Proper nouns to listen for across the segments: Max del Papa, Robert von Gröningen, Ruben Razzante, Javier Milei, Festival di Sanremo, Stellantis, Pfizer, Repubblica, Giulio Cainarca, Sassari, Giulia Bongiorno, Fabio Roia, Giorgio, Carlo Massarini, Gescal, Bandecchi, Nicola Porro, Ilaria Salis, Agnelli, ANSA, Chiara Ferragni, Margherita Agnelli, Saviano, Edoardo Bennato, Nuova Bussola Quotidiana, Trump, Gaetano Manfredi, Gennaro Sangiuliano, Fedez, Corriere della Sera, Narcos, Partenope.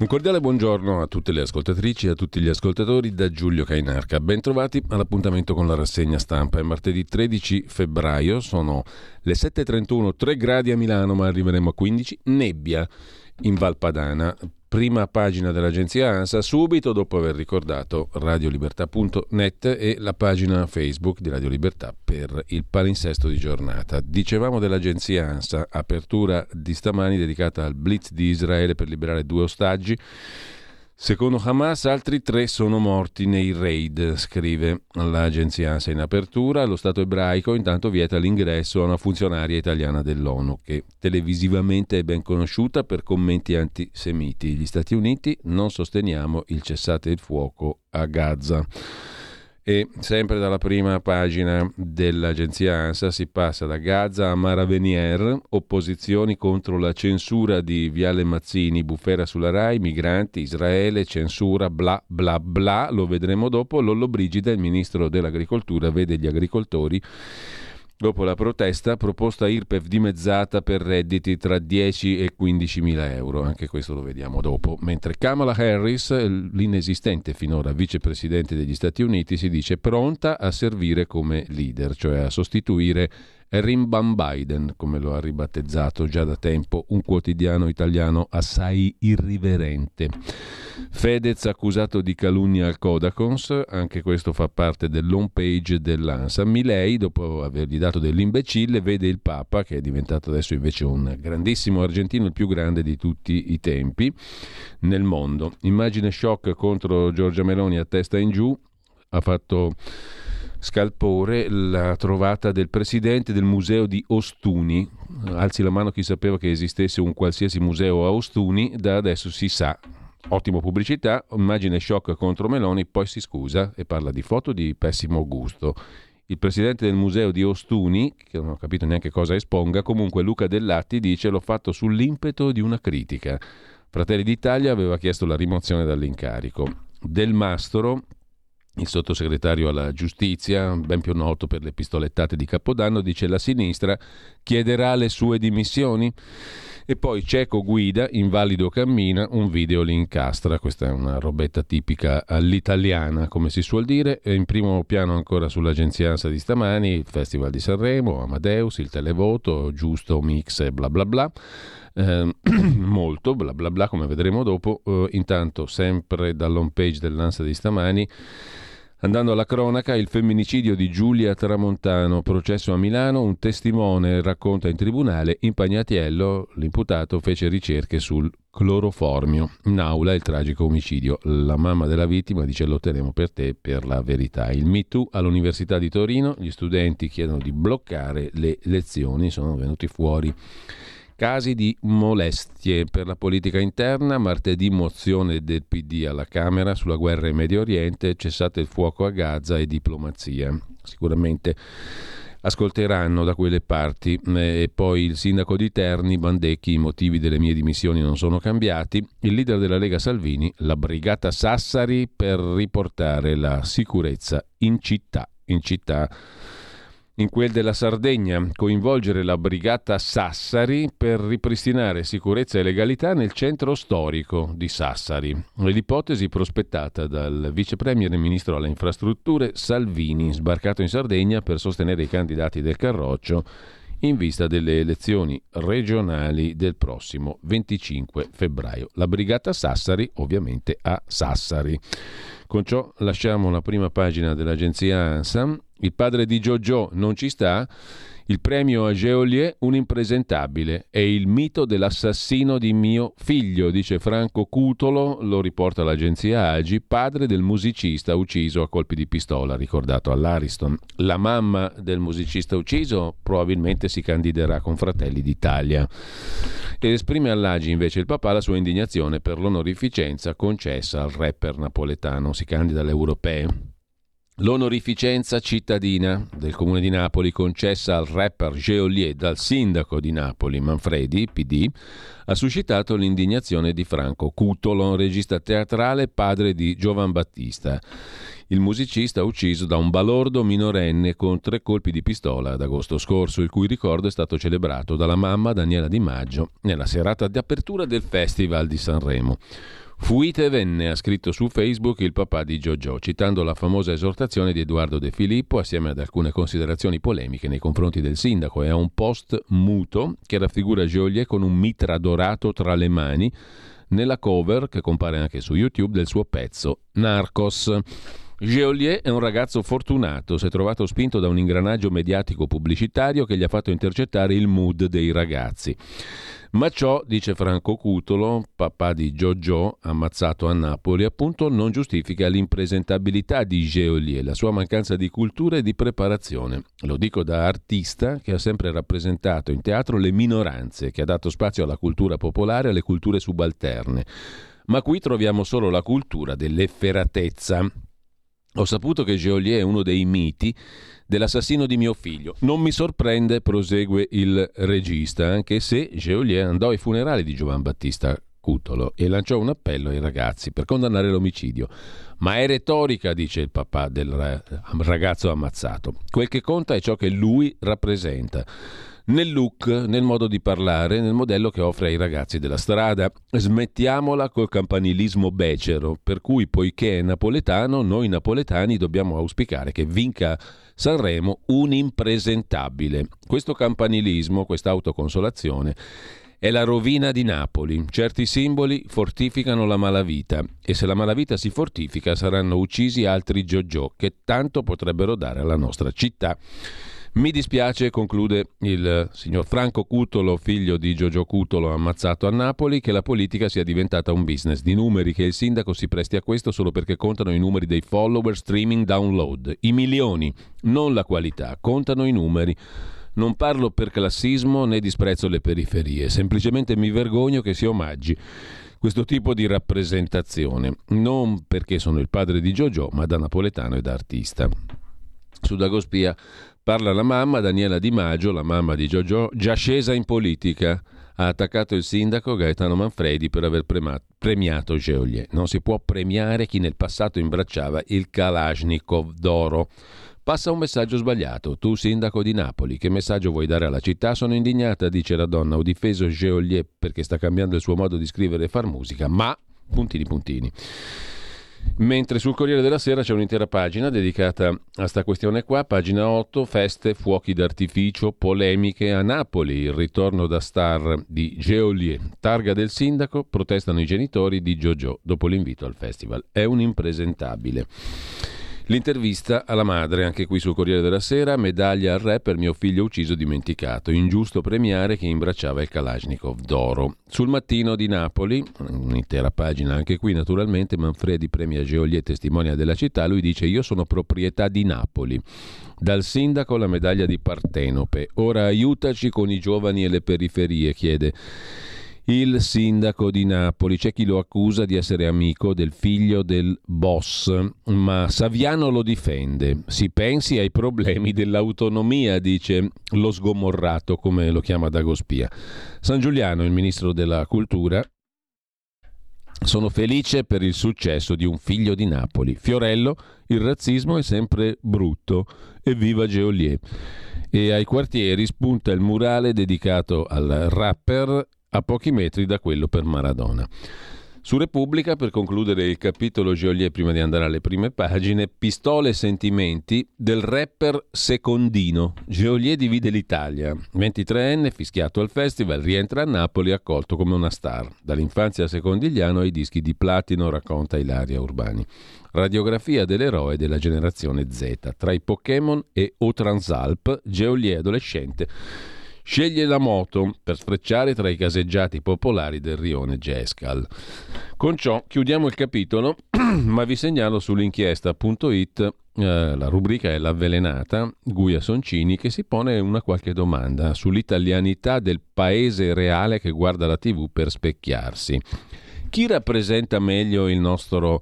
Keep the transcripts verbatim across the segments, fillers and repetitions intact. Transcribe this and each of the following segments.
Un cordiale buongiorno a tutte le ascoltatrici e a tutti gli ascoltatori da Giulio Cainarca. Bentrovati all'appuntamento con la rassegna stampa. È martedì tredici febbraio, sono le sette e trentuno, tre gradi a Milano, ma arriveremo a quindici, nebbia in Val Padana. Prima pagina dell'agenzia ANSA, subito dopo aver ricordato radio libertà punto net e la pagina Facebook di Radio Libertà per il palinsesto di giornata. Dicevamo dell'agenzia ANSA, apertura di stamani dedicata al blitz di Israele per liberare due ostaggi. Secondo Hamas altri tre sono morti nei raid, scrive l'agenzia ANSA in apertura. Lo Stato ebraico intanto vieta l'ingresso a una funzionaria italiana dell'ONU che televisivamente è ben conosciuta per commenti antisemiti. Gli Stati Uniti: non sosteniamo il cessate il fuoco a Gaza. E sempre dalla prima pagina dell'agenzia ANSA si passa da Gaza a Mara Venier, opposizioni contro la censura di Viale Mazzini, bufera sulla RAI, migranti, Israele, censura, bla bla bla, lo vedremo dopo. Lollobrigida, il ministro dell'agricoltura, vede gli agricoltori dopo la protesta, proposta IRPEF dimezzata per redditi tra dieci e quindicimila euro, anche questo lo vediamo dopo. Mentre Kamala Harris, l'inesistente finora vicepresidente degli Stati Uniti, si dice pronta a servire come leader, cioè a sostituire Rimban Biden, come lo ha ribattezzato già da tempo un quotidiano italiano assai irriverente. Fedez accusato di calunnia al Codacons, anche questo fa parte dell'home page dell'ANSA. Milei, dopo avergli dato dell'imbecille, vede il Papa, che è diventato adesso invece un grandissimo argentino, il più grande di tutti i tempi nel mondo. Immagine shock contro Giorgia Meloni a testa in giù, ha fatto scalpore la trovata del presidente del museo di Ostuni. Alzi la mano chi sapeva che esistesse un qualsiasi museo a Ostuni, da adesso si sa. Ottimo pubblicità, immagine shock contro Meloni, poi si scusa e parla di foto di pessimo gusto. Il presidente del museo di Ostuni, che non ho capito neanche cosa esponga, comunque Luca dell'atti dice: l'ho fatto sull'impeto di una critica. Fratelli d'Italia aveva chiesto la rimozione dall'incarico. Del Mastro, il sottosegretario alla giustizia, ben più noto per le pistolettate di Capodanno, dice: la sinistra chiederà le sue dimissioni. E poi cieco guida, invalido cammina, un video li incastra. Questa è una robetta tipica all'italiana, come si suol dire. E in primo piano ancora sull'agenzia ANSA di stamani, il Festival di Sanremo, Amadeus, il televoto, giusto mix e bla bla bla. Eh, molto bla bla bla, come vedremo dopo. Eh, intanto sempre dall'home page dell'ANSA di stamani, andando alla cronaca, il femminicidio di Giulia Tramontano, processo a Milano, un testimone racconta in tribunale: in Pagnatiello l'imputato fece ricerche sul cloroformio. In aula il tragico omicidio, la mamma della vittima dice: lotteremo per te, per la verità. Il Me Too all'Università di Torino, gli studenti chiedono di bloccare le lezioni, sono venuti fuori casi di molestie. Per la politica interna, martedì mozione del P D alla Camera sulla guerra in Medio Oriente, cessate il fuoco a Gaza e diplomazia. Sicuramente ascolteranno da quelle parti. E poi il sindaco di Terni, Bandecchi: i motivi delle mie dimissioni non sono cambiati. Il leader della Lega Salvini: la Brigata Sassari per riportare la sicurezza in città. In città... In quel della Sardegna, coinvolgere la Brigata Sassari per ripristinare sicurezza e legalità nel centro storico di Sassari. L'ipotesi prospettata dal vice premier e ministro alle infrastrutture Salvini, sbarcato in Sardegna per sostenere i candidati del Carroccio in vista delle elezioni regionali del prossimo venticinque febbraio. La Brigata Sassari, ovviamente a Sassari. Con ciò lasciamo la prima pagina dell'agenzia ANSA. Il padre di Giorgio non ci sta, il premio a Geolier un impresentabile, è il mito dell'assassino di mio figlio, dice Franco Cutolo, lo riporta l'agenzia Agi, padre del musicista ucciso a colpi di pistola, ricordato all'Ariston. La mamma del musicista ucciso probabilmente si candiderà con Fratelli d'Italia. Ed esprime all'Agi invece il papà la sua indignazione per l'onorificenza concessa al rapper napoletano, si candida alle europee. L'onorificenza cittadina del Comune di Napoli concessa al rapper Geolier dal sindaco di Napoli, Manfredi, P D, ha suscitato l'indignazione di Franco Cutolo, regista teatrale padre di Giovan Battista, il musicista ucciso da un balordo minorenne con tre colpi di pistola ad agosto scorso, il cui ricordo è stato celebrato dalla mamma Daniela Di Maggio nella serata di apertura del Festival di Sanremo. Fuite venne, ha scritto su Facebook il papà di Giorgio, citando la famosa esortazione di Edoardo De Filippo assieme ad alcune considerazioni polemiche nei confronti del sindaco e a un post muto che raffigura Geolier con un mitra dorato tra le mani nella cover, che compare anche su YouTube, del suo pezzo Narcos. Geolier è un ragazzo fortunato, si è trovato spinto da un ingranaggio mediatico pubblicitario che gli ha fatto intercettare il mood dei ragazzi. Ma ciò, dice Franco Cutolo, papà di Giorgio, ammazzato a Napoli, appunto, non giustifica l'impresentabilità di Geolier, la sua mancanza di cultura e di preparazione. Lo dico da artista che ha sempre rappresentato in teatro le minoranze, che ha dato spazio alla cultura popolare e alle culture subalterne. Ma qui troviamo solo la cultura dell'efferatezza. Ho saputo che Geolier è uno dei miti dell'assassino di mio figlio. Non mi sorprende, prosegue il regista, anche se Geolier andò ai funerali di Giovan Battista Cutolo e lanciò un appello ai ragazzi per condannare l'omicidio. Ma è retorica, dice il papà del ragazzo ammazzato. Quel che conta è ciò che lui rappresenta. Nel look, nel modo di parlare, nel modello che offre ai ragazzi della strada. Smettiamola col campanilismo becero, per cui poiché è napoletano, noi napoletani dobbiamo auspicare che vinca Sanremo un impresentabile. Questo campanilismo, questa autoconsolazione, è la rovina di Napoli. Certi simboli fortificano la malavita e se la malavita si fortifica saranno uccisi altri Giorgio che tanto potrebbero dare alla nostra città. Mi dispiace, conclude il signor Franco Cutolo, figlio di Giorgio Cutolo ammazzato a Napoli, che la politica sia diventata un business di numeri, che il sindaco si presti a questo solo perché contano i numeri dei follower, streaming, download. I milioni, non la qualità, contano i numeri. Non parlo per classismo né disprezzo le periferie, semplicemente mi vergogno che si omaggi questo tipo di rappresentazione, non perché sono il padre di Giorgio, ma da napoletano e da artista. Su Dagospia parla la mamma, Daniela Di Maggio, la mamma di Giorgio, già scesa in politica. Ha attaccato il sindaco Gaetano Manfredi per aver prema- premiato Geolier. Non si può premiare chi nel passato imbracciava il Kalashnikov d'oro. Passa un messaggio sbagliato. Tu, sindaco di Napoli, che messaggio vuoi dare alla città? Sono indignata, dice la donna. Ho difeso Geolier perché sta cambiando il suo modo di scrivere e far musica, ma... puntini puntini. Mentre sul Corriere della Sera c'è un'intera pagina dedicata a sta questione qua, pagina otto, feste, fuochi d'artificio, polemiche a Napoli, il ritorno da star di Geolier, targa del sindaco, protestano i genitori di Giorgio dopo l'invito al festival, è un impresentabile. L'intervista alla madre, anche qui sul Corriere della Sera, medaglia al re per mio figlio ucciso dimenticato, ingiusto premiare chi imbracciava il Kalashnikov d'oro. Sul Mattino di Napoli, un'intera pagina anche qui naturalmente, Manfredi premia Geolier, testimonia della città, lui dice io sono proprietà di Napoli, dal sindaco la medaglia di Partenope, ora aiutaci con i giovani e le periferie, chiede il sindaco di Napoli. C'è chi lo accusa di essere amico del figlio del boss, ma Saviano lo difende. Si pensi ai problemi dell'autonomia, dice lo sgomorrato, come lo chiama Dagospia. Sangiuliano, il ministro della cultura, sono felice per il successo di un figlio di Napoli. Fiorello, il razzismo è sempre brutto. Evviva Geolier. E ai quartieri spunta il murale dedicato al rapper a pochi metri da quello per Maradona. Su Repubblica, per concludere il capitolo Geolier prima di andare alle prime pagine, pistole e sentimenti del rapper Secondino. Geolier divide l'Italia. ventitreenne, fischiato al festival, rientra a Napoli accolto come una star. Dall'infanzia a Secondigliano ai dischi di platino, racconta Ilaria Urbani. Radiografia dell'eroe della generazione Z. Tra i Pokémon e O Transalp, Geolier adolescente sceglie la moto per sfrecciare tra i caseggiati popolari del rione Gescal. Con ciò chiudiamo il capitolo, ma vi segnalo sull'inchiesta punto it, eh, la rubrica è l'avvelenata, Guia Soncini, che si pone una qualche domanda sull'italianità del paese reale che guarda la tivù per specchiarsi. Chi rappresenta meglio il nostro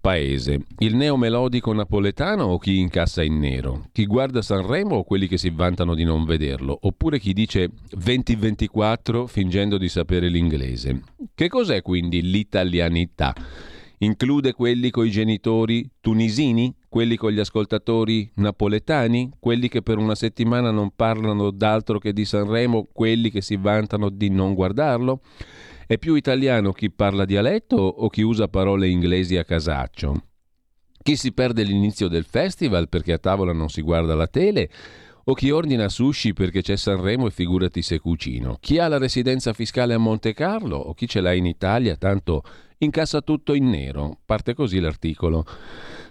paese? Il neomelodico napoletano o chi incassa in nero? Chi guarda Sanremo o quelli che si vantano di non vederlo? Oppure chi dice venti ventiquattro fingendo di sapere l'inglese? Che cos'è quindi l'italianità? Include quelli coi genitori tunisini? Quelli con gli ascoltatori napoletani? Quelli che per una settimana non parlano d'altro che di Sanremo? Quelli che si vantano di non guardarlo? È più italiano chi parla dialetto o chi usa parole inglesi a casaccio? Chi si perde l'inizio del festival perché a tavola non si guarda la tele o chi ordina sushi perché c'è Sanremo e figurati se cucino? Chi ha la residenza fiscale a Monte Carlo o chi ce l'ha in Italia tanto incassa tutto in nero? Parte così l'articolo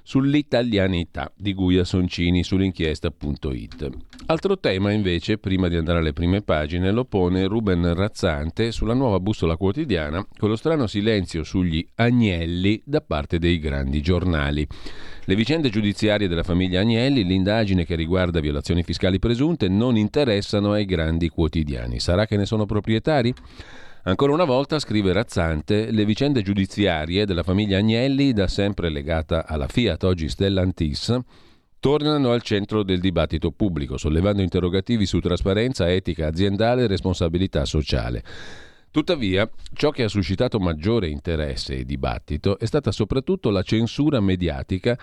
sull'italianità di Guia Soncini sull'inchiesta punto it. Altro tema invece, prima di andare alle prime pagine, lo pone Ruben Razzante sulla Nuova Bussola Quotidiana con lo strano silenzio sugli Agnelli da parte dei grandi giornali. Le vicende giudiziarie della famiglia Agnelli, l'indagine che riguarda violazioni fiscali presunte, non interessano ai grandi quotidiani. Sarà che ne sono proprietari? Ancora una volta, scrive Razzante, le vicende giudiziarie della famiglia Agnelli, da sempre legata alla Fiat, oggi Stellantis, tornano al centro del dibattito pubblico, sollevando interrogativi su trasparenza, etica aziendale e responsabilità sociale. Tuttavia, ciò che ha suscitato maggiore interesse e dibattito è stata soprattutto la censura mediatica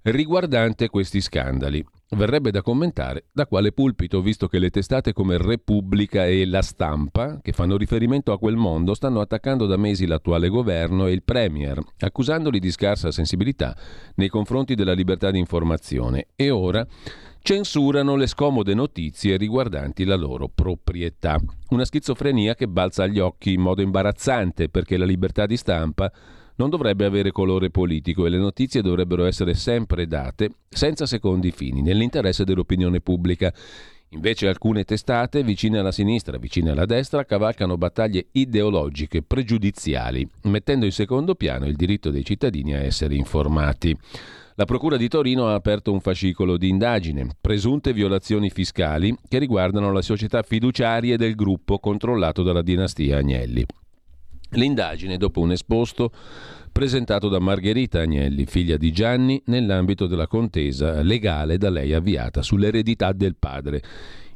riguardante questi scandali. Verrebbe da commentare da quale pulpito, visto che le testate come Repubblica e La Stampa, che fanno riferimento a quel mondo, stanno attaccando da mesi l'attuale governo e il Premier, accusandoli di scarsa sensibilità nei confronti della libertà di informazione e ora censurano le scomode notizie riguardanti la loro proprietà. Una schizofrenia che balza agli occhi in modo imbarazzante perché la libertà di stampa non dovrebbe avere colore politico e le notizie dovrebbero essere sempre date senza secondi fini, nell'interesse dell'opinione pubblica. Invece alcune testate, vicine alla sinistra, vicine alla destra, cavalcano battaglie ideologiche, pregiudiziali, mettendo in secondo piano il diritto dei cittadini a essere informati. La Procura di Torino ha aperto un fascicolo di indagine, presunte violazioni fiscali che riguardano le società fiduciarie del gruppo controllato dalla dinastia Agnelli. L'indagine, dopo un esposto presentato da Margherita Agnelli, figlia di Gianni, nell'ambito della contesa legale da lei avviata sull'eredità del padre.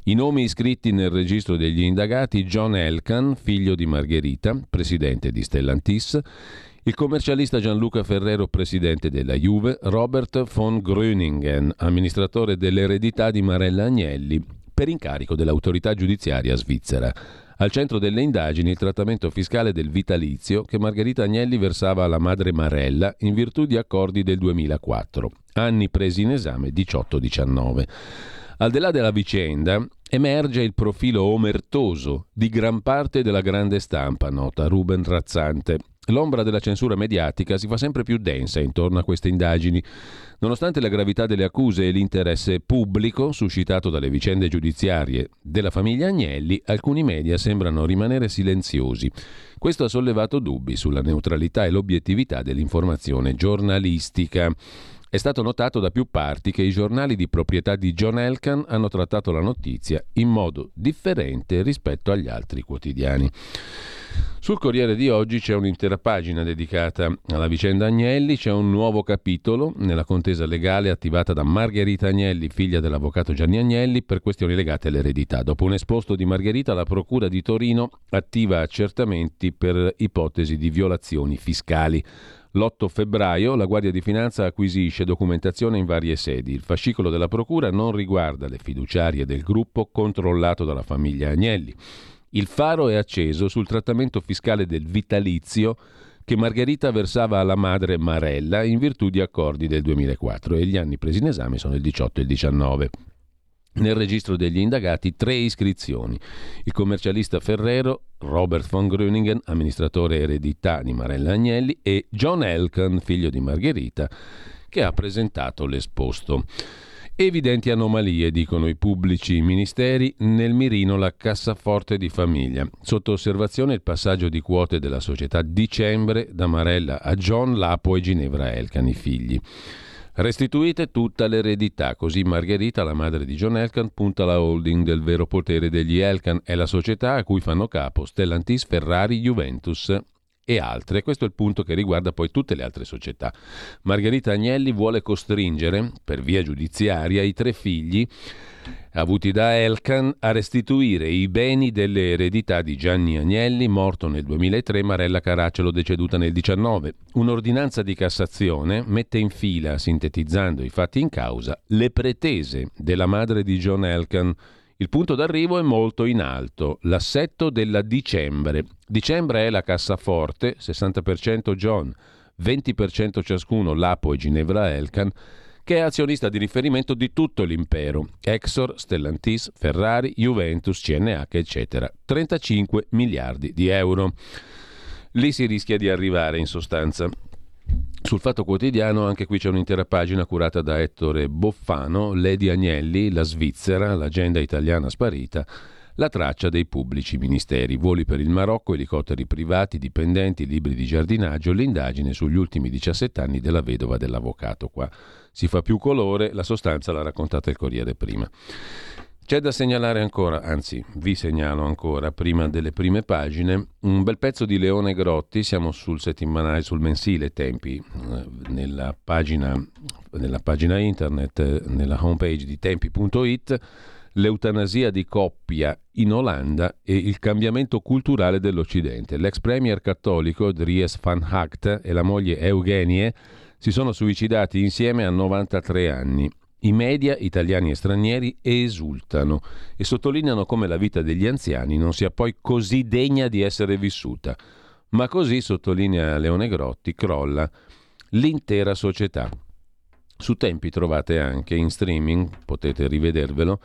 I nomi iscritti nel registro degli indagati: John Elkann, figlio di Margherita, presidente di Stellantis, il commercialista Gianluca Ferrero, presidente della Juve, Robert von Gröningen, amministratore dell'eredità di Marella Agnelli, per incarico dell'autorità giudiziaria svizzera. Al centro delle indagini il trattamento fiscale del vitalizio che Margherita Agnelli versava alla madre Marella in virtù di accordi del duemilaquattro, anni presi in esame diciotto diciannove. Al di là della vicenda emerge il profilo omertoso di gran parte della grande stampa, nota Ruben Razzante. L'ombra della censura mediatica si fa sempre più densa intorno a queste indagini. Nonostante la gravità delle accuse e l'interesse pubblico suscitato dalle vicende giudiziarie della famiglia Agnelli, alcuni media sembrano rimanere silenziosi. Questo ha sollevato dubbi sulla neutralità e l'obiettività dell'informazione giornalistica. È stato notato da più parti che i giornali di proprietà di John Elkann hanno trattato la notizia in modo differente rispetto agli altri quotidiani. Sul Corriere di oggi c'è un'intera pagina dedicata alla vicenda Agnelli, c'è un nuovo capitolo nella contesa legale attivata da Margherita Agnelli, figlia dell'avvocato Gianni Agnelli, per questioni legate all'eredità. Dopo un esposto di Margherita, la Procura di Torino attiva accertamenti per ipotesi di violazioni fiscali. l'otto febbraio la Guardia di Finanza acquisisce documentazione in varie sedi. Il fascicolo della Procura non riguarda le fiduciarie del gruppo controllato dalla famiglia Agnelli. Il faro è acceso sul trattamento fiscale del vitalizio che Margherita versava alla madre Marella in virtù di accordi del duemilaquattro, e gli anni presi in esame sono il diciotto e il diciannove. Nel registro degli indagati tre iscrizioni: il commercialista Ferrero, Robert von Gröningen, amministratore eredità di Marella Agnelli, e John Elkann, figlio di Margherita, che ha presentato l'esposto. Evidenti anomalie, dicono i pubblici ministeri, nel mirino la cassaforte di famiglia. Sotto osservazione il passaggio di quote della società Dicembre da Marella a John Lapo e Ginevra Elkann, i figli. Restituite tutta l'eredità, così Margherita, la madre di John Elkann, punta la holding del vero potere degli Elkann e la società a cui fanno capo Stellantis, Ferrari, Juventus e altre. Questo è il punto che riguarda poi tutte le altre società. Margherita Agnelli vuole costringere, per via giudiziaria, i tre figli avuti da Elkann a restituire i beni delle eredità di Gianni Agnelli, morto nel duemilatré, Marella Caracciolo, deceduta nel diciannove. Un'ordinanza di Cassazione mette in fila, sintetizzando i fatti in causa, le pretese della madre di John Elkann. Il punto d'arrivo è molto in alto, l'assetto della Dicembre. Dicembre è la cassaforte, sessanta per cento John, venti per cento ciascuno Lapo e Ginevra Elkann, che è azionista di riferimento di tutto l'impero, Exor, Stellantis, Ferrari, Juventus, C N H, eccetera, trentacinque miliardi di euro. Lì si rischia di arrivare, in sostanza. Sul Fatto Quotidiano anche qui c'è un'intera pagina curata da Ettore Boffano, Lady Agnelli, la Svizzera, l'agenda italiana sparita, la traccia dei pubblici ministeri, voli per il Marocco, elicotteri privati, dipendenti, libri di giardinaggio, l'indagine sugli ultimi diciassette anni della vedova dell'avvocato. Qua si fa più colore, la sostanza l'ha raccontata il Corriere prima. C'è da segnalare ancora, anzi vi segnalo ancora, prima delle prime pagine, un bel pezzo di Leone Grotti. Siamo sul settimanale, sul mensile Tempi, nella pagina, nella pagina internet, nella homepage di tempi punto it, l'eutanasia di coppia in Olanda e il cambiamento culturale dell'Occidente. L'ex premier cattolico Dries van Hakt e la moglie Eugenie si sono suicidati insieme a novantatré anni. I media, italiani e stranieri, esultano e sottolineano come la vita degli anziani non sia poi così degna di essere vissuta. Ma così, sottolinea Leone Grotti, crolla l'intera società. Su Tempi trovate anche in streaming, potete rivedervelo,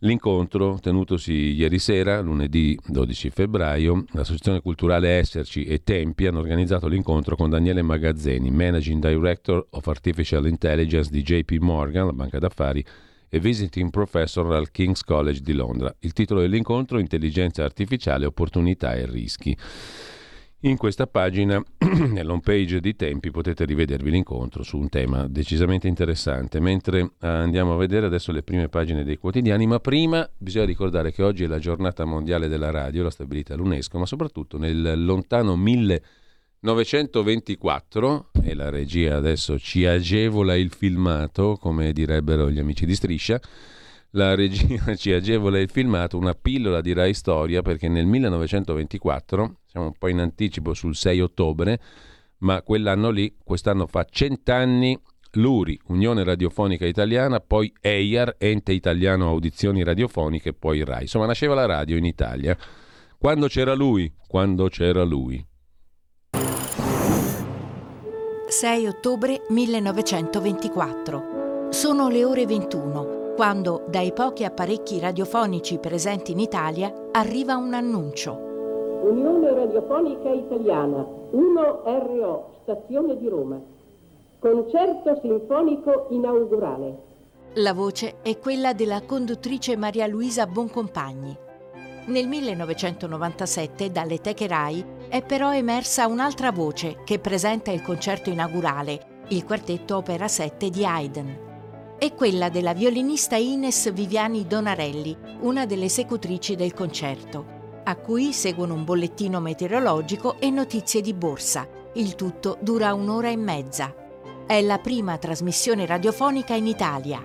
l'incontro tenutosi ieri sera, lunedì dodici febbraio. L'associazione culturale Esserci e Tempi hanno organizzato l'incontro con Daniele Magazzeni, Managing Director of Artificial Intelligence di J P Morgan, la banca d'affari, e Visiting Professor al King's College di Londra. Il titolo dell'incontro: Intelligenza artificiale, opportunità e rischi. In questa pagina, nell'home page di Tempi, potete rivedervi l'incontro su un tema decisamente interessante. Mentre andiamo a vedere adesso le prime pagine dei quotidiani, ma prima bisogna ricordare che oggi è la giornata mondiale della radio, la stabilita l'UNESCO, ma soprattutto nel lontano millenovecentoventiquattro, e la regia adesso ci agevola il filmato, come direbbero gli amici di Striscia, la regia ci agevola il filmato, una pillola di RAI Storia, perché nel millenovecentoventiquattro, siamo un po' in anticipo sul sei ottobre, ma quell'anno lì, quest'anno fa cent'anni, l'U R I, Unione Radiofonica Italiana, poi E I A R, Ente Italiano Audizioni Radiofoniche, poi RAI. Insomma, nasceva la radio in Italia. Quando c'era lui? Quando c'era lui. sei ottobre millenovecentoventiquattro. Sono le ore ventuno. Quando dai pochi apparecchi radiofonici presenti in Italia arriva un annuncio. Unione Radiofonica Italiana, uno R O, stazione di Roma. Concerto sinfonico inaugurale. La voce è quella della conduttrice Maria Luisa Boncompagni. Nel millenovecentonovantasette dalle teche RAI è però emersa un'altra voce che presenta il concerto inaugurale, il quartetto Opera sette di Haydn. È quella della violinista Ines Viviani Donarelli, una delle esecutrici del concerto, a cui seguono un bollettino meteorologico e notizie di borsa. Il tutto dura un'ora e mezza. È la prima trasmissione radiofonica in Italia.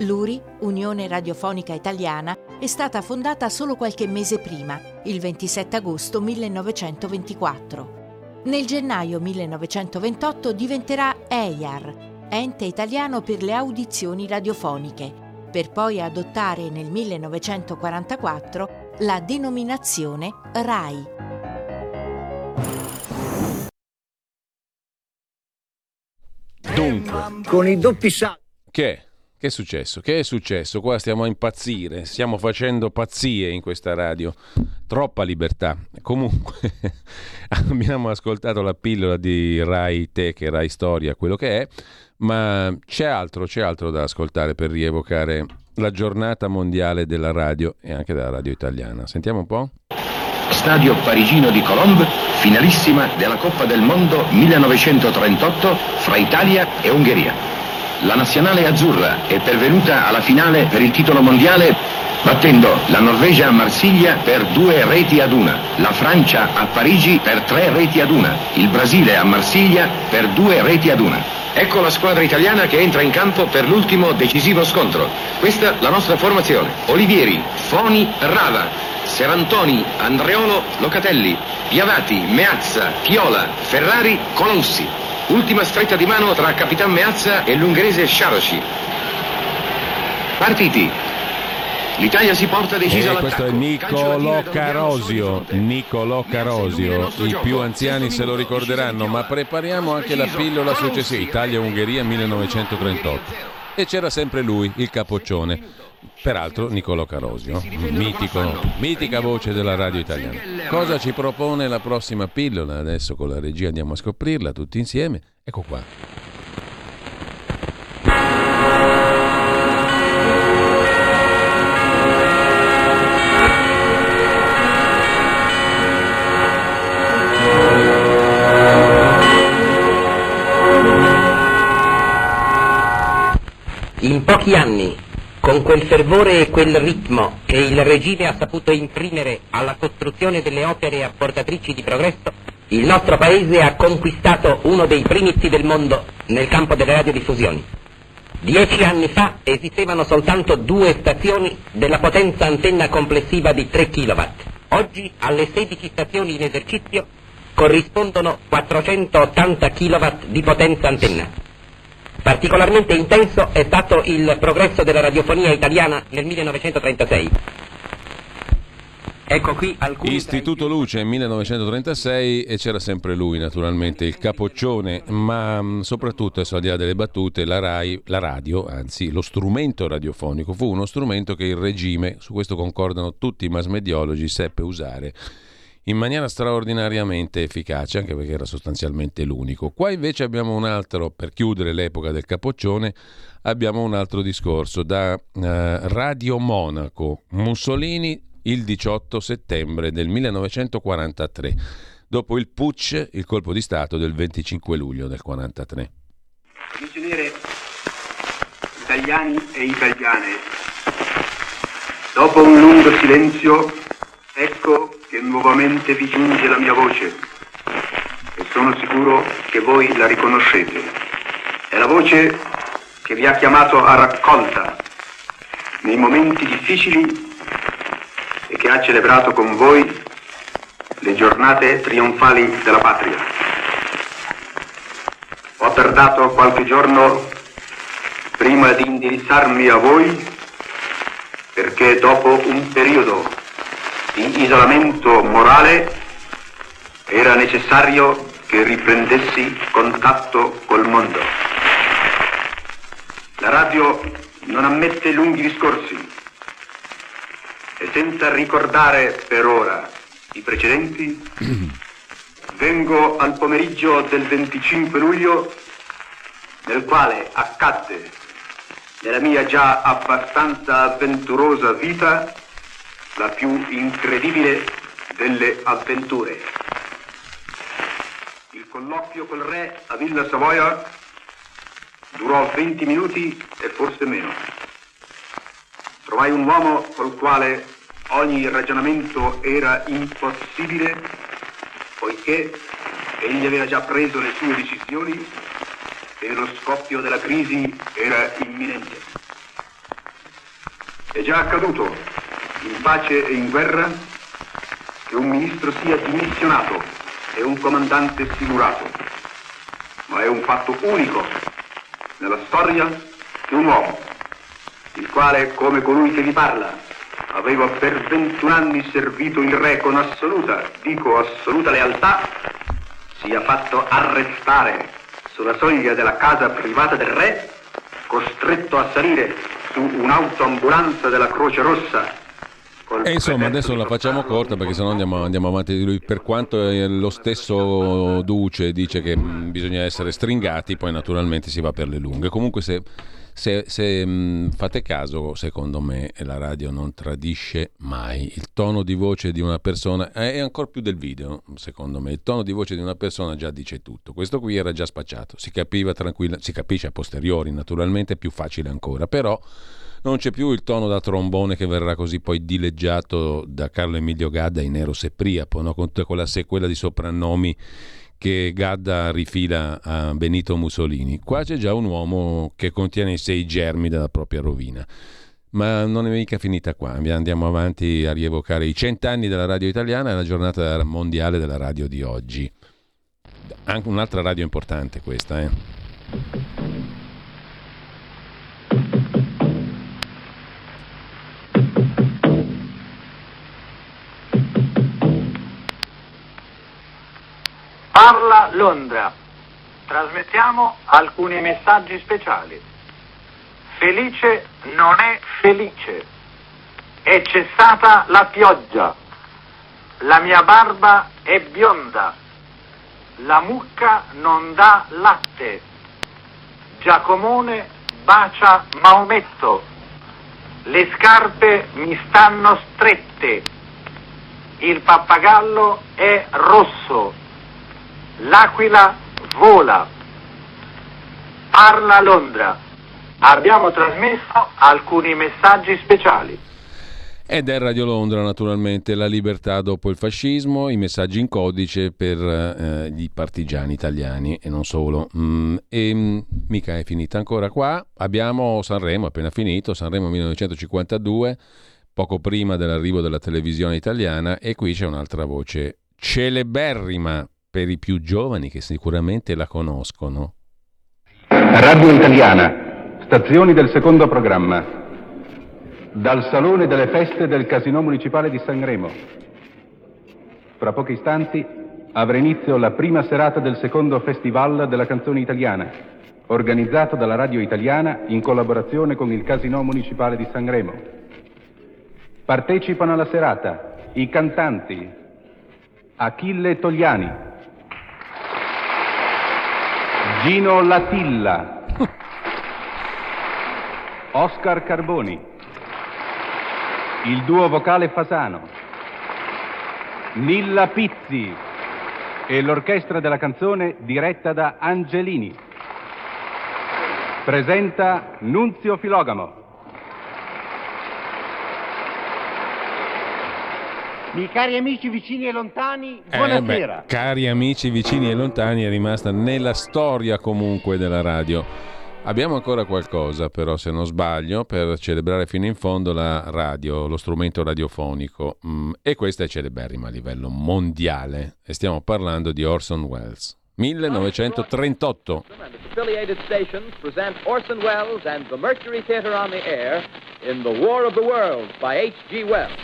L'U R I, Unione Radiofonica Italiana, è stata fondata solo qualche mese prima, il ventisette agosto millenovecentoventiquattro. Nel gennaio millenovecentoventotto diventerà E I A R, Ente Italiano per le Audizioni Radiofoniche, per poi adottare nel millenovecentoquarantaquattro la denominazione RAI. Dunque, con i doppi salti. Che? Che è successo? Che è successo? Qua stiamo a impazzire, stiamo facendo pazzie in questa radio. Troppa libertà. Comunque, abbiamo ascoltato la pillola di Rai Tech, Rai Storia, quello che è, ma c'è altro, c'è altro da ascoltare per rievocare la giornata mondiale della radio e anche della radio italiana. Sentiamo un po'. Stadio parigino di Colombe, finalissima della Coppa del Mondo millenovecentotrentotto fra Italia e Ungheria. La nazionale azzurra è pervenuta alla finale per il titolo mondiale battendo la Norvegia a Marsiglia per due reti ad una, la Francia a Parigi per tre reti ad una, il Brasile a Marsiglia per due reti ad una. Ecco la squadra italiana che entra in campo per l'ultimo decisivo scontro. Questa la nostra formazione. Olivieri, Foni, Rava, Serantoni, Andreolo, Locatelli, Piavati, Meazza, Piola, Ferrari, Colossi. Ultima stretta di mano tra Capitan Meazza e l'ungherese Sciarosci. Partiti. L'Italia si porta decisa all'attacco. Questo è Nicolò Carosio. Nicolò Carosio. I più anziani se lo ricorderanno, ma prepariamo anche la pillola successiva. Italia-Ungheria millenovecentotrentotto. E c'era sempre lui, il capoccione. Peraltro Nicolò Carosio, mitico, mitica voce della radio italiana. Cosa ci propone la prossima pillola? Adesso con la regia andiamo a scoprirla tutti insieme. Ecco qua. In pochi anni, con quel fervore e quel ritmo che il regime ha saputo imprimere alla costruzione delle opere apportatrici di progresso, il nostro paese ha conquistato uno dei primizi del mondo nel campo delle radiodiffusioni. Dieci anni fa esistevano soltanto due stazioni della potenza antenna complessiva di tre kilowatt. Oggi alle sedici stazioni in esercizio corrispondono quattrocentottanta kilowatt di potenza antenna. Particolarmente intenso è stato il progresso della radiofonia italiana nel millenovecentotrentasei. Ecco qui alcuni. Istituto Luce millenovecentotrentasei e c'era sempre lui, naturalmente, il capoccione, ma soprattutto, adesso al di là delle battute, la RAI, la radio, anzi lo strumento radiofonico fu uno strumento che il regime, su questo concordano tutti i masmediologi, seppe usare in maniera straordinariamente efficace, anche perché era sostanzialmente l'unico. Qua invece abbiamo un altro, per chiudere l'epoca del capoccione, abbiamo un altro discorso da eh, Radio Monaco, Mussolini il diciotto settembre del millenovecentoquarantatré, dopo il putsch, il colpo di stato del venticinque luglio del quarantatré. Ingegnere, italiani e italiane, dopo un lungo silenzio, ecco che nuovamente vi giunge la mia voce e sono sicuro che voi la riconoscete. È la voce che vi ha chiamato a raccolta nei momenti difficili e che ha celebrato con voi le giornate trionfali della patria. Ho tardato qualche giorno prima di indirizzarmi a voi perché dopo un periodo di isolamento morale era necessario che riprendessi contatto col mondo. La radio non ammette lunghi discorsi e senza ricordare per ora i precedenti, vengo al pomeriggio del venticinque luglio nel quale accadde nella mia già abbastanza avventurosa vita la più incredibile delle avventure. Il colloquio col re a Villa Savoia durò venti minuti e forse meno. Trovai un uomo col quale ogni ragionamento era impossibile, poiché egli aveva già preso le sue decisioni e lo scoppio della crisi era imminente. È già accaduto, in pace e in guerra, che un ministro sia dimissionato e un comandante sfigurato, ma è un fatto unico nella storia che un uomo, il quale, come colui che vi parla, aveva per ventuno anni servito il re con assoluta, dico assoluta lealtà, sia fatto arrestare, sulla soglia della casa privata del re, costretto a salire su un'autoambulanza della Croce Rossa. E insomma adesso la facciamo corta perché sennò andiamo, andiamo avanti di lui. Per quanto lo stesso Duce dice che bisogna essere stringati, poi naturalmente si va per le lunghe. Comunque se, se, se fate caso, secondo me la radio non tradisce mai il tono di voce di una persona, e ancor più del video. Secondo me il tono di voce di una persona già dice tutto. Questo qui era già spacciato, si capiva tranquilla, si capisce a posteriori naturalmente, è più facile ancora, però non c'è più il tono da trombone che verrà così poi dileggiato da Carlo Emilio Gadda in Nero Sepriapo, no? Con quella sequela di soprannomi che Gadda rifila a Benito Mussolini. Qua c'è già un uomo che contiene i sei germi della propria rovina. Ma non è mica finita qua, andiamo avanti a rievocare i cent'anni della radio italiana e la giornata mondiale della radio di oggi. Anche un'altra radio importante questa, eh. Parla Londra. Trasmettiamo alcuni messaggi speciali. Felice non è felice. È cessata la pioggia. La mia barba è bionda. La mucca non dà latte. Giacomone bacia Maometto. Le scarpe mi stanno strette. Il pappagallo è rosso. L'aquila vola. Parla Londra. Abbiamo trasmesso alcuni messaggi speciali. Ed è Radio Londra naturalmente, la libertà dopo il fascismo, i messaggi in codice per eh, gli partigiani italiani e non solo. Mm, e mm, mica è finita ancora qua. Abbiamo Sanremo, appena finito, Sanremo millenovecentocinquantadue, poco prima dell'arrivo della televisione italiana, e qui c'è un'altra voce celeberrima per i più giovani che sicuramente la conoscono. Radio Italiana, stazioni del secondo programma. Dal salone delle feste del Casino Municipale di Sanremo. Fra pochi istanti avrà inizio la prima serata del secondo Festival della Canzone Italiana, organizzato dalla Radio Italiana in collaborazione con il Casino Municipale di Sanremo. Partecipano alla serata i cantanti Achille Togliani, Gino Latilla, Oscar Carboni, il duo vocale Fasano, Nilla Pizzi e l'orchestra della canzone diretta da Angelini. Presenta Nunzio Filogamo. I cari amici vicini e lontani, buonasera. Eh beh, cari amici vicini e lontani è rimasta nella storia comunque della radio. Abbiamo ancora qualcosa però, se non sbaglio, per celebrare fino in fondo la radio, lo strumento radiofonico, e questa è celeberrima a livello mondiale e stiamo parlando di Orson Welles. millenovecentotrentotto. Affiliated stations present Orson Welles and the Mercury Theatre on the air in The War of the Worlds by H G Wells.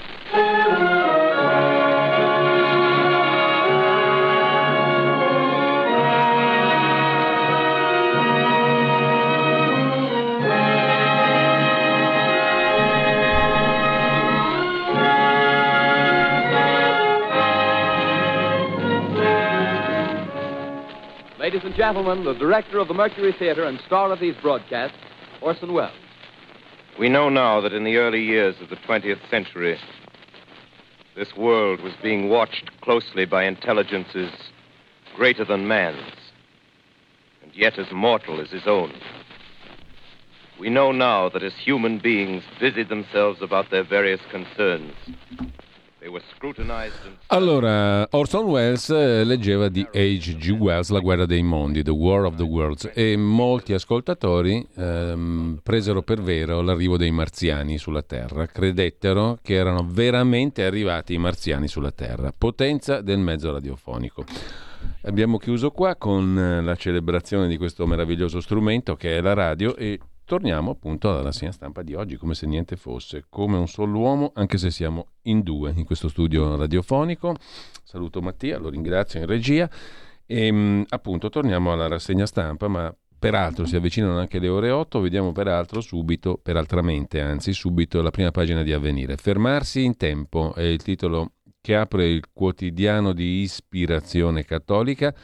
Ladies and gentlemen, the director of the Mercury Theatre and star of these broadcasts, Orson Welles. We know now that in the early years of the twentieth century, this world was being watched closely by intelligences greater than man's, and yet as mortal as his own. We know now that as human beings busied themselves about their various concerns, allora, Orson Welles leggeva di H G Wells La guerra dei mondi, The War of the Worlds, e molti ascoltatori ehm, presero per vero l'arrivo dei marziani sulla Terra, credettero che erano veramente arrivati i marziani sulla Terra, potenza del mezzo radiofonico. Abbiamo chiuso qua con la celebrazione di questo meraviglioso strumento che è la radio, e torniamo appunto alla segna stampa di oggi, come se niente fosse, come un solo uomo, anche se siamo in due in questo studio radiofonico. Saluto Mattia, lo ringrazio in regia, E, appunto, torniamo alla rassegna stampa, ma peraltro si avvicinano anche le ore otto, vediamo peraltro subito, peraltramente anzi, subito la prima pagina di Avvenire. Fermarsi in tempo è il titolo che apre il quotidiano di ispirazione cattolica.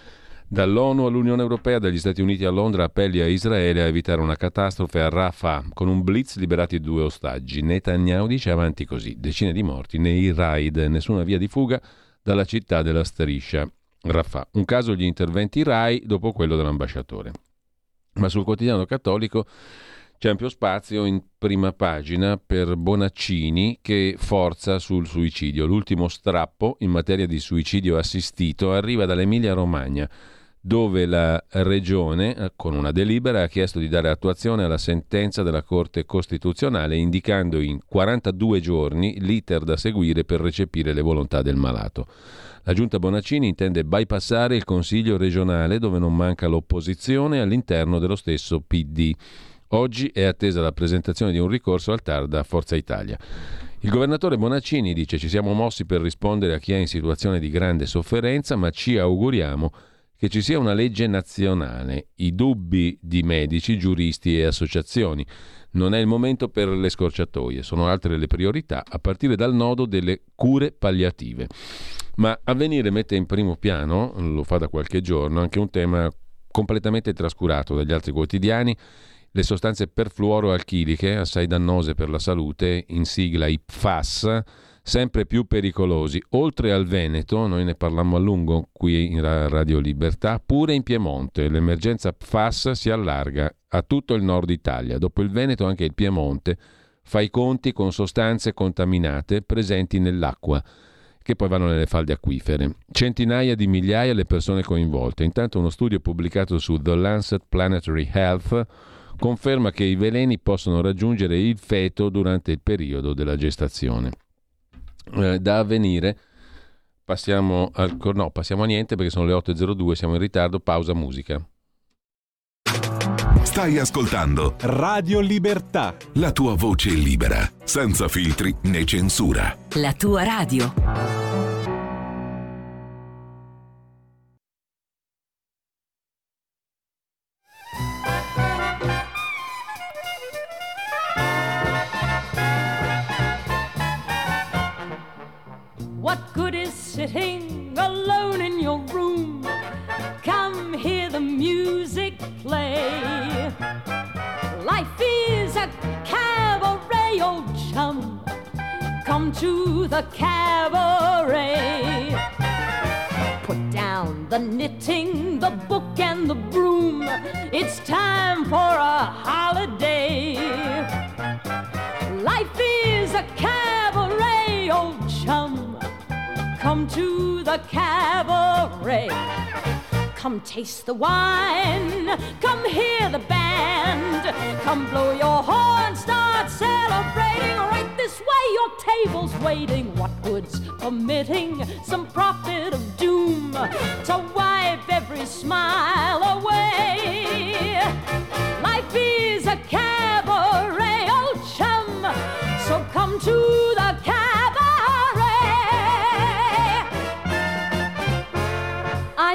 Dall'ONU all'Unione Europea, dagli Stati Uniti a Londra, appelli a Israele a evitare una catastrofe a Rafah. Con un blitz liberati due ostaggi. Netanyahu dice avanti così, decine di morti nei raid, nessuna via di fuga dalla città della striscia Rafah. Un caso gli interventi RAI, dopo quello dell'ambasciatore. Ma sul quotidiano cattolico c'è ampio spazio in prima pagina per Bonaccini che forza sul suicidio. L'ultimo strappo in materia di suicidio assistito arriva dall'Emilia Romagna, dove la Regione, con una delibera, ha chiesto di dare attuazione alla sentenza della Corte Costituzionale, indicando in quarantadue giorni l'iter da seguire per recepire le volontà del malato. La Giunta Bonaccini intende bypassare il Consiglio regionale, dove non manca l'opposizione all'interno dello stesso P D. Oggi è attesa la presentazione di un ricorso al TAR da Forza Italia. Il governatore Bonaccini dice: ci siamo mossi per rispondere a chi è in situazione di grande sofferenza, ma ci auguriamo che ci sia una legge nazionale. I dubbi di medici, giuristi e associazioni. Non è il momento per le scorciatoie, sono altre le priorità, a partire dal nodo delle cure palliative. Ma Avvenire mette in primo piano, lo fa da qualche giorno, anche un tema completamente trascurato dagli altri quotidiani, le sostanze perfluoroalchiliche, assai dannose per la salute, in sigla I P F A S, sempre più pericolosi. Oltre al Veneto, noi ne parlammo a lungo qui in Radio Libertà, pure in Piemonte l'emergenza P F A S si allarga a tutto il nord Italia. Dopo il Veneto anche il Piemonte fa i conti con sostanze contaminate presenti nell'acqua che poi vanno nelle falde acquifere. Centinaia di migliaia le persone coinvolte. Intanto uno studio pubblicato su The Lancet Planetary Health conferma che i veleni possono raggiungere il feto durante il periodo della gestazione. Da Avvenire passiamo al no, passiamo a niente perché sono le otto e zero due, siamo in ritardo, pausa musica. Stai ascoltando Radio Libertà, la tua voce libera, senza filtri né censura. La tua radio. What good is sitting alone in your room? Come hear the music play. Life is a cabaret, old chum. Come to the cabaret. Put down the knitting, the book and the broom. It's time for a holiday. Life is a cabaret, old chum. Come to the cabaret. Come taste the wine. Come hear the band. Come blow your horn. Start celebrating. Right this way, your table's waiting. What good's permitting some prophet of doom to wipe every smile away? Life is a cabaret, old chum. So come to the cabaret. I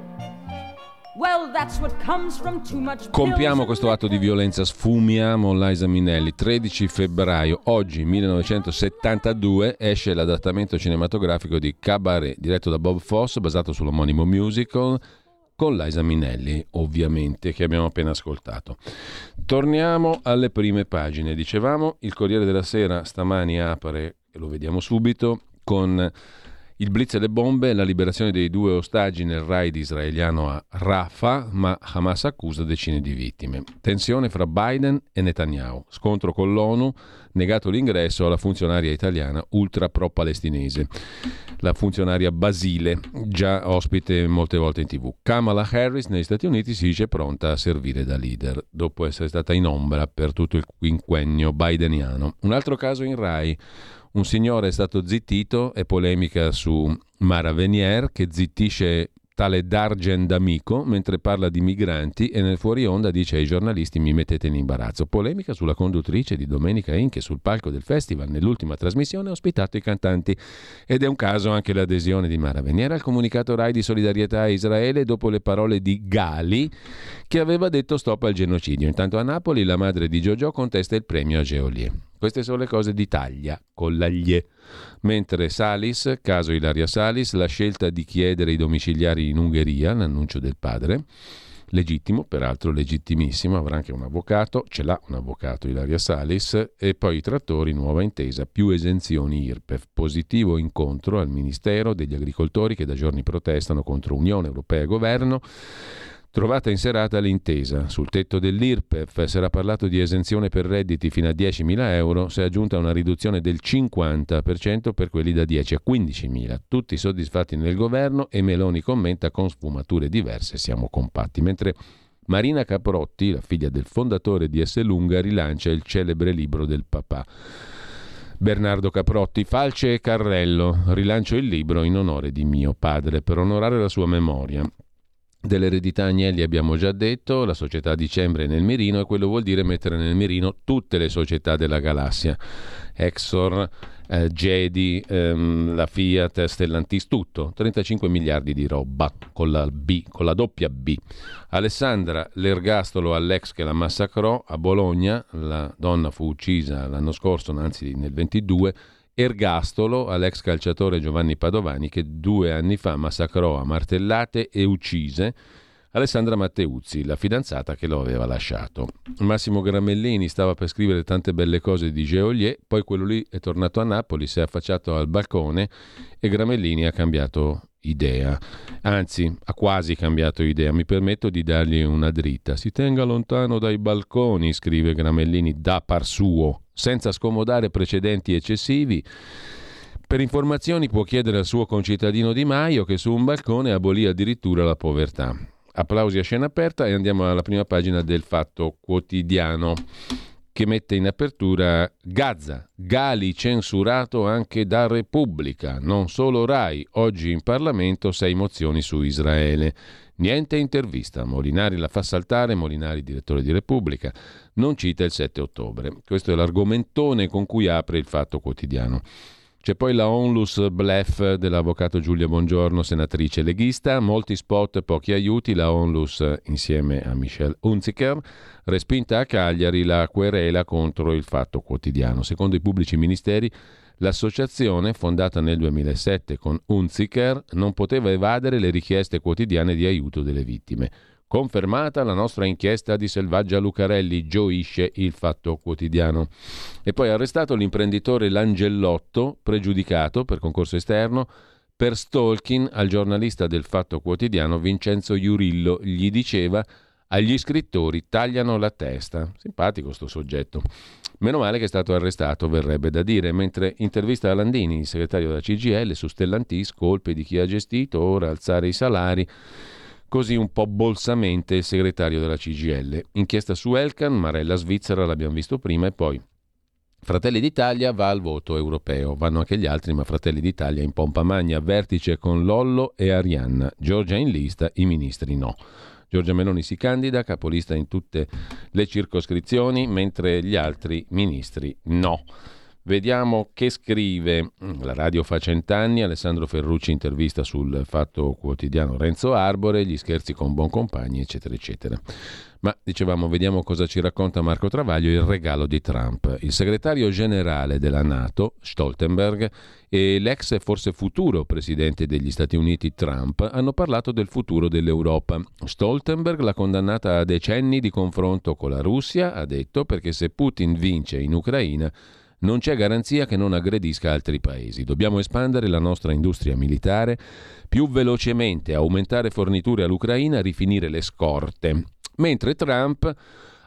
Well, that's what comes from too much. Compiamo questo atto di violenza, sfumiamo Liza Minnelli. Tredici febbraio, oggi millenovecentosettantadue, esce l'adattamento cinematografico di Cabaret, diretto da Bob Fosse, basato sull'omonimo musical, con Liza Minnelli, ovviamente, che abbiamo appena ascoltato. Torniamo alle prime pagine. Dicevamo, il Corriere della Sera stamani apre, e lo vediamo subito, con il blitz e le bombe, la liberazione dei due ostaggi nel raid israeliano a Rafah, ma Hamas accusa decine di vittime. Tensione fra Biden e Netanyahu. Scontro con l'ONU, negato l'ingresso alla funzionaria italiana ultra pro-palestinese. La funzionaria Basile, già ospite molte volte in tivù. Kamala Harris negli Stati Uniti si dice pronta a servire da leader, dopo essere stata in ombra per tutto il quinquennio bideniano. Un altro caso in RAI. Un signore è stato zittito, è polemica su Mara Venier che zittisce tale Dargen d'amico mentre parla di migranti e nel fuori onda dice ai giornalisti mi mettete in imbarazzo. Polemica sulla conduttrice di Domenica Inc. sul palco del festival, nell'ultima trasmissione ha ospitato i cantanti ed è un caso anche l'adesione di Mara Venier al comunicato RAI di solidarietà a Israele dopo le parole di Gali che aveva detto stop al genocidio. Intanto a Napoli la madre di Giorgio contesta il premio a Geolier. Queste sono le cose d'Italia, con la Lie. Mentre Salis, caso Ilaria Salis, la scelta di chiedere i domiciliari in Ungheria, l'annuncio del padre, legittimo, peraltro legittimissimo, avrà anche un avvocato, ce l'ha un avvocato Ilaria Salis, e poi i trattori, nuova intesa, più esenzioni I R P E F, positivo incontro al Ministero degli Agricoltori che da giorni protestano contro Unione Europea e Governo. Trovata in serata l'intesa. Sul tetto dell'I R P E F si era parlato di esenzione per redditi fino a diecimila euro, si è aggiunta una riduzione del cinquanta per cento per quelli da dieci a quindicimila. Tutti soddisfatti nel governo e Meloni commenta con sfumature diverse, siamo compatti. Mentre Marina Caprotti, la figlia del fondatore di Esselunga, rilancia il celebre libro del papà. Bernardo Caprotti, Falce e Carrello, rilancio il libro in onore di mio padre per onorare la sua memoria. Dell'eredità Agnelli abbiamo già detto, la società a dicembre è nel mirino e quello vuol dire mettere nel mirino tutte le società della galassia, Exor, eh, Jedi, ehm, la Fiat, Stellantis, tutto, trentacinque miliardi di roba con la B, con la doppia B. Alessandra, l'ergastolo all'ex che la massacrò a Bologna, la donna fu uccisa l'anno scorso, anzi nel ventidue, ergastolo all'ex calciatore Giovanni Padovani che due anni fa massacrò a martellate e uccise Alessandra Matteuzzi, la fidanzata che lo aveva lasciato. Massimo Gramellini stava per scrivere tante belle cose di Geolier, poi quello lì è tornato a Napoli, si è affacciato al balcone e Gramellini ha cambiato idea, anzi ha quasi cambiato idea, mi permetto di dargli una dritta. Si tenga lontano dai balconi, scrive Gramellini da par suo, senza scomodare precedenti eccessivi. Per informazioni può chiedere al suo concittadino Di Maio che su un balcone abolì addirittura la povertà. Applausi a scena aperta e andiamo alla prima pagina del Fatto Quotidiano che mette in apertura Gaza, Gali censurato anche da Repubblica, non solo RAI, oggi in Parlamento sei mozioni su Israele. Niente intervista, Molinari la fa saltare, Molinari direttore di Repubblica, non cita il sette ottobre. Questo è l'argomentone con cui apre il Fatto Quotidiano. C'è poi la onlus bluff dell'avvocato Giulia Bongiorno, senatrice leghista, molti spot, pochi aiuti, la onlus insieme a Michel Hunziker, respinta a Cagliari la querela contro il Fatto Quotidiano. Secondo i pubblici ministeri, l'associazione, fondata nel duemilasette con Hunziker, non poteva evadere le richieste quotidiane di aiuto delle vittime. Confermata la nostra inchiesta di Selvaggia Lucarelli, gioisce il Fatto Quotidiano. E poi arrestato l'imprenditore Langellotto, pregiudicato per concorso esterno, per stalking al giornalista del Fatto Quotidiano Vincenzo Iurillo. Gli diceva agli scrittori tagliano la testa. Simpatico sto soggetto. Meno male che è stato arrestato, verrebbe da dire, mentre intervista a Landini, il segretario della C G I L, su Stellantis, colpe di chi ha gestito, ora alzare i salari, così un po' bolsamente il segretario della C G I L. Inchiesta su Elkann, Marella Svizzera, l'abbiamo visto prima, e poi Fratelli d'Italia va al voto europeo, vanno anche gli altri, ma Fratelli d'Italia in pompa magna, vertice con Lollo e Arianna, Giorgia in lista, i ministri no. Giorgia Meloni si candida, capolista in tutte le circoscrizioni, mentre gli altri ministri no. Vediamo che scrive la radio fa cent'anni, Alessandro Ferrucci intervista sul Fatto Quotidiano Renzo Arbore, gli scherzi con Boncompagni, eccetera, eccetera. Ma dicevamo, vediamo cosa ci racconta Marco Travaglio, il regalo di Trump. Il segretario generale della NATO, Stoltenberg, e l'ex e forse futuro presidente degli Stati Uniti, Trump, hanno parlato del futuro dell'Europa. Stoltenberg l'ha condannata a decenni di confronto con la Russia, ha detto, perché se Putin vince in Ucraina non c'è garanzia che non aggredisca altri paesi. Dobbiamo espandere la nostra industria militare più velocemente, aumentare forniture all'Ucraina, rifinire le scorte. Mentre Trump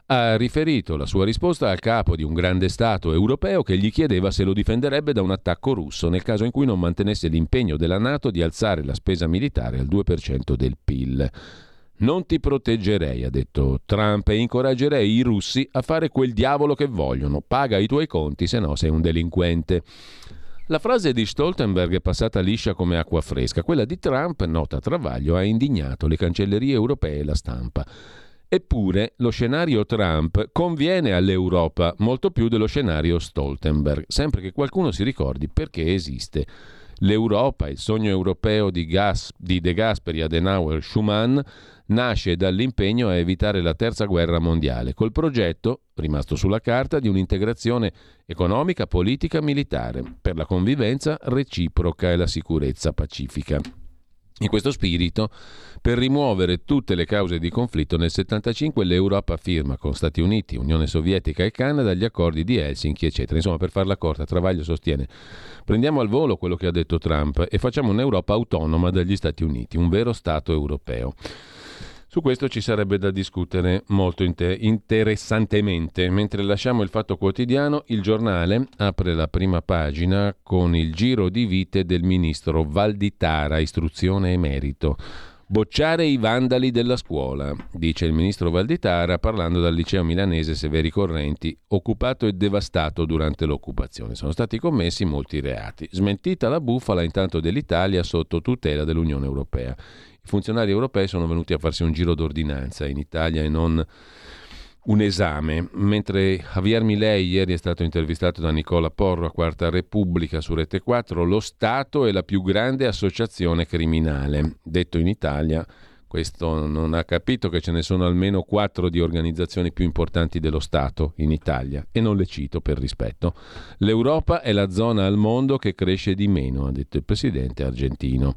ha riferito la sua risposta al capo di un grande Stato europeo che gli chiedeva se lo difenderebbe da un attacco russo nel caso in cui non mantenesse l'impegno della NATO di alzare la spesa militare al due per cento del P I L. Non ti proteggerei, ha detto Trump, e incoraggerei i russi a fare quel diavolo che vogliono. Paga i tuoi conti, se no sei un delinquente. La frase di Stoltenberg è passata liscia come acqua fresca. Quella di Trump, nota a travaglio, ha indignato le cancellerie europee e la stampa. Eppure lo scenario Trump conviene all'Europa molto più dello scenario Stoltenberg, sempre che qualcuno si ricordi perché esiste. L'Europa, il sogno europeo di, Gas, di De Gasperi, Adenauer, Schuman, nasce dall'impegno a evitare la terza guerra mondiale, col progetto, rimasto sulla carta, di un'integrazione economica, politica, militare, per la convivenza reciproca e la sicurezza pacifica. In questo spirito, per rimuovere tutte le cause di conflitto, nel settantacinque l'Europa firma con Stati Uniti, Unione Sovietica e Canada gli accordi di Helsinki, eccetera. Insomma, per farla corta, Travaglio sostiene: prendiamo al volo quello che ha detto Trump e facciamo un'Europa autonoma dagli Stati Uniti, un vero Stato europeo. Su questo ci sarebbe da discutere molto inter- interessantemente. Mentre lasciamo il Fatto Quotidiano, Il Giornale apre la prima pagina con il giro di vite del ministro Valditara, istruzione e merito. Bocciare i vandali della scuola, dice il ministro Valditara parlando dal liceo milanese Severi Correnti, occupato e devastato durante l'occupazione. Sono stati commessi molti reati. Smentita la bufala intanto dell'Italia sotto tutela dell'Unione Europea. I funzionari europei sono venuti a farsi un giro d'ordinanza in Italia e non un esame. Mentre Javier Milei ieri è stato intervistato da Nicola Porro a Quarta Repubblica su Rete quattro, lo Stato è la più grande associazione criminale. Detto in Italia, questo non ha capito che ce ne sono almeno quattro di organizzazioni più importanti dello Stato in Italia, e non le cito per rispetto. L'Europa è la zona al mondo che cresce di meno, ha detto il presidente argentino.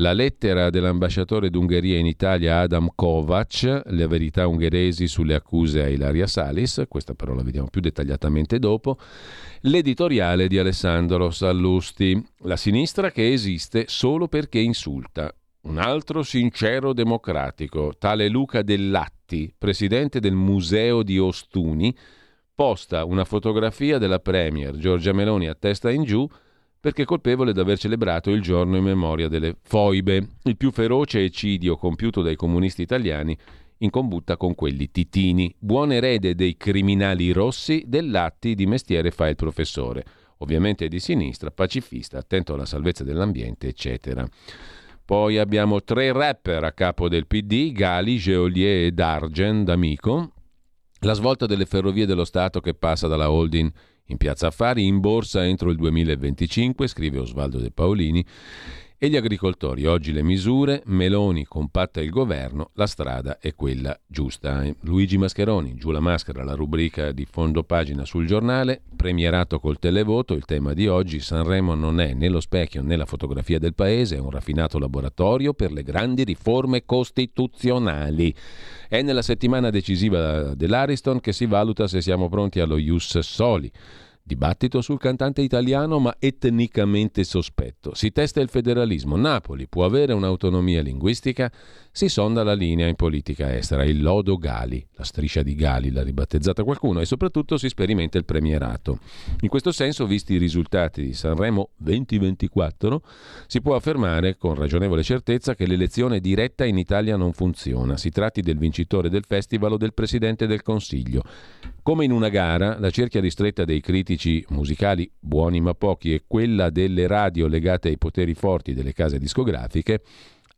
La lettera dell'ambasciatore d'Ungheria in Italia Adam Kovacs, le verità ungheresi sulle accuse a Ilaria Salis, questa però la vediamo più dettagliatamente dopo, l'editoriale di Alessandro Sallusti, la sinistra che esiste solo perché insulta, un altro sincero democratico, tale Luca dell'atti, presidente del museo di Ostuni, posta una fotografia della premier Giorgia Meloni a testa in giù perché è colpevole di aver celebrato il giorno in memoria delle foibe, il più feroce eccidio compiuto dai comunisti italiani in combutta con quelli titini. Buon erede dei criminali rossi, dell'atti di mestiere fa il professore, ovviamente è di sinistra, pacifista, attento alla salvezza dell'ambiente, eccetera. Poi abbiamo tre rapper a capo del P D, Gali, Geolier e Dargen, d'amico. La svolta delle ferrovie dello Stato che passa dalla holding in Piazza Affari in borsa entro il duemilaventicinque, scrive Osvaldo De Paolini. E gli agricoltori, oggi le misure, Meloni compatta il governo, la strada è quella giusta. Luigi Mascheroni, giù la maschera, la rubrica di fondo pagina sul Giornale, premierato col televoto, il tema di oggi, Sanremo non è né lo specchio né la fotografia del paese, è un raffinato laboratorio per le grandi riforme costituzionali. È nella settimana decisiva dell'Ariston che si valuta se siamo pronti allo ius soli. Dibattito sul cantante italiano ma etnicamente sospetto. Si testa il federalismo. Napoli può avere un'autonomia linguistica? Si sonda la linea in politica estera. Il lodo Gali, la striscia di Gali l'ha ribattezzata qualcuno, e soprattutto si sperimenta il premierato. In questo senso, visti i risultati di Sanremo venti ventiquattro, si può affermare con ragionevole certezza che l'elezione diretta in Italia non funziona. Si tratti del vincitore del festival o del presidente del Consiglio. Come in una gara, la cerchia ristretta dei critici musicali, buoni ma pochi, e quella delle radio legate ai poteri forti delle case discografiche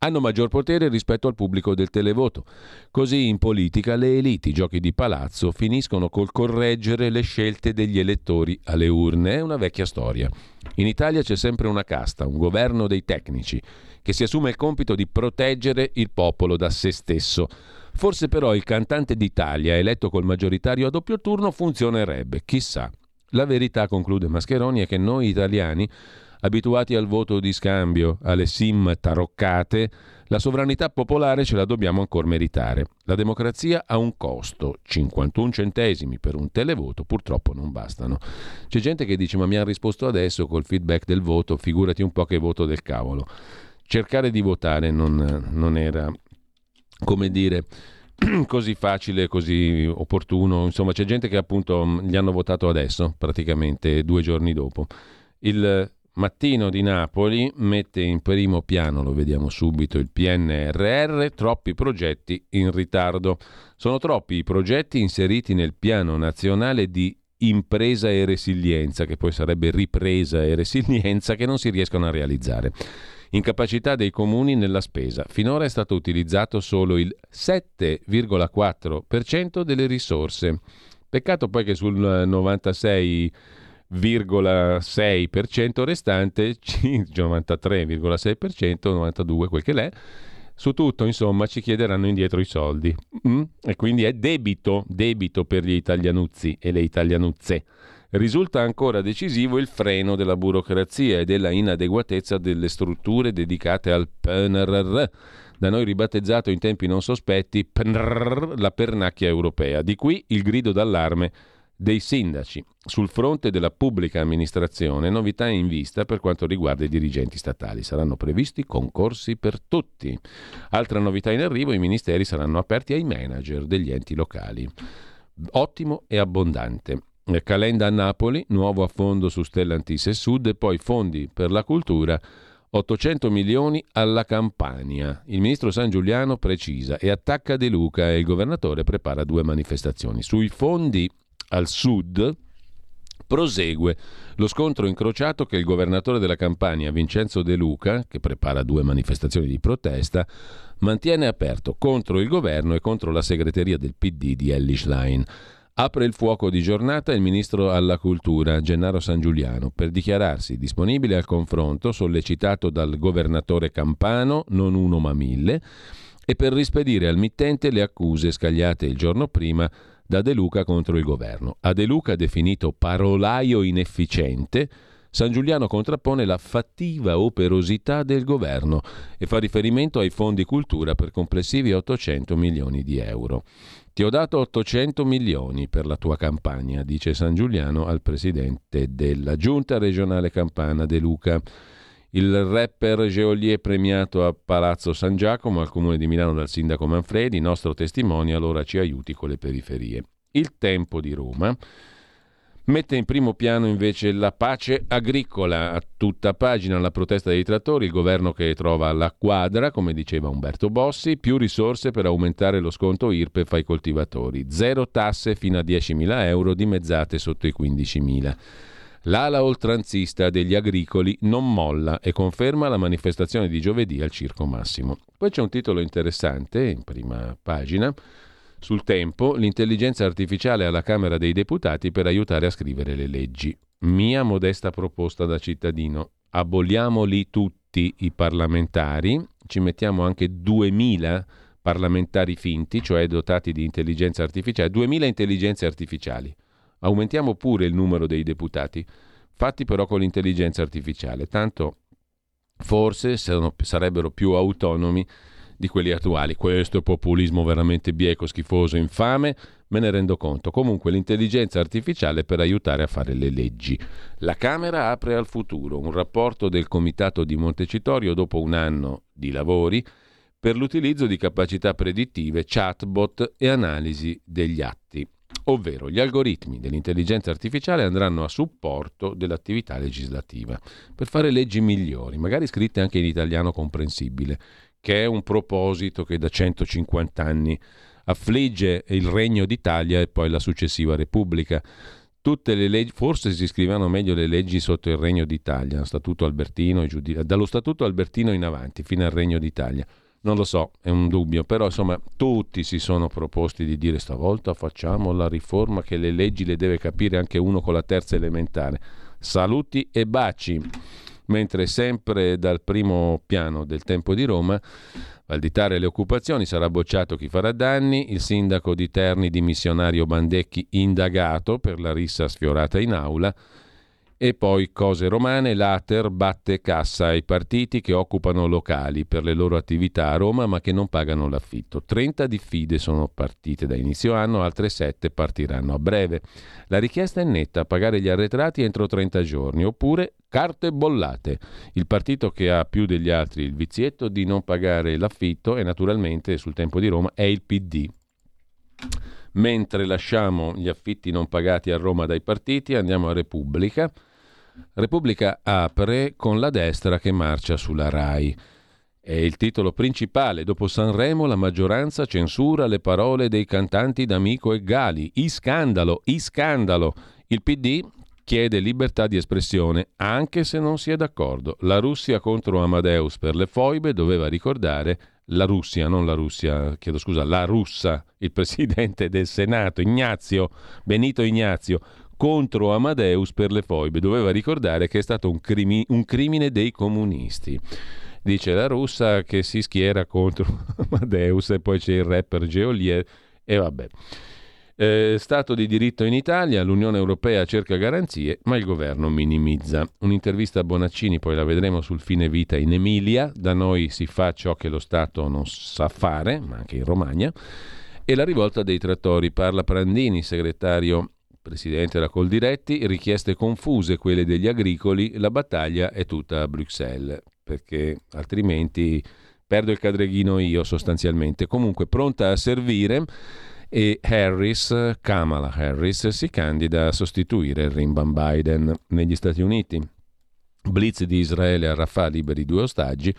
hanno maggior potere rispetto al pubblico del televoto. Così in politica le eliti, i giochi di palazzo, finiscono col correggere le scelte degli elettori alle urne. È una vecchia storia. In Italia c'è sempre una casta, un governo dei tecnici, che si assume il compito di proteggere il popolo da se stesso. Forse però il cantante d'Italia, eletto col maggioritario a doppio turno, funzionerebbe, chissà. La verità, conclude Mascheroni, è che noi italiani, abituati al voto di scambio, alle sim taroccate, la sovranità popolare ce la dobbiamo ancora meritare. La democrazia ha un costo, cinquantuno centesimi per un televoto purtroppo non bastano. C'è gente che dice: ma mi ha risposto adesso col feedback del voto, figurati un po' che voto del cavolo. Cercare di votare non, non era, come dire, così facile, così opportuno. Insomma, c'è gente che appunto gli hanno votato adesso, praticamente due giorni dopo. Il Mattino di Napoli mette in primo piano, lo vediamo subito, il P N R R, troppi progetti in ritardo. Sono troppi i progetti inseriti nel piano nazionale di impresa e resilienza, che poi sarebbe ripresa e resilienza, che non si riescono a realizzare. Incapacità dei comuni nella spesa. Finora è stato utilizzato solo il sette virgola quattro per cento delle risorse. Peccato poi che sul novantasei virgola sei per cento restante, novantatré virgola sei per cento, novantadue quel che l'è, su tutto insomma ci chiederanno indietro i soldi, mm? e quindi è debito debito per gli italianuzzi e le italianuzze. Risulta ancora decisivo il freno della burocrazia e della inadeguatezza delle strutture dedicate al P N R R, da noi ribattezzato in tempi non sospetti P N R R, la pernacchia europea. Di qui il grido d'allarme dei sindaci. Sul fronte della pubblica amministrazione, novità in vista per quanto riguarda i dirigenti statali. Saranno previsti concorsi per tutti. Altra novità in arrivo, i ministeri saranno aperti ai manager degli enti locali. Ottimo e abbondante. Calenda a Napoli, nuovo affondo su Stellantis e Sud, e poi fondi per la cultura, ottocento milioni alla Campania. Il ministro Sangiuliano precisa e attacca De Luca, e il governatore prepara due manifestazioni. Sui fondi al sud prosegue lo scontro incrociato che il governatore della Campania, Vincenzo De Luca, che prepara due manifestazioni di protesta, mantiene aperto contro il governo e contro la segreteria del P D di Elly Schlein. Apre il fuoco di giornata il ministro alla cultura, Gennaro Sangiuliano, per dichiararsi disponibile al confronto, sollecitato dal governatore campano, non uno ma mille, e per rispedire al mittente le accuse scagliate il giorno prima da De Luca contro il governo. A De Luca, definito parolaio inefficiente, Sangiuliano contrappone la fattiva operosità del governo e fa riferimento ai fondi cultura per complessivi ottocento milioni di euro. Ti ho dato ottocento milioni per la tua Campania, dice Sangiuliano al presidente della giunta regionale campana De Luca. Il rapper Geolier premiato a Palazzo San Giacomo al Comune di Milano dal sindaco Manfredi, nostro testimone, allora ci aiuti con le periferie. Il Tempo di Roma mette in primo piano invece la pace agricola, a tutta pagina la protesta dei trattori, il governo che trova la quadra, come diceva Umberto Bossi, più risorse per aumentare lo sconto I R P E F ai coltivatori, zero tasse fino a diecimila euro dimezzate sotto i quindicimila. L'ala oltranzista degli agricoli non molla e conferma la manifestazione di giovedì al Circo Massimo. Poi c'è un titolo interessante, in prima pagina, sul Tempo, l'intelligenza artificiale alla Camera dei Deputati per aiutare a scrivere le leggi. Mia modesta proposta da cittadino, aboliamoli tutti i parlamentari, ci mettiamo anche duemila parlamentari finti, cioè dotati di intelligenza artificiale, duemila intelligenze artificiali. Aumentiamo pure il numero dei deputati, fatti però con l'intelligenza artificiale, tanto forse sono, sarebbero più autonomi di quelli attuali. Questo è populismo veramente bieco, schifoso, infame, me ne rendo conto. Comunque l'intelligenza artificiale per aiutare a fare le leggi. La Camera apre al futuro, un rapporto del Comitato di Montecitorio dopo un anno di lavori per l'utilizzo di capacità predittive, chatbot e analisi degli atti. Ovvero gli algoritmi dell'intelligenza artificiale andranno a supporto dell'attività legislativa per fare leggi migliori, magari scritte anche in italiano comprensibile, che è un proposito che da centocinquanta anni affligge il Regno d'Italia e poi la successiva Repubblica. Tutte le leggi, forse si scrivano meglio le leggi sotto il Regno d'Italia, Statuto Albertino, giudiz- dallo Statuto Albertino in avanti fino al Regno d'Italia. Non lo so, è un dubbio, però insomma tutti si sono proposti di dire stavolta facciamo la riforma che le leggi le deve capire anche uno con la terza elementare. Saluti e baci. Mentre sempre dal primo piano del Tempo di Roma, valutare le occupazioni, sarà bocciato chi farà danni, il sindaco di Terni dimissionario Bandecchi indagato per la rissa sfiorata in aula. E poi Cose Romane, l'Ater batte cassa ai partiti che occupano locali per le loro attività a Roma ma che non pagano l'affitto. trenta diffide sono partite da inizio anno, altre sette partiranno a breve. La richiesta è netta, pagare gli arretrati entro trenta giorni oppure carte bollate. Il partito che ha più degli altri il vizietto di non pagare l'affitto e naturalmente sul Tempo di Roma è il P D. Mentre lasciamo gli affitti non pagati a Roma dai partiti, andiamo a Repubblica. Repubblica apre con la destra che marcia sulla RAI. È il titolo principale. Dopo Sanremo la maggioranza censura le parole dei cantanti D'Amico e Gali. Iscandalo, iscandalo. Il P D chiede libertà di espressione anche se non si è d'accordo. La Russia contro Amadeus per le foibe, doveva ricordare la Russia, non la Russia, chiedo scusa, la russa, il presidente del Senato, Ignazio, Benito Ignazio, contro Amadeus per le foibe, doveva ricordare che è stato un, crimi, un crimine dei comunisti. Dice la russa che si schiera contro Amadeus e poi c'è il rapper Geolier e vabbè. Eh, stato di diritto in Italia, l'Unione Europea cerca garanzie ma il governo minimizza. Un'intervista a Bonaccini, poi la vedremo, sul fine vita in Emilia. Da noi si fa ciò che lo Stato non sa fare, ma anche in Romagna. E la rivolta dei trattori, parla Prandini, segretario presidente della Coldiretti, richieste confuse quelle degli agricoli, la battaglia è tutta a Bruxelles, perché altrimenti perdo il cadreghino io sostanzialmente. Comunque pronta a servire, e Harris, Kamala Harris, si candida a sostituire Rimban Biden negli Stati Uniti. Blitz di Israele a Rafah, liberi due ostaggi.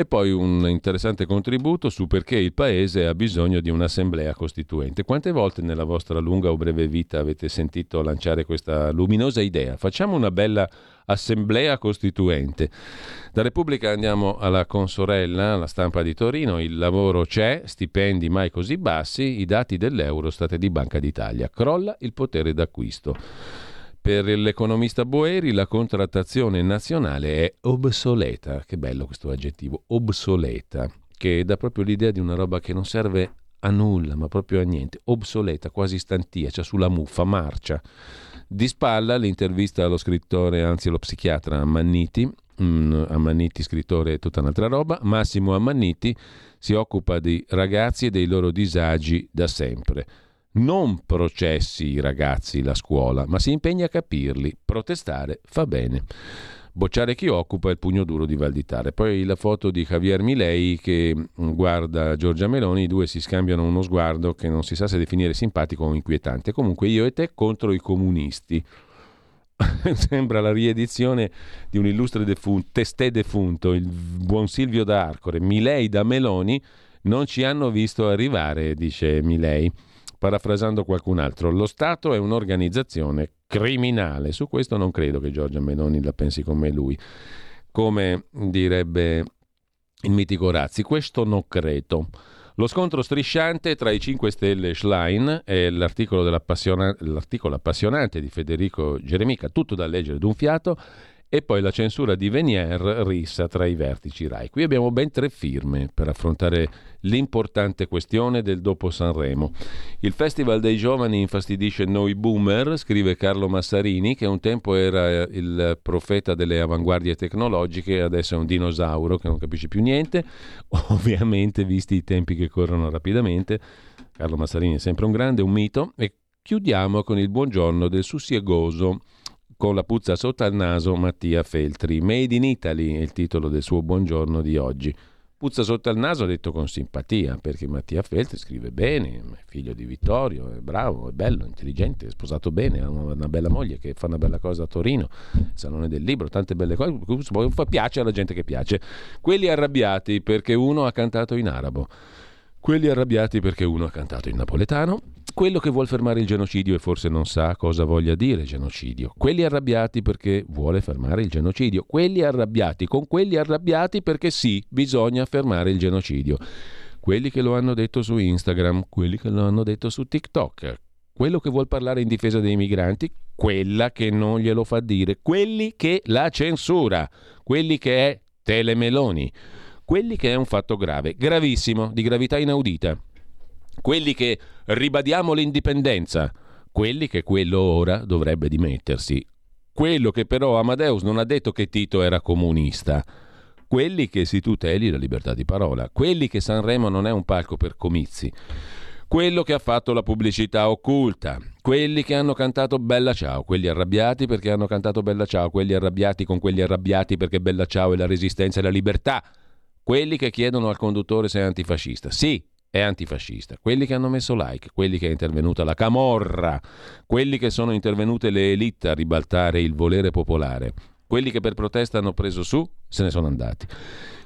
E poi un interessante contributo su perché il Paese ha bisogno di un'assemblea costituente. Quante volte nella vostra lunga o breve vita avete sentito lanciare questa luminosa idea? Facciamo una bella assemblea costituente. Da Repubblica andiamo alla consorella, alla Stampa di Torino. Il lavoro c'è, stipendi mai così bassi, i dati dell'Eurostat e di Banca d'Italia. Crolla il potere d'acquisto. Per l'economista Boeri la contrattazione nazionale è obsoleta, che bello questo aggettivo, obsoleta, che dà proprio l'idea di una roba che non serve a nulla, ma proprio a niente, obsoleta, quasi stantia, cioè sulla muffa, marcia. Di spalla l'intervista allo scrittore, anzi allo psichiatra Ammanniti, mm, Ammanniti scrittore è tutta un'altra roba, Massimo Ammanniti si occupa di ragazzi e dei loro disagi da sempre. Non processi i ragazzi la scuola, ma si impegna a capirli. Protestare fa bene. Bocciare chi occupa è il pugno duro di Valditare. Poi la foto di Javier Milei che guarda Giorgia Meloni, i due si scambiano uno sguardo che non si sa se definire simpatico o inquietante. Comunque io e te contro i comunisti. Sembra la riedizione di un illustre defunto, testè defunto, il buon Silvio da Arcore. Milei da Meloni non ci hanno visto arrivare, dice Milei. Parafrasando qualcun altro, lo Stato è un'organizzazione criminale. Su questo non credo che Giorgia Meloni la pensi come lui. Come direbbe il mitico Razzi, questo non credo. Lo scontro strisciante tra i cinque Stelle e Schlein è l'articolo, dell'appassiona... l'articolo appassionante di Federico Geremica, tutto da leggere d'un fiato, e poi la censura di Venier rissa tra i vertici RAI. Qui abbiamo ben tre firme per affrontare l'importante questione del dopo Sanremo. Il Festival dei Giovani infastidisce noi boomer, scrive Carlo Massarini, che un tempo era il profeta delle avanguardie tecnologiche, adesso è un dinosauro che non capisce più niente, ovviamente visti i tempi che corrono rapidamente. Carlo Massarini è sempre un grande, un mito. E chiudiamo con il buongiorno del sussiegoso con la puzza sotto al naso Mattia Feltri. Made in Italy è il titolo del suo buongiorno di oggi. Puzza sotto al naso detto con simpatia, perché Mattia Feltri scrive bene, è figlio di Vittorio, è bravo, è bello, intelligente, è sposato bene, ha una bella moglie che fa una bella cosa a Torino, Salone del Libro, tante belle cose, piace alla gente che piace. Quelli arrabbiati perché uno ha cantato in arabo, quelli arrabbiati perché uno ha cantato in napoletano, quello che vuol fermare il genocidio e forse non sa cosa voglia dire genocidio, quelli arrabbiati perché vuole fermare il genocidio, quelli arrabbiati con quelli arrabbiati perché sì, bisogna fermare il genocidio, quelli che lo hanno detto su Instagram, quelli che lo hanno detto su TikTok, quello che vuol parlare in difesa dei migranti, quella che non glielo fa dire, quelli che la censura, quelli che è Telemeloni, quelli che è un fatto grave, gravissimo, di gravità inaudita, quelli che ribadiamo l'indipendenza, quelli che quello ora dovrebbe dimettersi, quello che però Amadeus non ha detto che Tito era comunista, quelli che si tuteli la libertà di parola, quelli che Sanremo non è un palco per comizi, quello che ha fatto la pubblicità occulta, quelli che hanno cantato Bella Ciao, quelli arrabbiati perché hanno cantato Bella Ciao, quelli arrabbiati con quelli arrabbiati perché Bella Ciao è la resistenza e la libertà, quelli che chiedono al conduttore se è antifascista. Sì, è antifascista. Quelli che hanno messo like, quelli che è intervenuta la camorra, quelli che sono intervenute le élite a ribaltare il volere popolare, quelli che per protesta hanno preso su, se ne sono andati.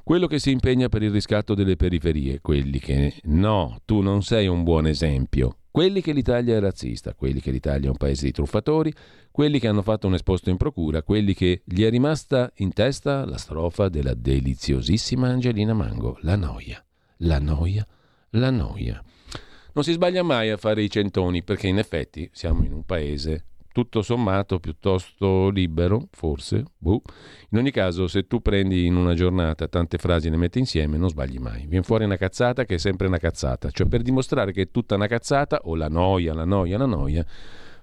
Quello che si impegna per il riscatto delle periferie, quelli che no, tu non sei un buon esempio. Quelli che l'Italia è razzista, quelli che l'Italia è un paese di truffatori, quelli che hanno fatto un esposto in procura, quelli che gli è rimasta in testa la strofa della deliziosissima Angelina Mango. La noia, la noia, la noia. Non si sbaglia mai a fare i centoni, perché in effetti siamo in un paese tutto sommato piuttosto libero, forse. Buh. In ogni caso, se tu prendi in una giornata tante frasi e le metti insieme, non sbagli mai. Viene fuori una cazzata che è sempre una cazzata. Cioè, per dimostrare che è tutta una cazzata, o la noia, la noia, la noia,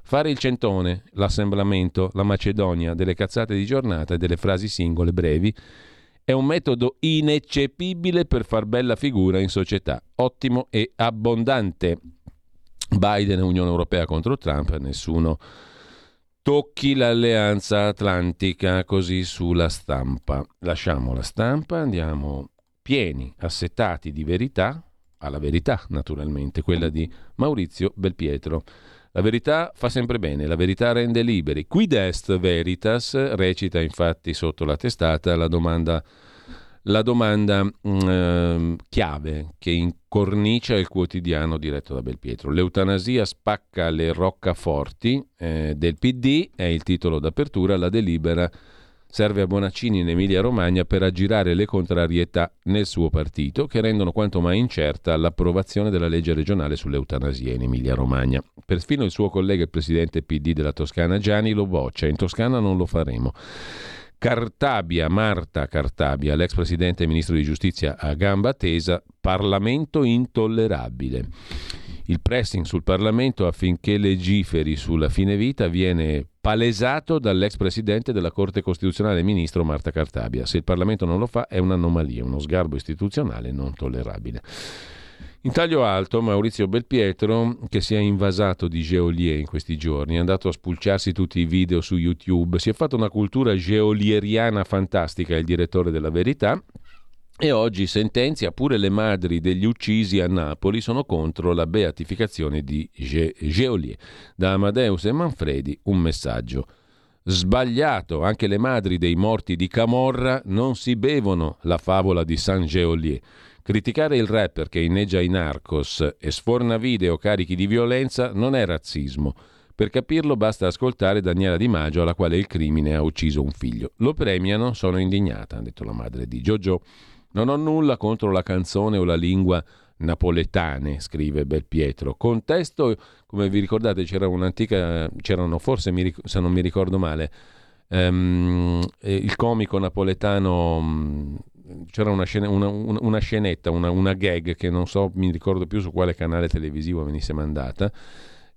fare il centone, l'assemblamento, la Macedonia delle cazzate di giornata e delle frasi singole brevi è un metodo ineccepibile per far bella figura in società. Ottimo e abbondante. Biden e Unione Europea contro Trump, nessuno tocchi l'alleanza atlantica, così sulla stampa. Lasciamo la stampa, andiamo pieni, assetati di verità, alla verità naturalmente, quella di Maurizio Belpietro. La verità fa sempre bene, la verità rende liberi. Quid est veritas, recita infatti sotto la testata la domanda La domanda eh, chiave che incornicia il quotidiano diretto da Belpietro. L'eutanasia spacca le roccaforti eh, del P D, è il titolo d'apertura. La delibera serve a Bonaccini in Emilia-Romagna per aggirare le contrarietà nel suo partito, che rendono quanto mai incerta l'approvazione della legge regionale sull'eutanasia in Emilia-Romagna. Perfino il suo collega, il presidente P D della Toscana Gianni, lo boccia. In Toscana non lo faremo. Cartabia, Marta Cartabia, l'ex presidente e ministro di giustizia a gamba tesa, Parlamento intollerabile. Il pressing sul Parlamento affinché legiferi sulla fine vita viene palesato dall'ex presidente della Corte Costituzionale, ministro Marta Cartabia. Se il Parlamento non lo fa è un'anomalia, uno sgarbo istituzionale non tollerabile. In taglio alto Maurizio Belpietro, che si è invasato di Geolier in questi giorni, è andato a spulciarsi tutti i video su YouTube, si è fatta una cultura geolieriana fantastica il direttore della Verità, e oggi sentenzia pure le madri degli uccisi a Napoli sono contro la beatificazione di Ge- Geolier. Da Amadeus e Manfredi un messaggio sbagliato: anche le madri dei morti di Camorra non si bevono la favola di San Geolier. Criticare il rapper che inneggia i Narcos e sforna video carichi di violenza non è razzismo. Per capirlo basta ascoltare Daniela Di Maggio, alla quale il crimine ha ucciso un figlio. Lo premiano, sono indignata, ha detto la madre di Giorgio. Non ho nulla contro la canzone o la lingua napoletane, scrive Belpietro. Contesto, come vi ricordate, c'era un'antica, c'erano forse, se non mi ricordo male, um, il comico napoletano... Um, c'era una, scena, una, una scenetta, una, una gag che non so, mi ricordo più su quale canale televisivo venisse mandata.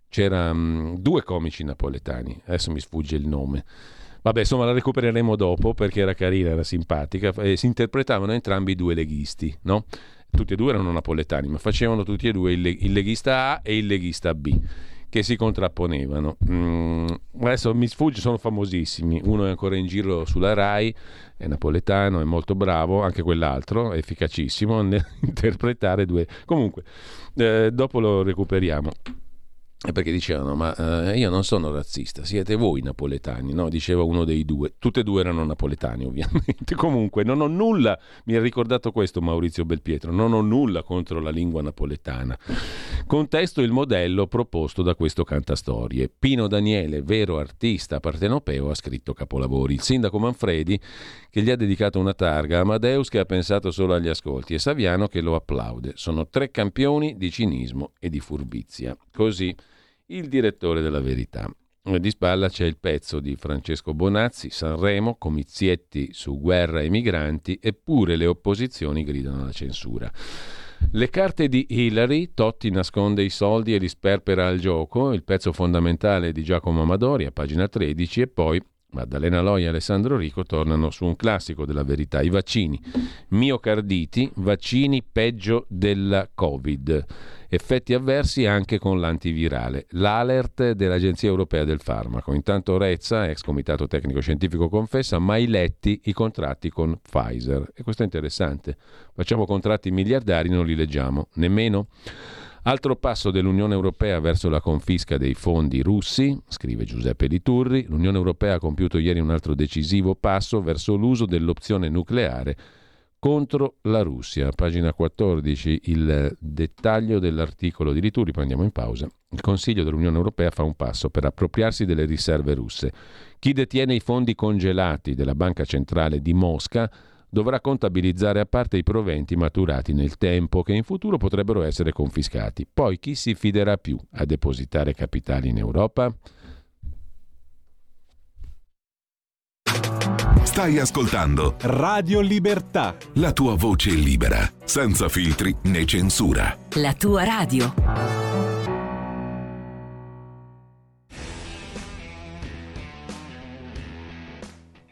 C'era um, due comici napoletani, adesso mi sfugge il nome, vabbè, insomma la recupereremo dopo perché era carina, era simpatica, e si interpretavano entrambi due leghisti, no? Tutti e due erano napoletani, ma facevano tutti e due il, il leghista A e il leghista B, che si contrapponevano. Mm, adesso mi sfugge, sono famosissimi. Uno è ancora in giro sulla RAI, è napoletano, è molto bravo, anche quell'altro è efficacissimo nell'interpretare due. Comunque, eh, dopo lo recuperiamo. Perché dicevano, ma eh, io non sono razzista, siete voi napoletani, no? Diceva uno dei due, tutte e due erano napoletani ovviamente. Comunque non ho nulla, mi ha ricordato questo Maurizio Belpietro, non ho nulla contro la lingua napoletana. Contesto il modello proposto da questo cantastorie. Pino Daniele, vero artista partenopeo, ha scritto capolavori. Il sindaco Manfredi, che gli ha dedicato una targa, Amadeus che ha pensato solo agli ascolti e Saviano che lo applaude. Sono tre campioni di cinismo e di furbizia. Così il direttore della Verità. Di spalla c'è il pezzo di Francesco Bonazzi, Sanremo, comizietti su guerra e migranti, eppure le opposizioni gridano alla censura. Le carte di Hillary, Totti nasconde i soldi e li sperpera al gioco, il pezzo fondamentale di Giacomo Amadori a pagina tredici, e poi Maddalena Loi e Alessandro Rico tornano su un classico della verità, i vaccini. Miocarditi, vaccini peggio della Covid. Effetti avversi anche con l'antivirale. L'alert dell'Agenzia Europea del Farmaco. Intanto Rezza, ex comitato tecnico scientifico, confessa mai letti i contratti con Pfizer. E questo è interessante. Facciamo contratti miliardari, non li leggiamo nemmeno. Altro passo dell'Unione Europea verso la confisca dei fondi russi, scrive Giuseppe Liturri. L'Unione Europea ha compiuto ieri un altro decisivo passo verso l'uso dell'opzione nucleare contro la Russia. Pagina quattordici, il dettaglio dell'articolo di Liturri, poi andiamo in pausa. Il Consiglio dell'Unione Europea fa un passo per appropriarsi delle riserve russe. Chi detiene i fondi congelati della Banca Centrale di Mosca dovrà contabilizzare a parte i proventi maturati nel tempo, che in futuro potrebbero essere confiscati. Poi chi si fiderà più a depositare capitali in Europa? Stai ascoltando Radio Libertà, la tua voce libera, senza filtri né censura. La tua radio.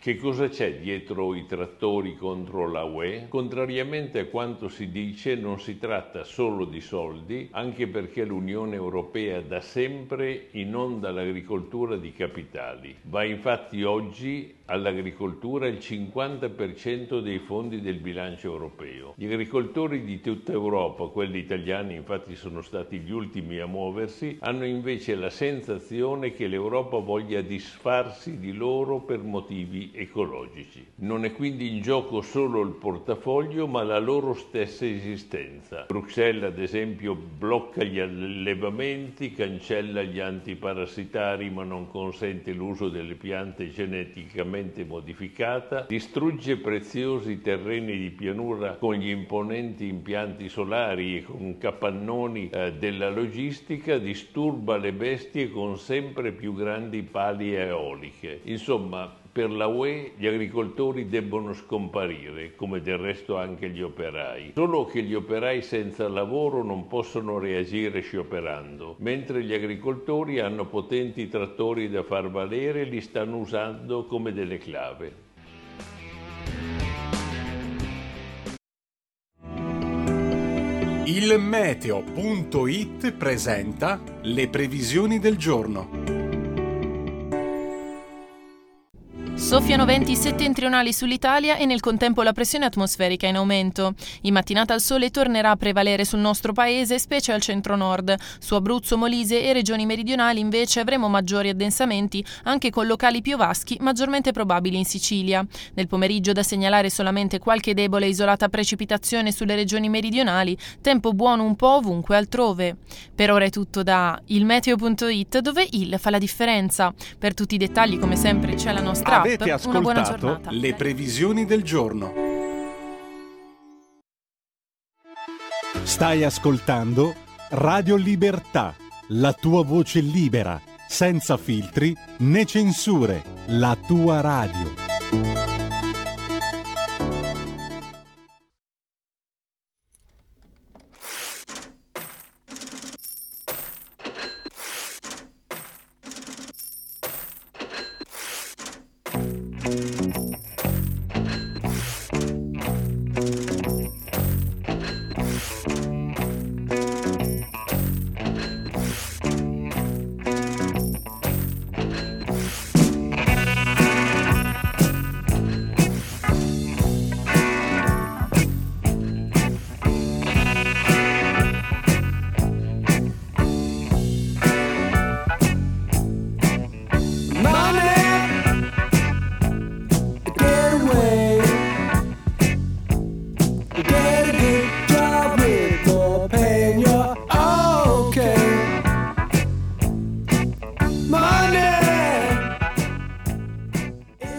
Che cosa c'è dietro i trattori contro la U E? Contrariamente a quanto si dice, non si tratta solo di soldi, anche perché l'Unione Europea da sempre inonda l'agricoltura di capitali. Va infatti oggi all'agricoltura il cinquanta per cento dei fondi del bilancio europeo. Gli agricoltori di tutta Europa, quelli italiani infatti sono stati gli ultimi a muoversi, hanno invece la sensazione che l'Europa voglia disfarsi di loro per motivi ecologici. Non è quindi in gioco solo il portafoglio, ma la loro stessa esistenza. Bruxelles, ad esempio, blocca gli allevamenti, cancella gli antiparassitari, ma non consente l'uso delle piante geneticamente modificate, distrugge preziosi terreni di pianura con gli imponenti impianti solari e con capannoni eh, della logistica, disturba le bestie con sempre più grandi pali eoliche. Insomma, per la U E gli agricoltori debbono scomparire, come del resto anche gli operai. Solo che gli operai senza lavoro non possono reagire scioperando, mentre gli agricoltori hanno potenti trattori da far valere e li stanno usando come delle clave. Il meteo punto it presenta le previsioni del giorno. Soffiano venti settentrionali sull'Italia e nel contempo la pressione atmosferica in aumento. In mattinata il sole tornerà a prevalere sul nostro paese, specie al centro-nord. Su Abruzzo, Molise e regioni meridionali invece avremo maggiori addensamenti, anche con locali piovaschi maggiormente probabili in Sicilia. Nel pomeriggio da segnalare solamente qualche debole e isolata precipitazione sulle regioni meridionali, tempo buono un po' ovunque altrove. Per ora è tutto da ilmeteo punto it, dove il fa la differenza. Per tutti i dettagli, come sempre, c'è la nostra app. Avete ascoltato le previsioni del giorno. Stai ascoltando Radio Libertà, la tua voce libera, senza filtri né censure, la tua radio.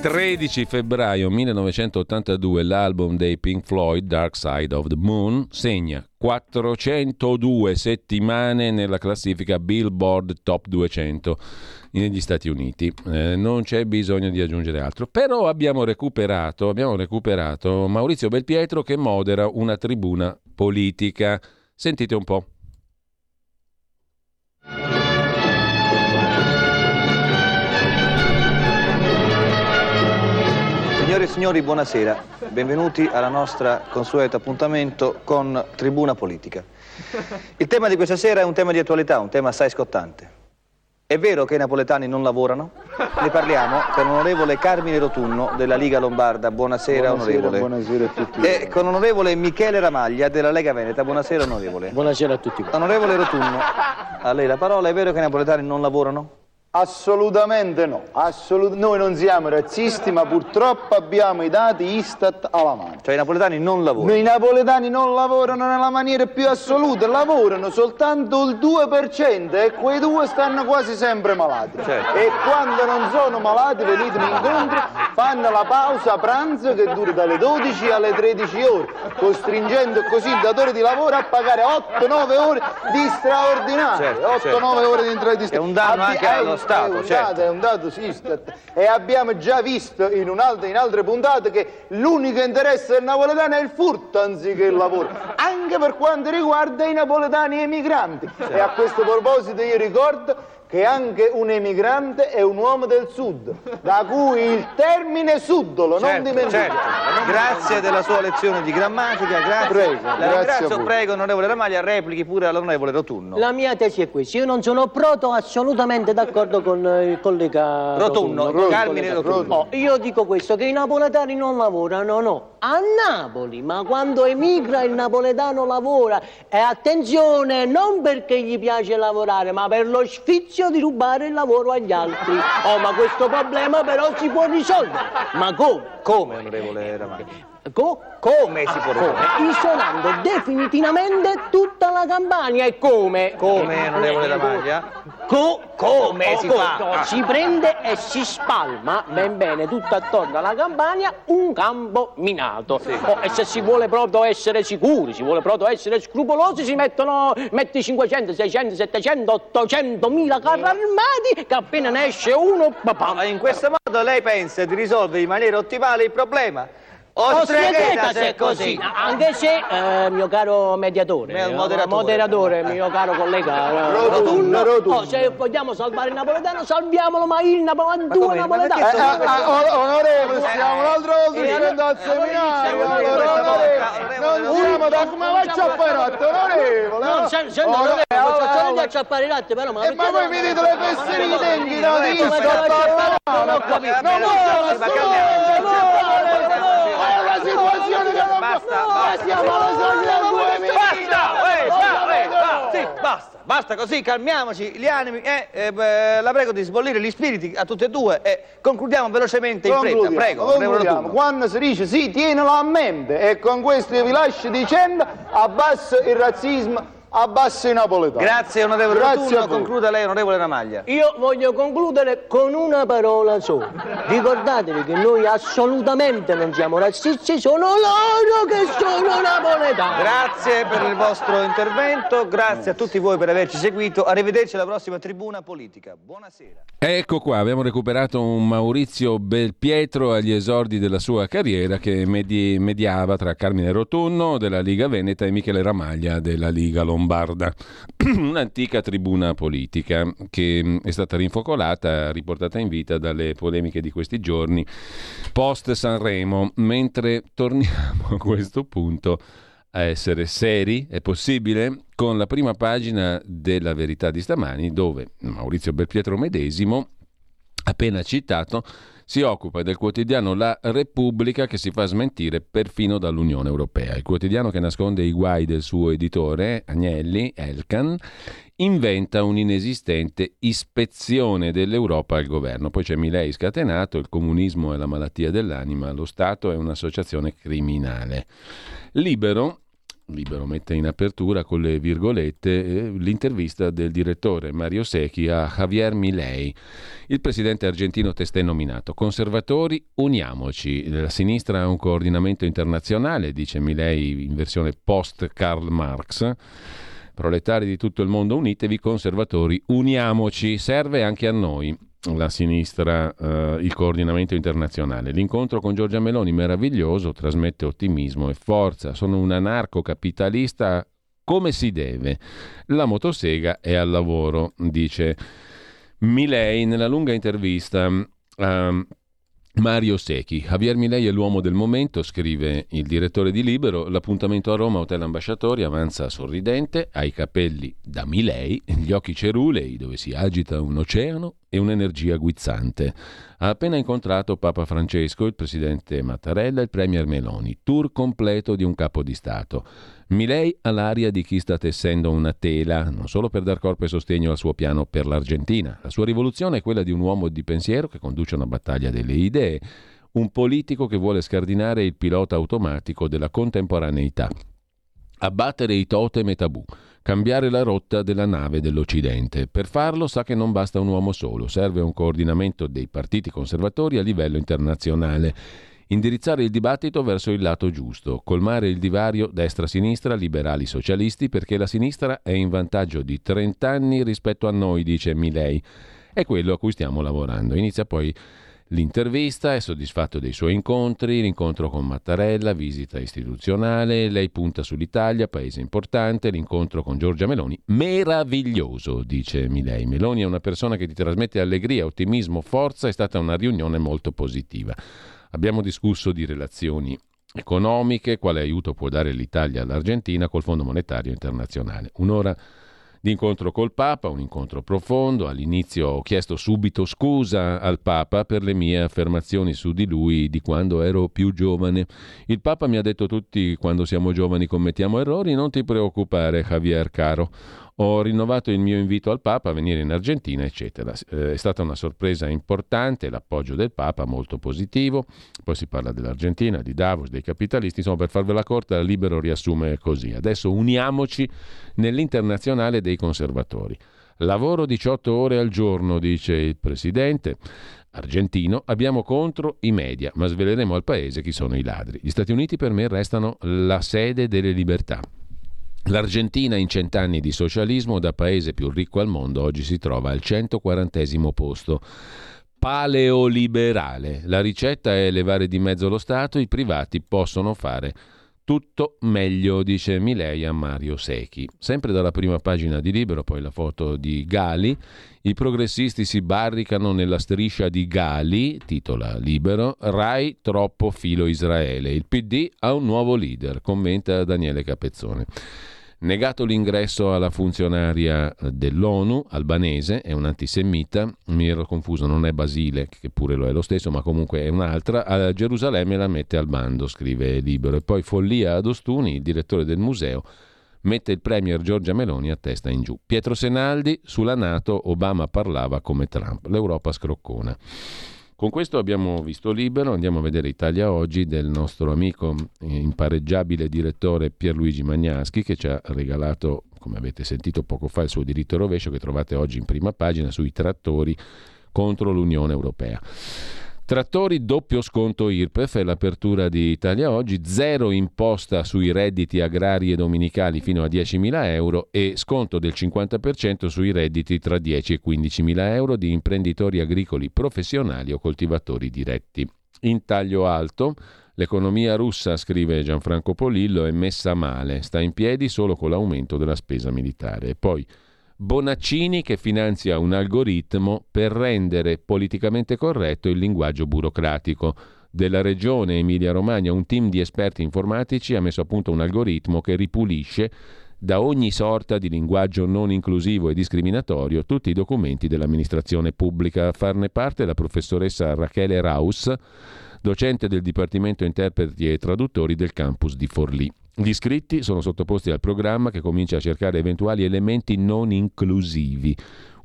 tredici febbraio millenovecentottantadue l'album dei Pink Floyd, Dark Side of the Moon, segna quattrocentodue settimane nella classifica Billboard Top duecento negli Stati Uniti. Eh, non c'è bisogno di aggiungere altro. Però abbiamo recuperato, abbiamo recuperato Maurizio Belpietro che modera una tribuna politica. Sentite un po'. e signori, buonasera. Benvenuti alla nostra consueto appuntamento con Tribuna Politica. Il tema di questa sera è un tema di attualità, un tema assai scottante. È vero che i napoletani non lavorano? Ne parliamo con l'onorevole Carmine Rotunno della Liga Lombarda. Buonasera, buonasera onorevole. Buonasera a tutti. E con l'onorevole Michele Ramaglia della Lega Veneta. Buonasera onorevole. Buonasera a tutti. Onorevole Rotunno, a lei la parola. È vero che i napoletani non lavorano? Assolutamente no, assolut- noi non siamo razzisti, ma purtroppo abbiamo i dati Istat alla mano. Cioè i napoletani non lavorano? I napoletani non lavorano nella maniera più assoluta, lavorano soltanto il due per cento e quei due stanno quasi sempre malati. Certo. E quando non sono malati, venitemi incontro, fanno la pausa pranzo che dura dalle dodici alle tredici ore, costringendo così il datore di lavoro a pagare otto nove ore di straordinario. Certo, otto nove certo. Ore di straordinario. È un danno Abbi- anche allo Stato, è un certo. dato, è un dato Istat. E abbiamo già visto in, un'altra, in altre puntate che l'unico interesse del napoletano è il furto anziché il lavoro, anche per quanto riguarda i napoletani emigranti. Certo. E a questo proposito io ricordo che anche un emigrante è un uomo del sud, da cui il termine suddolo, certo, non dimenticate. Certo. Grazie della sua lezione di grammatica, grazie. Prego, la grazie ringrazio, prego, onorevole Ramaglia, replichi pure all'onorevole Rotunno. La mia tesi è questa, io non sono proto assolutamente d'accordo con il collega Rotunno. Rotunno, Carmine Rotunno. Oh, io dico questo, che i napoletani non lavorano, no, a Napoli, ma quando emigra il napoletano lavora. E attenzione, non perché gli piace lavorare, ma per lo sfizio di rubare il lavoro agli altri. Oh, ma questo problema però si può risolvere. Ma come? Come, onorevole Ramaglia? Co- come si può risolvere? Ah, isolando definitivamente tutta la Campania. E come? Come, onorevole Ramaglia? Co- come oh, si co- fa? No, si prende e si spalma ben bene tutto attorno alla Campania un campo minato. Sì. Oh, e se si vuole proprio essere sicuri, si vuole proprio essere scrupolosi, si mettono metti cinquecento, seicento, settecento, ottocentomila carri armati che appena ne esce uno... Ma in questo modo lei pensa di risolvere in maniera ottimale il problema? Ostrieteta se è così, anche se, eh, mio caro mediatore, eh, moderatore, moderatore mio caro collega eh, Rotunno, Rotunno. Oh, se vogliamo salvare il napoletano, salviamolo, ma il napoletano, napoletano. Eh, eh, onorevole, stiamo un'altra volta dicendo al seminario, non siamo da come l'acciappa i ratti, onorevole. No, sento, onorevole, facciamo gli acciappare i ratti, però, ma... Ma voi mi dite le fesserie di denti, no, di Istat, no, no, no, situazione che non basta, può... basta, siamo basta, basta, basta così, calmiamoci gli animi e eh, eh, la prego di sbollire gli spiriti a tutte e due e concludiamo velocemente in fretta, prego. Concludiamo. Quando si dice sì, tienilo a mente e con questo io vi lascio dicendo abbasso il razzismo. Abbasso i napoletani. Grazie onorevole Rotunno, concluda lei onorevole Ramaglia. Io voglio concludere con una parola sola. Ricordatevi che noi assolutamente non siamo razzisti, sono loro che sono napoletani. Grazie per il vostro intervento, grazie a tutti voi per averci seguito. Arrivederci alla prossima Tribuna Politica. Buonasera. Ecco qua, abbiamo recuperato un Maurizio Belpietro agli esordi della sua carriera che medi- mediava tra Carmine Rotunno della Liga Veneta e Michele Ramaglia della Liga Lombarda. Lombarda, un'antica tribuna politica che è stata rinfocolata, riportata in vita dalle polemiche di questi giorni post Sanremo, mentre torniamo a questo punto a essere seri, è possibile, con la prima pagina della Verità di stamani dove Maurizio Belpietro medesimo, appena citato, si occupa del quotidiano La Repubblica che si fa smentire perfino dall'Unione Europea. Il quotidiano che nasconde i guai del suo editore, Agnelli, Elkann, inventa un'inesistente ispezione dell'Europa al governo. Poi c'è Milei scatenato, il comunismo è la malattia dell'anima, lo Stato è un'associazione criminale. Libero, Libero mette in apertura con le virgolette l'intervista del direttore Mario Secchi a Javier Milei, il presidente argentino testé nominato. Conservatori, uniamoci. La sinistra ha un coordinamento internazionale, dice Milei in versione post Karl Marx. Proletari di tutto il mondo, unitevi. Conservatori, uniamoci. Serve anche a noi. La sinistra, eh, il coordinamento internazionale. L'incontro con Giorgia Meloni, meraviglioso, trasmette ottimismo e forza. Sono un anarcocapitalista come si deve. La motosega è al lavoro, dice Milei nella lunga intervista. Eh, Mario Secchi. Javier Milei è l'uomo del momento, scrive il direttore di Libero. L'appuntamento a Roma, Hotel Ambasciatori, avanza sorridente, ha i capelli da Milei, gli occhi cerulei dove si agita un oceano e un'energia guizzante. Ha appena incontrato Papa Francesco, il presidente Mattarella e il premier Meloni. Tour completo di un capo di Stato. Milei ha l'aria di chi sta tessendo una tela, non solo per dar corpo e sostegno al suo piano per l'Argentina. La sua rivoluzione è quella di un uomo di pensiero che conduce una battaglia delle idee, un politico che vuole scardinare il pilota automatico della contemporaneità, abbattere i totem e tabù, cambiare la rotta della nave dell'Occidente. Per farlo sa che non basta un uomo solo, serve un coordinamento dei partiti conservatori a livello internazionale, indirizzare il dibattito verso il lato giusto, colmare il divario destra-sinistra, liberali-socialisti, perché la sinistra è in vantaggio di trenta anni rispetto a noi, dice Milei. È quello a cui stiamo lavorando. Inizia poi l'intervista, è soddisfatto dei suoi incontri, l'incontro con Mattarella, visita istituzionale, lei punta sull'Italia, paese importante, l'incontro con Giorgia Meloni, meraviglioso, dice Milei. Meloni è una persona che ti trasmette allegria, ottimismo, forza, è stata una riunione molto positiva. Abbiamo discusso di relazioni economiche, quale aiuto può dare l'Italia all'Argentina col Fondo Monetario Internazionale. Un'ora d'incontro col Papa, un incontro profondo. All'inizio ho chiesto subito scusa al Papa per le mie affermazioni su di lui di quando ero più giovane. Il Papa mi ha detto: tutti quando siamo giovani commettiamo errori, non ti preoccupare Javier caro. Ho rinnovato il mio invito al Papa a venire in Argentina, eccetera. È stata una sorpresa importante, l'appoggio del Papa molto positivo. Poi si parla dell'Argentina, di Davos, dei capitalisti. Insomma, per farvela corta, Libero riassume così. Adesso uniamoci nell'internazionale dei conservatori. Lavoro diciotto ore al giorno, dice il presidente argentino. Abbiamo contro i media, ma sveleremo al paese chi sono i ladri. Gli Stati Uniti per me restano la sede delle libertà. L'Argentina in cent'anni di socialismo, da paese più ricco al mondo, oggi si trova al centoquarantesimo posto. Paleoliberale. La ricetta è levare di mezzo lo Stato, i privati possono fare tutto meglio, dice Milei a Mario Secchi. Sempre dalla prima pagina di Libero, poi la foto di Gali. I progressisti si barricano nella striscia di Gali, titola Libero. RAI troppo filo Israele, il P D ha un nuovo leader, commenta Daniele Capezzone. Negato l'ingresso alla funzionaria dell'ONU, albanese, è un antisemita, mi ero confuso, non è Basile, che pure lo è lo stesso, ma comunque è un'altra, a Gerusalemme la mette al bando, scrive Libero. E poi follia ad Ostuni, il direttore del museo, mette il premier Giorgia Meloni a testa in giù. Pietro Senaldi, sulla NATO Obama parlava come Trump, l'Europa scroccona. Con questo abbiamo visto Libero, andiamo a vedere Italia Oggi del nostro amico impareggiabile direttore Pierluigi Magnaschi, che ci ha regalato, come avete sentito poco fa, il suo diritto e rovescio, che trovate oggi in prima pagina, sui trattori contro l'Unione Europea. Trattori, doppio sconto I R P E F è l'apertura di Italia Oggi, zero imposta sui redditi agrari e dominicali fino a diecimila euro e sconto del cinquanta per cento sui redditi tra dieci e quindicimila euro di imprenditori agricoli professionali o coltivatori diretti. In taglio alto, l'economia russa, scrive Gianfranco Polillo, è messa male, sta in piedi solo con l'aumento della spesa militare. E poi Bonaccini che finanzia un algoritmo per rendere politicamente corretto il linguaggio burocratico. Della regione Emilia-Romagna un team di esperti informatici ha messo a punto un algoritmo che ripulisce da ogni sorta di linguaggio non inclusivo e discriminatorio tutti i documenti dell'amministrazione pubblica. A farne parte la professoressa Rachele Raus, docente del Dipartimento Interpreti e Traduttori del campus di Forlì. Gli iscritti sono sottoposti al programma che comincia a cercare eventuali elementi non inclusivi.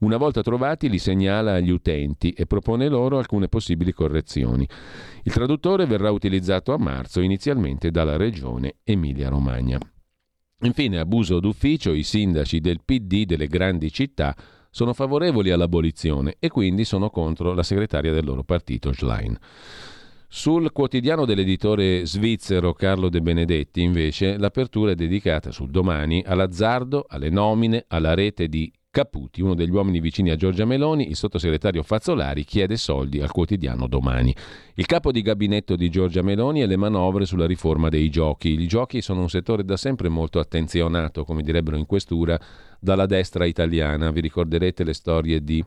Una volta trovati li segnala agli utenti e propone loro alcune possibili correzioni. Il traduttore verrà utilizzato a marzo inizialmente dalla regione Emilia-Romagna. Infine, abuso d'ufficio, i sindaci del P D delle grandi città sono favorevoli all'abolizione e quindi sono contro la segretaria del loro partito Schlein. Sul quotidiano dell'editore svizzero Carlo De Benedetti, invece, l'apertura è dedicata sul domani all'azzardo, alle nomine, alla rete di Caputi, uno degli uomini vicini a Giorgia Meloni. Il sottosegretario Fazzolari chiede soldi al quotidiano Domani. Il capo di gabinetto di Giorgia Meloni e le manovre sulla riforma dei giochi. I giochi sono un settore da sempre molto attenzionato, come direbbero in questura, dalla destra italiana. Vi ricorderete le storie di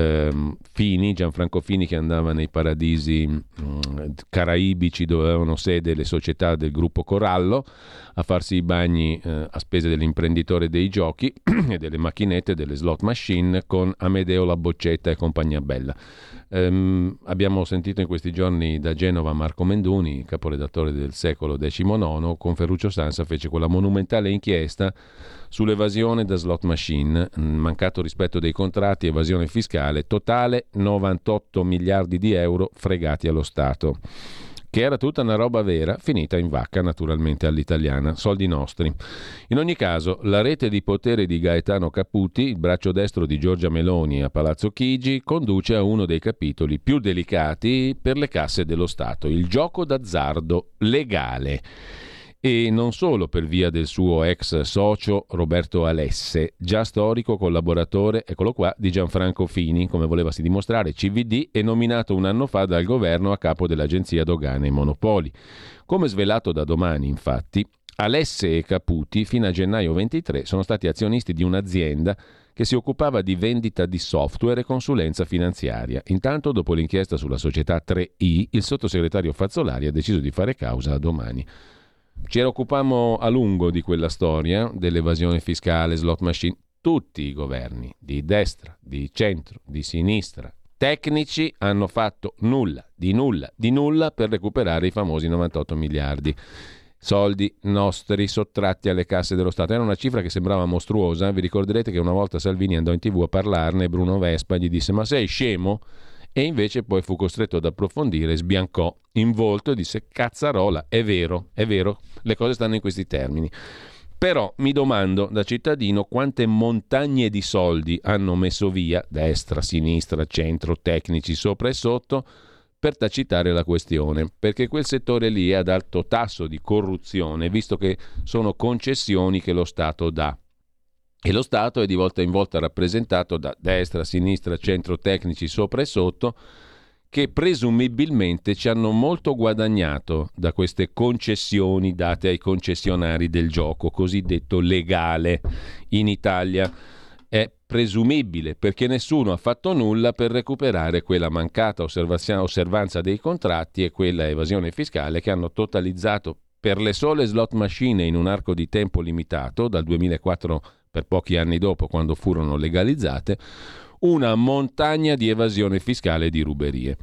ehm, Fini, Gianfranco Fini, che andava nei paradisi mh, caraibici dove avevano sede le società del gruppo Corallo a farsi i bagni eh, a spese dell'imprenditore dei giochi e delle macchinette, delle slot machine, con Amedeo La Boccetta e compagnia bella. Um, abbiamo sentito in questi giorni da Genova Marco Menduni, caporedattore del Secolo diciannove, con Ferruccio Sansa fece quella monumentale inchiesta sull'evasione da slot machine, mancato rispetto dei contratti, evasione fiscale, totale novantotto miliardi di euro fregati allo Stato, che era tutta una roba vera, finita in vacca naturalmente all'italiana, soldi nostri. In ogni caso, la rete di potere di Gaetano Caputi, il braccio destro di Giorgia Meloni a Palazzo Chigi, conduce a uno dei capitoli più delicati per le casse dello Stato, il gioco d'azzardo legale. E non solo per via del suo ex socio Roberto Alesse, già storico collaboratore, eccolo qua, di Gianfranco Fini, come volevasi dimostrare, C V D, e nominato un anno fa dal governo a capo dell'Agenzia Dogane e Monopoli. Come svelato da Domani, infatti, Alesse e Caputi fino a gennaio ventitré sono stati azionisti di un'azienda che si occupava di vendita di software e consulenza finanziaria. Intanto, dopo l'inchiesta sulla società tre I, il sottosegretario Fazzolari ha deciso di fare causa a Domani. Ci occupammo a lungo di quella storia dell'evasione fiscale, slot machine. Tutti i governi di destra, di centro, di sinistra, tecnici, hanno fatto nulla, di nulla, di nulla per recuperare i famosi novantotto miliardi. Soldi nostri sottratti alle casse dello Stato. Era una cifra che sembrava mostruosa. Vi ricorderete che una volta Salvini andò in tivù a parlarne e Bruno Vespa gli disse: ma sei scemo? E invece poi fu costretto ad approfondire, sbiancò in volto e disse: cazzarola, è vero, è vero, le cose stanno in questi termini. Però mi domando da cittadino quante montagne di soldi hanno messo via, destra, sinistra, centro, tecnici, sopra e sotto, per tacitare la questione, perché quel settore lì è ad alto tasso di corruzione, visto che sono concessioni che lo Stato dà. E lo Stato è di volta in volta rappresentato da destra, sinistra, centro, tecnici, sopra e sotto, che presumibilmente ci hanno molto guadagnato da queste concessioni date ai concessionari del gioco, cosiddetto legale in Italia. È presumibile perché nessuno ha fatto nulla per recuperare quella mancata osservanza dei contratti e quella evasione fiscale che hanno totalizzato per le sole slot machine in un arco di tempo limitato, dal duemilaquattro per pochi anni dopo, quando furono legalizzate, una montagna di evasione fiscale e di ruberie.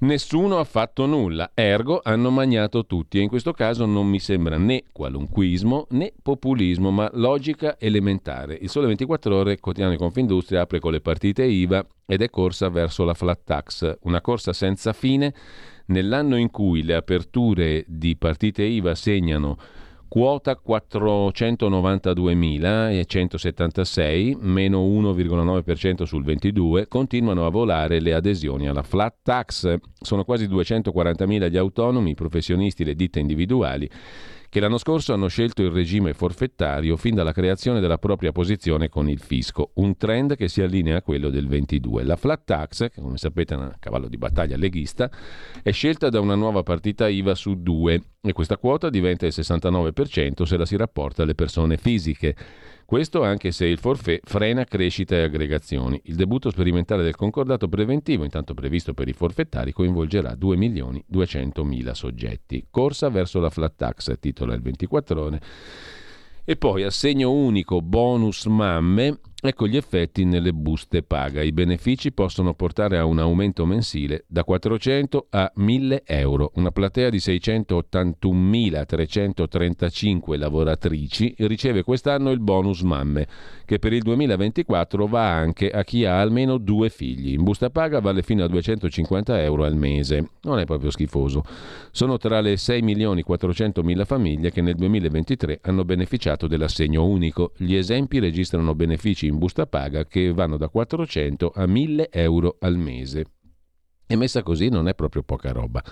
Nessuno ha fatto nulla, ergo hanno magnato tutti, e in questo caso non mi sembra né qualunquismo né populismo, ma logica elementare. Il Sole ventiquattro Ore, quotidiano di Confindustria, apre con le partite I V A ed è corsa verso la flat tax, una corsa senza fine nell'anno in cui le aperture di partite I V A segnano quota quattrocentonovantaduemilacentosettantasei, meno uno virgola nove per cento sul ventidue, continuano a volare le adesioni alla flat tax. Sono quasi duecentoquarantamila gli autonomi, i professionisti, le ditte individuali che l'anno scorso hanno scelto il regime forfettario fin dalla creazione della propria posizione con il fisco, un trend che si allinea a quello del ventidue. La flat tax, che come sapete è un cavallo di battaglia leghista, è scelta da una nuova partita I V A su due, e questa quota diventa il sessantanove per cento se la si rapporta alle persone fisiche. Questo anche se il forfait frena crescita e aggregazioni. Il debutto sperimentale del concordato preventivo, intanto previsto per i forfettari, coinvolgerà due milioni duecentomila soggetti. Corsa verso la flat tax, titola il ventiquattro ore. E poi assegno unico, bonus mamme, ecco gli effetti nelle buste paga. I benefici possono portare a un aumento mensile da quattrocento a mille euro. Una platea di seicentottantunomilatrecentotrentacinque lavoratrici riceve quest'anno il bonus mamme, che per il duemilaventiquattro va anche a chi ha almeno due figli. In busta paga vale fino a duecentocinquanta euro al mese. Non è proprio schifoso. Sono tra le sei milioni quattrocentomila famiglie che nel duemilaventitré hanno beneficiato dell'assegno unico. Gli esempi registrano benefici in busta paga che vanno da quattrocento a mille euro al mese. E messa così non è proprio poca roba.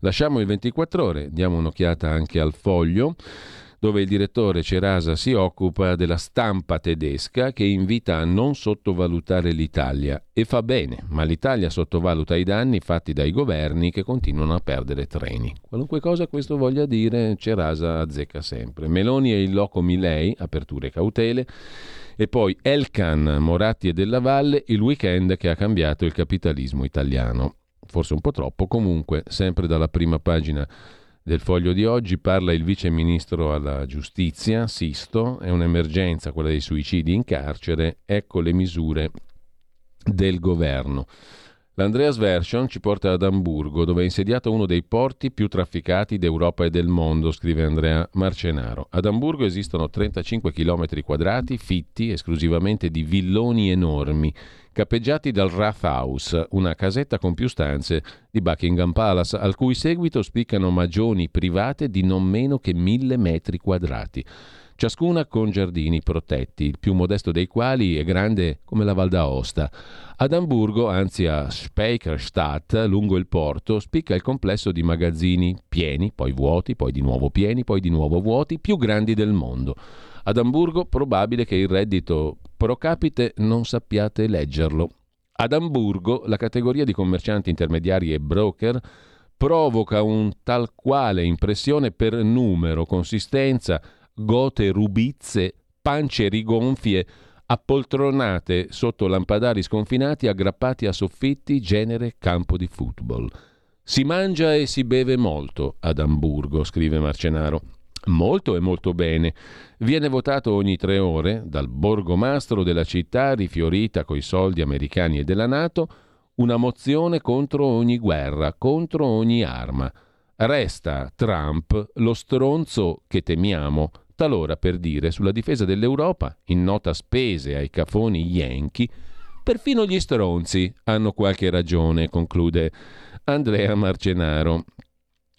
Lasciamo il ventiquattro ore, diamo un'occhiata anche al Foglio, dove il direttore Cerasa si occupa della stampa tedesca che invita a non sottovalutare l'Italia, e fa bene, ma l'Italia sottovaluta i danni fatti dai governi che continuano a perdere treni. Qualunque cosa questo voglia dire, Cerasa azzecca sempre. Meloni e il loco Milei, aperture cautele. E poi Elkann, Moratti e Della Valle, il weekend che ha cambiato il capitalismo italiano. Forse un po' troppo, comunque, sempre dalla prima pagina del Foglio di oggi parla il vice ministro alla giustizia, Sisto, è un'emergenza quella dei suicidi in carcere, ecco le misure del governo. L'Andreas Version ci porta ad Amburgo, dove è insediato uno dei porti più trafficati d'Europa e del mondo, scrive Andrea Marcenaro. Ad Amburgo esistono trentacinque chilometri quadrati fitti esclusivamente di villoni enormi, capeggiati dal Rathaus, una casetta con più stanze di Buckingham Palace, al cui seguito spiccano magioni private di non meno che mille metri quadrati, ciascuna con giardini protetti, il più modesto dei quali è grande come la Val d'Aosta. Ad Amburgo, anzi a Speicherstadt, lungo il porto, spicca il complesso di magazzini pieni, poi vuoti, poi di nuovo pieni, poi di nuovo vuoti, più grandi del mondo. Ad Amburgo probabile che il reddito pro capite non sappiate leggerlo. Ad Amburgo la categoria di commercianti intermediari e broker provoca un tal quale impressione per numero, consistenza, gote rubizze, pance rigonfie, appoltronate sotto lampadari sconfinati aggrappati a soffitti, genere campo di football. Si mangia e si beve molto ad Amburgo, scrive Marcenaro. Molto e molto bene. Viene votato ogni tre ore dal borgomastro della città rifiorita coi soldi americani e della NATO una mozione contro ogni guerra, contro ogni arma. Resta Trump lo stronzo che temiamo, talora per dire sulla difesa dell'Europa, in nota spese ai cafoni yankee, perfino gli stronzi hanno qualche ragione, conclude Andrea Marcenaro.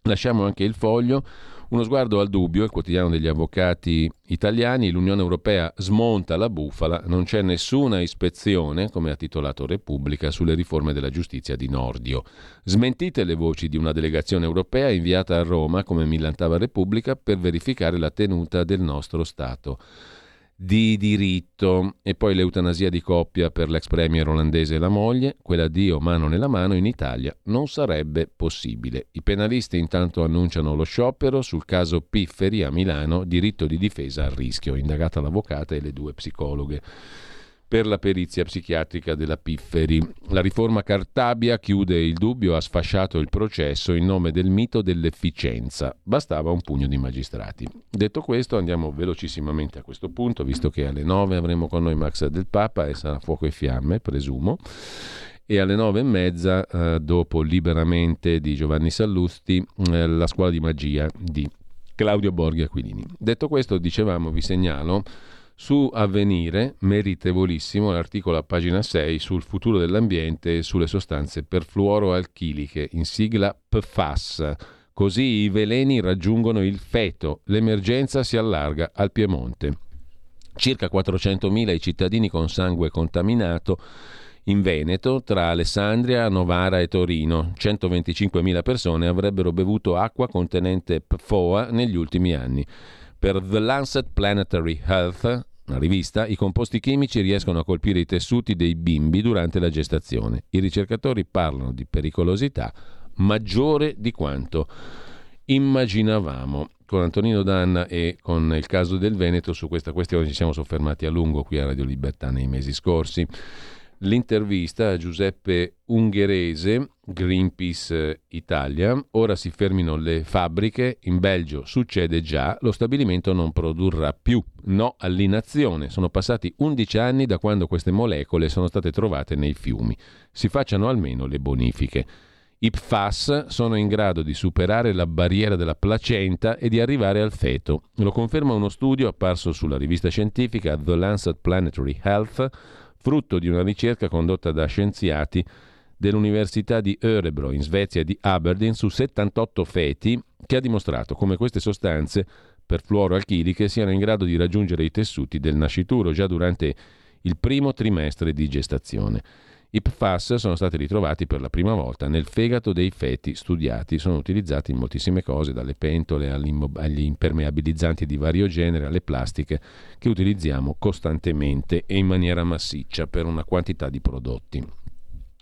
Lasciamo anche il Foglio. Uno sguardo al dubbio, il quotidiano degli avvocati italiani, l'Unione Europea smonta la bufala, non c'è nessuna ispezione, come ha titolato Repubblica, sulle riforme della giustizia di Nordio. Smentite le voci di una delegazione europea inviata a Roma, come millantava Repubblica, per verificare la tenuta del nostro Stato di diritto. E poi l'eutanasia di coppia per l'ex premier olandese e la moglie, quella Dio mano nella mano in Italia non sarebbe possibile. I penalisti intanto annunciano lo sciopero sul caso Pifferi a Milano, diritto di difesa a rischio, indagata l'avvocata e le due psicologhe per la perizia psichiatrica della Pifferi. La riforma Cartabia, chiude il Dubbio, ha sfasciato il processo in nome del mito dell'efficienza. Bastava un pugno di magistrati. Detto questo, andiamo velocissimamente a questo punto, visto che alle nove avremo con noi Max del Papa e sarà Fuoco e Fiamme, presumo, e alle nove e mezza, eh, dopo Liberamente di Giovanni Sallusti, eh, la scuola di magia di Claudio Borghi Aquilini. Detto questo, dicevamo, vi segnalo su Avvenire, meritevolissimo, l'articolo a pagina sei sul futuro dell'ambiente e sulle sostanze perfluoroalchiliche, in sigla P F A S. Così i veleni raggiungono il feto, l'emergenza si allarga al Piemonte. Circa quattrocentomila i cittadini con sangue contaminato in Veneto, tra Alessandria, Novara e Torino. centoventicinquemila persone avrebbero bevuto acqua contenente P F O A negli ultimi anni. Per The Lancet Planetary Health, una rivista, i composti chimici riescono a colpire i tessuti dei bimbi durante la gestazione. I ricercatori parlano di pericolosità maggiore di quanto immaginavamo. Con Antonino Danna e con il caso del Veneto su questa questione ci siamo soffermati a lungo qui a Radio Libertà nei mesi scorsi. L'intervista a Giuseppe Ungherese, Greenpeace Italia. Ora si fermino le fabbriche, in Belgio succede già, lo stabilimento non produrrà più. No all'inazione, sono passati undici anni da quando queste molecole sono state trovate nei fiumi. Si facciano almeno le bonifiche. I P F A S sono in grado di superare la barriera della placenta e di arrivare al feto. Lo conferma uno studio apparso sulla rivista scientifica The Lancet Planetary Health, frutto di una ricerca condotta da scienziati dell'Università di Örebro in Svezia e di Aberdeen su settantotto feti, che ha dimostrato come queste sostanze perfluoroalchiliche siano in grado di raggiungere i tessuti del nascituro già durante il primo trimestre di gestazione. I P F A S sono stati ritrovati per la prima volta nel fegato dei feti studiati, sono utilizzati in moltissime cose, dalle pentole agli impermeabilizzanti di vario genere, alle plastiche che utilizziamo costantemente e in maniera massiccia per una quantità di prodotti.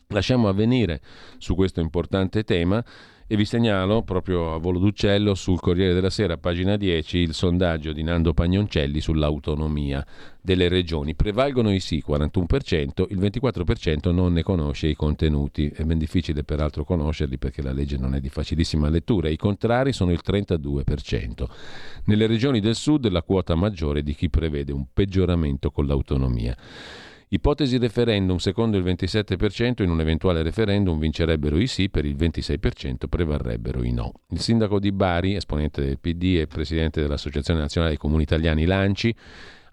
Lasciamo Avvenire su questo importante tema E vi segnalo, proprio a volo d'uccello, sul Corriere della Sera, pagina dieci, il sondaggio di Nando Pagnoncelli sull'autonomia delle regioni. Prevalgono i sì, quarantuno per cento, il ventiquattro per cento non ne conosce i contenuti. È ben difficile peraltro conoscerli, perché la legge non è di facilissima lettura. I contrari sono il trentadue per cento. Nelle regioni del sud la quota maggiore di chi prevede un peggioramento con l'autonomia. Ipotesi referendum, secondo il ventisette per cento, in un eventuale referendum vincerebbero i sì, per il ventisei per cento prevarrebbero i no. Il sindaco di Bari, esponente del P D e presidente dell'Associazione Nazionale dei Comuni Italiani Lanci,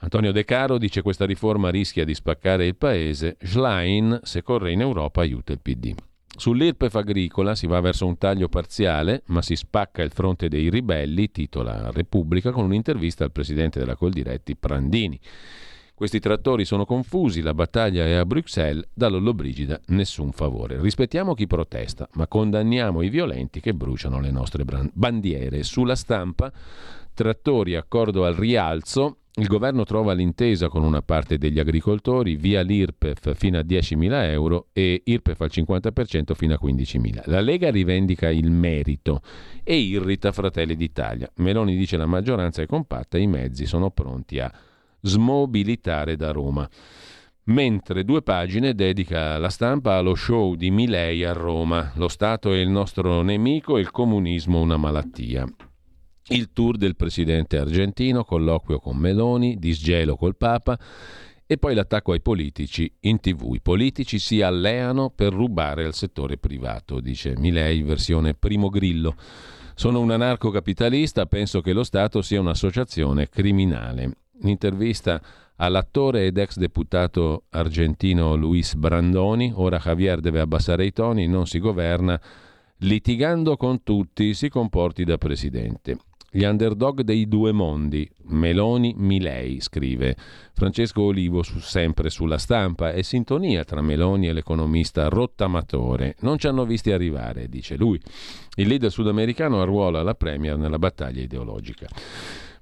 Antonio De Caro, dice: questa riforma rischia di spaccare il paese. Schlein, se corre in Europa, aiuta il P D. Sull'Irpef agricola si va verso un taglio parziale, ma si spacca il fronte dei ribelli, titola Repubblica, con un'intervista al presidente della Coldiretti, Prandini. Questi trattori sono confusi, la battaglia è a Bruxelles, da Lollobrigida nessun favore. Rispettiamo chi protesta, ma condanniamo i violenti che bruciano le nostre bandiere. Sulla Stampa, trattori, accordo al rialzo, il governo trova l'intesa con una parte degli agricoltori, via l'Irpef fino a diecimila euro e Irpef al cinquanta per cento fino a quindicimila. La Lega rivendica il merito e irrita Fratelli d'Italia. Meloni dice: la maggioranza è compatta, i mezzi sono pronti a smobilitare da Roma. Mentre due pagine dedica la Stampa allo show di Milei a Roma. Lo Stato è il nostro nemico, il comunismo una malattia. Il tour del presidente argentino, colloquio con Meloni, disgelo col Papa e poi l'attacco ai politici in tivù. I politici si alleano per rubare al settore privato, dice Milei, versione Primo Grillo. Sono un anarcocapitalista, penso che lo Stato sia un'associazione criminale. L'intervista all'attore ed ex deputato argentino Luis Brandoni. Ora Javier deve abbassare i toni, non si governa litigando con tutti, si comporti da presidente. Gli underdog dei due mondi, Meloni Milei, scrive Francesco Olivo su, sempre sulla Stampa. È sintonia tra Meloni e l'economista rottamatore. Non ci hanno visti arrivare, dice lui. Il leader sudamericano arruola la Premier nella battaglia ideologica.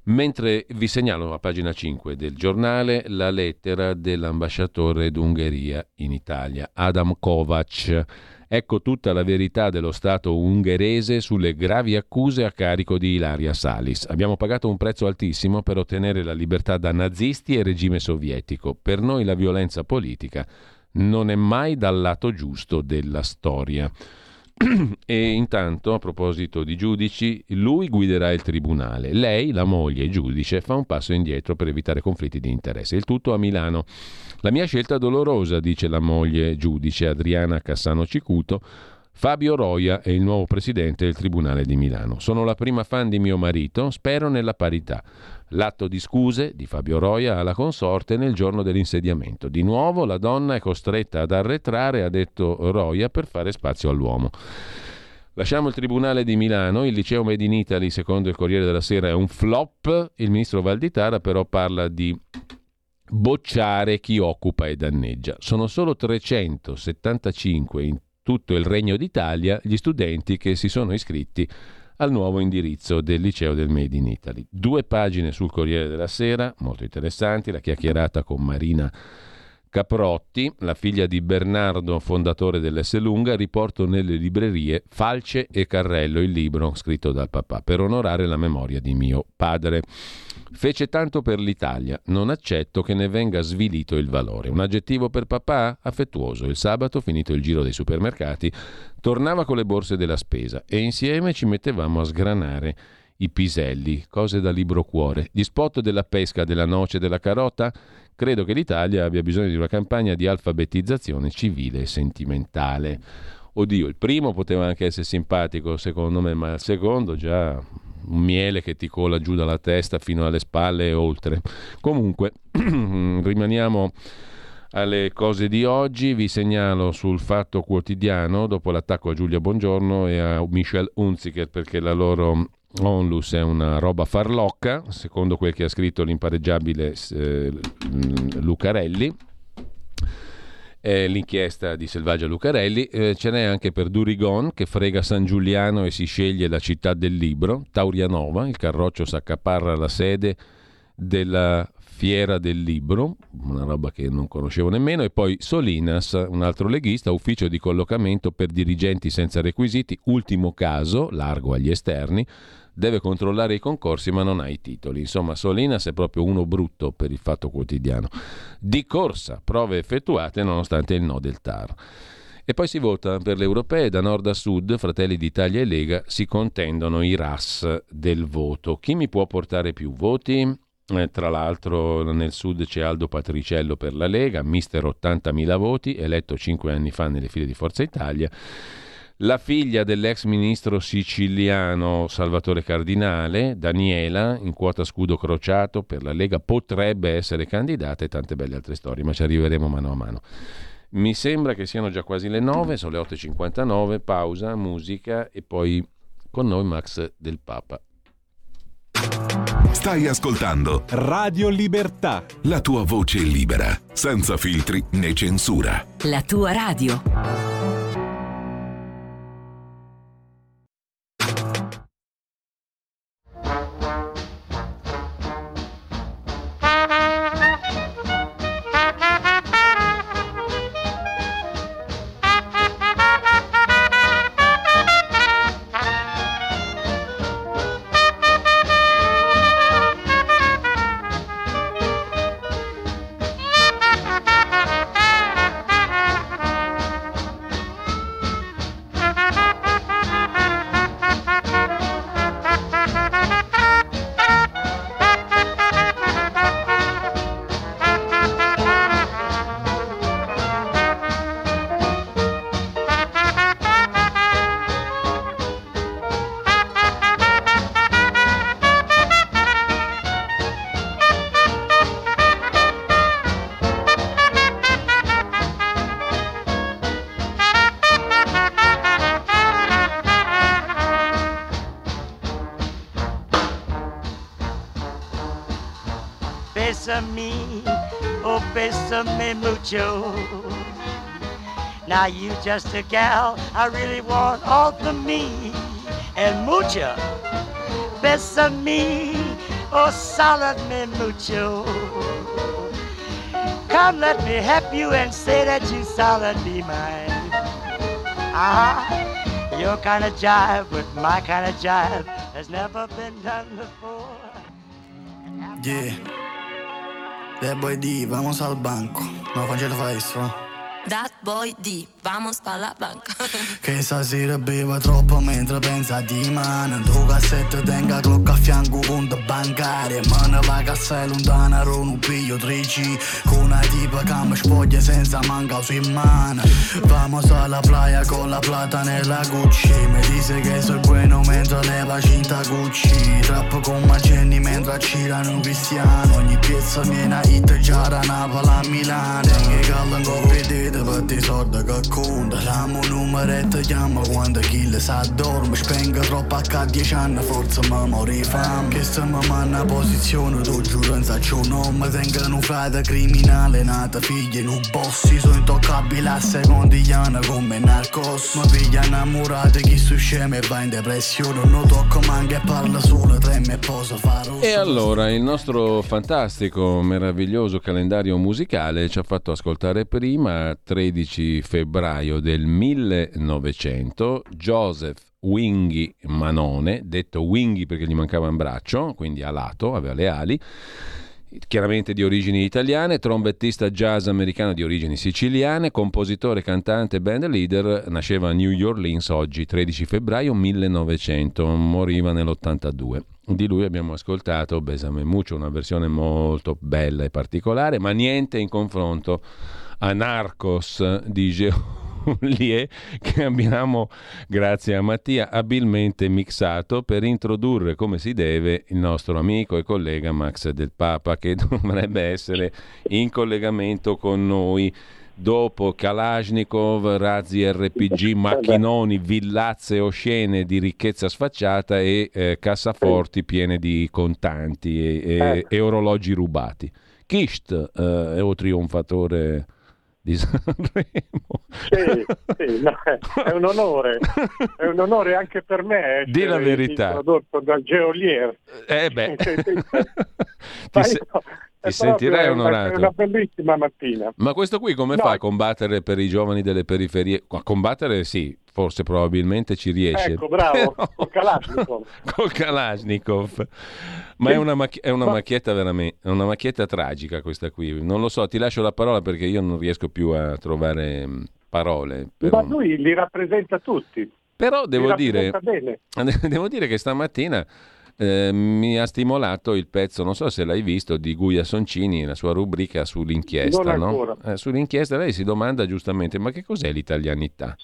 Mentre vi segnalo a pagina cinque del giornale la lettera dell'ambasciatore d'Ungheria in Italia, Adam Kovacs. Ecco tutta la verità dello Stato ungherese sulle gravi accuse a carico di Ilaria Salis. Abbiamo pagato un prezzo altissimo per ottenere la libertà da nazisti e regime sovietico. Per noi la violenza politica non è mai dal lato giusto della storia. E intanto, a proposito di giudici, lui guiderà il tribunale, lei, la moglie giudice, fa un passo indietro per evitare conflitti di interesse. Il tutto a Milano. La mia scelta dolorosa, dice la moglie giudice Adriana Cassano Cicuto. Fabio Roia è il nuovo presidente del tribunale di Milano. Sono la prima fan di mio marito, spero nella parità. L'atto di scuse di Fabio Roia alla consorte nel giorno dell'insediamento. Di nuovo la donna è costretta ad arretrare, ha detto Roia, per fare spazio all'uomo. Lasciamo il tribunale di Milano. Il liceo Made in Italy, secondo il Corriere della Sera, è un flop. Il ministro Valditara però parla di bocciare chi occupa e danneggia. Sono solo trecentosettantacinque in tutto il Regno d'Italia gli studenti che si sono iscritti al nuovo indirizzo del liceo del Made in Italy. Due pagine sul Corriere della Sera, molto interessanti, la chiacchierata con Marina Caprotti, la figlia di Bernardo, fondatore dell'Esselunga. Riporto nelle librerie Falce e Carrello, il libro scritto dal papà, per onorare la memoria di mio padre. Fece tanto per l'Italia, non accetto che ne venga svilito il valore. Un aggettivo per papà? Affettuoso. Il sabato, finito il giro dei supermercati, tornava con le borse della spesa e insieme ci mettevamo a sgranare i piselli, cose da libro cuore. Gli spot della pesca, della noce, della carota? Credo che l'Italia abbia bisogno di una campagna di alfabetizzazione civile e sentimentale. Oddio, il primo poteva anche essere simpatico, secondo me, ma il secondo già un miele che ti cola giù dalla testa fino alle spalle e oltre. Comunque, rimaniamo alle cose di oggi. Vi segnalo sul Fatto Quotidiano, dopo l'attacco a Giulia Bongiorno e a Michel Hunziker, perché la loro onlus è una roba farlocca, secondo quel che ha scritto l'impareggiabile eh, Lucarelli. Eh, l'inchiesta di Selvaggia Lucarelli, eh, ce n'è anche per Durigon che frega Sangiuliano e si sceglie la città del libro. Taurianova, il Carroccio s'accaparra la sede della Fiera del Libro, una roba che non conoscevo nemmeno, e poi Solinas, un altro leghista, ufficio di collocamento per dirigenti senza requisiti, ultimo caso, largo agli esterni, deve controllare i concorsi ma non ha i titoli. Insomma, Solinas è proprio uno brutto per Il Fatto Quotidiano. Di corsa, prove effettuate nonostante il no del T A R. E poi si vota per le europee, da nord a sud, Fratelli d'Italia e Lega si contendono i R A S del voto. Chi mi può portare più voti? Eh, tra l'altro nel sud c'è Aldo Patriciello per la Lega, mister ottantamila voti, eletto cinque anni fa nelle file di Forza Italia. La figlia dell'ex ministro siciliano Salvatore Cardinale, Daniela, in quota scudo crociato per la Lega, potrebbe essere candidata, e tante belle altre storie, ma ci arriveremo mano a mano. Mi sembra che siano già quasi le nove, sono le otto e cinquantanove, pausa, musica e poi con noi Max del Papa. Stai ascoltando Radio Libertà, la tua voce libera, senza filtri né censura. La tua radio. Mucho. Now you just a gal I really want all for me. And mucho, besame, oh salame mucho. Come let me help you and say that you solid be mine. Ah, your kind of jive with my kind of jive has never been done before. Yeah, that boy D, vamos al banco. No, Francesco fa isso. That boy D, vamos pa' la banca. Che stasera beva troppo mentre pensa di mano. Tu cassetto tenga clocca a fianco conto bancario. Mano va che sei lontana, non piglio trici. Con una tipa che mi spoglia senza manca sui mano. Vamos alla playa con la plata nella Gucci. Mi dice che sono bueno mentre leva cinta Gucci. Trap con macenni mentre accirano un cristiano. Ogni piazza viene a hit già da Napoli a Milano. E che all'anco vedete per te soldi che conta. Ramo un numeretto chiama quando chi le sa dorme. Spenga troppo a ca dieci anni forse mi mori fame. Che se mi manna posizione tu giuro non saccio nome. Tengono un frate criminale nata figlia in un boss. Sono intoccabili a secondigliana come Narcos. Ma piglia innamorata chi su scema e va in depressione. Non tocco manca e parla solo trema e posa farò. E allora il nostro fantastico meraviglioso calendario musicale ci ha fatto ascoltare prima tredici febbraio del millenovecento Joseph Winghi Manone, detto Winghi perché gli mancava un braccio, quindi alato, aveva le ali, chiaramente di origini italiane, trombettista jazz americano di origini siciliane, compositore, cantante, band leader, nasceva a New Orleans oggi, tredici febbraio millenovecento, moriva nell'ottantadue. Di lui abbiamo ascoltato Besame Mucho, una versione molto bella e particolare, ma niente in confronto a Narcos di Geolier, che abbiamo, grazie a Mattia, abilmente mixato per introdurre come si deve il nostro amico e collega Max del Papa, che dovrebbe essere in collegamento con noi dopo Kalashnikov, razzi erre pi gi, macchinoni, villazze oscene di ricchezza sfacciata e eh, cassaforti piene di contanti e, e, e orologi rubati. Kist eh, è un trionfatore di Sanremo, Sì, sì, no, è un onore, è un onore anche per me. Di la verità. Tradotto dal Geolier. Eh beh. Ti se... no, ti sentirai onorato. È una bellissima mattina. Ma questo qui come no. fa a combattere per i giovani delle periferie? A combattere sì, forse probabilmente ci riesce. Ecco, bravo, però... col Kalashnikov. Col Kalashnikov. Ma sì. è una, macch- è una Ma... macchietta veramente, una macchietta tragica questa qui. Non lo so, ti lascio la parola perché io non riesco più a trovare parole. Per... Ma lui li rappresenta tutti. Però devo dire, devo dire che stamattina Eh, mi ha stimolato il pezzo, non so se l'hai visto, di Guia Soncini, la sua rubrica sull'inchiesta, no? eh, sull'inchiesta lei si domanda giustamente, ma che cos'è l'italianità?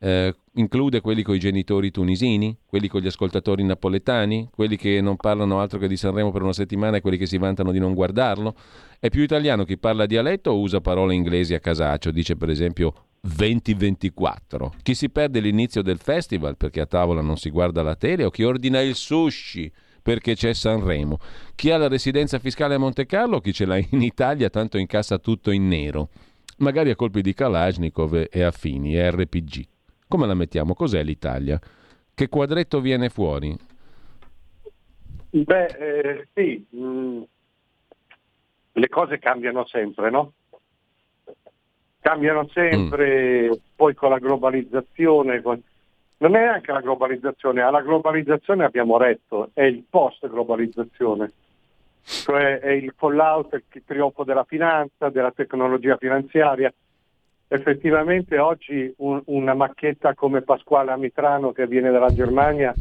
Eh, include quelli con i genitori tunisini, quelli con gli ascoltatori napoletani, quelli che non parlano altro che di Sanremo per una settimana e quelli che si vantano di non guardarlo? È più italiano chi parla dialetto o usa parole inglesi a casaccio? Dice per esempio venti ventiquattro. Chi si perde l'inizio del festival perché a tavola non si guarda la tele, o chi ordina il sushi perché c'è Sanremo, chi ha la residenza fiscale a Monte Carlo o chi ce l'ha in Italia tanto incassa tutto in nero, magari a colpi di Kalashnikov e affini e erre pi gi. Come la mettiamo? Cos'è l'Italia? Che quadretto viene fuori? Beh, eh, sì, mh, le cose cambiano sempre, no? Cambiano sempre, mm. poi con la globalizzazione, con... non è neanche la globalizzazione, alla globalizzazione abbiamo retto, è il post-globalizzazione, cioè è il fallout, il trionfo della finanza, della tecnologia finanziaria. Effettivamente oggi un, una macchietta come Pasquale Amitrano che viene dalla Germania,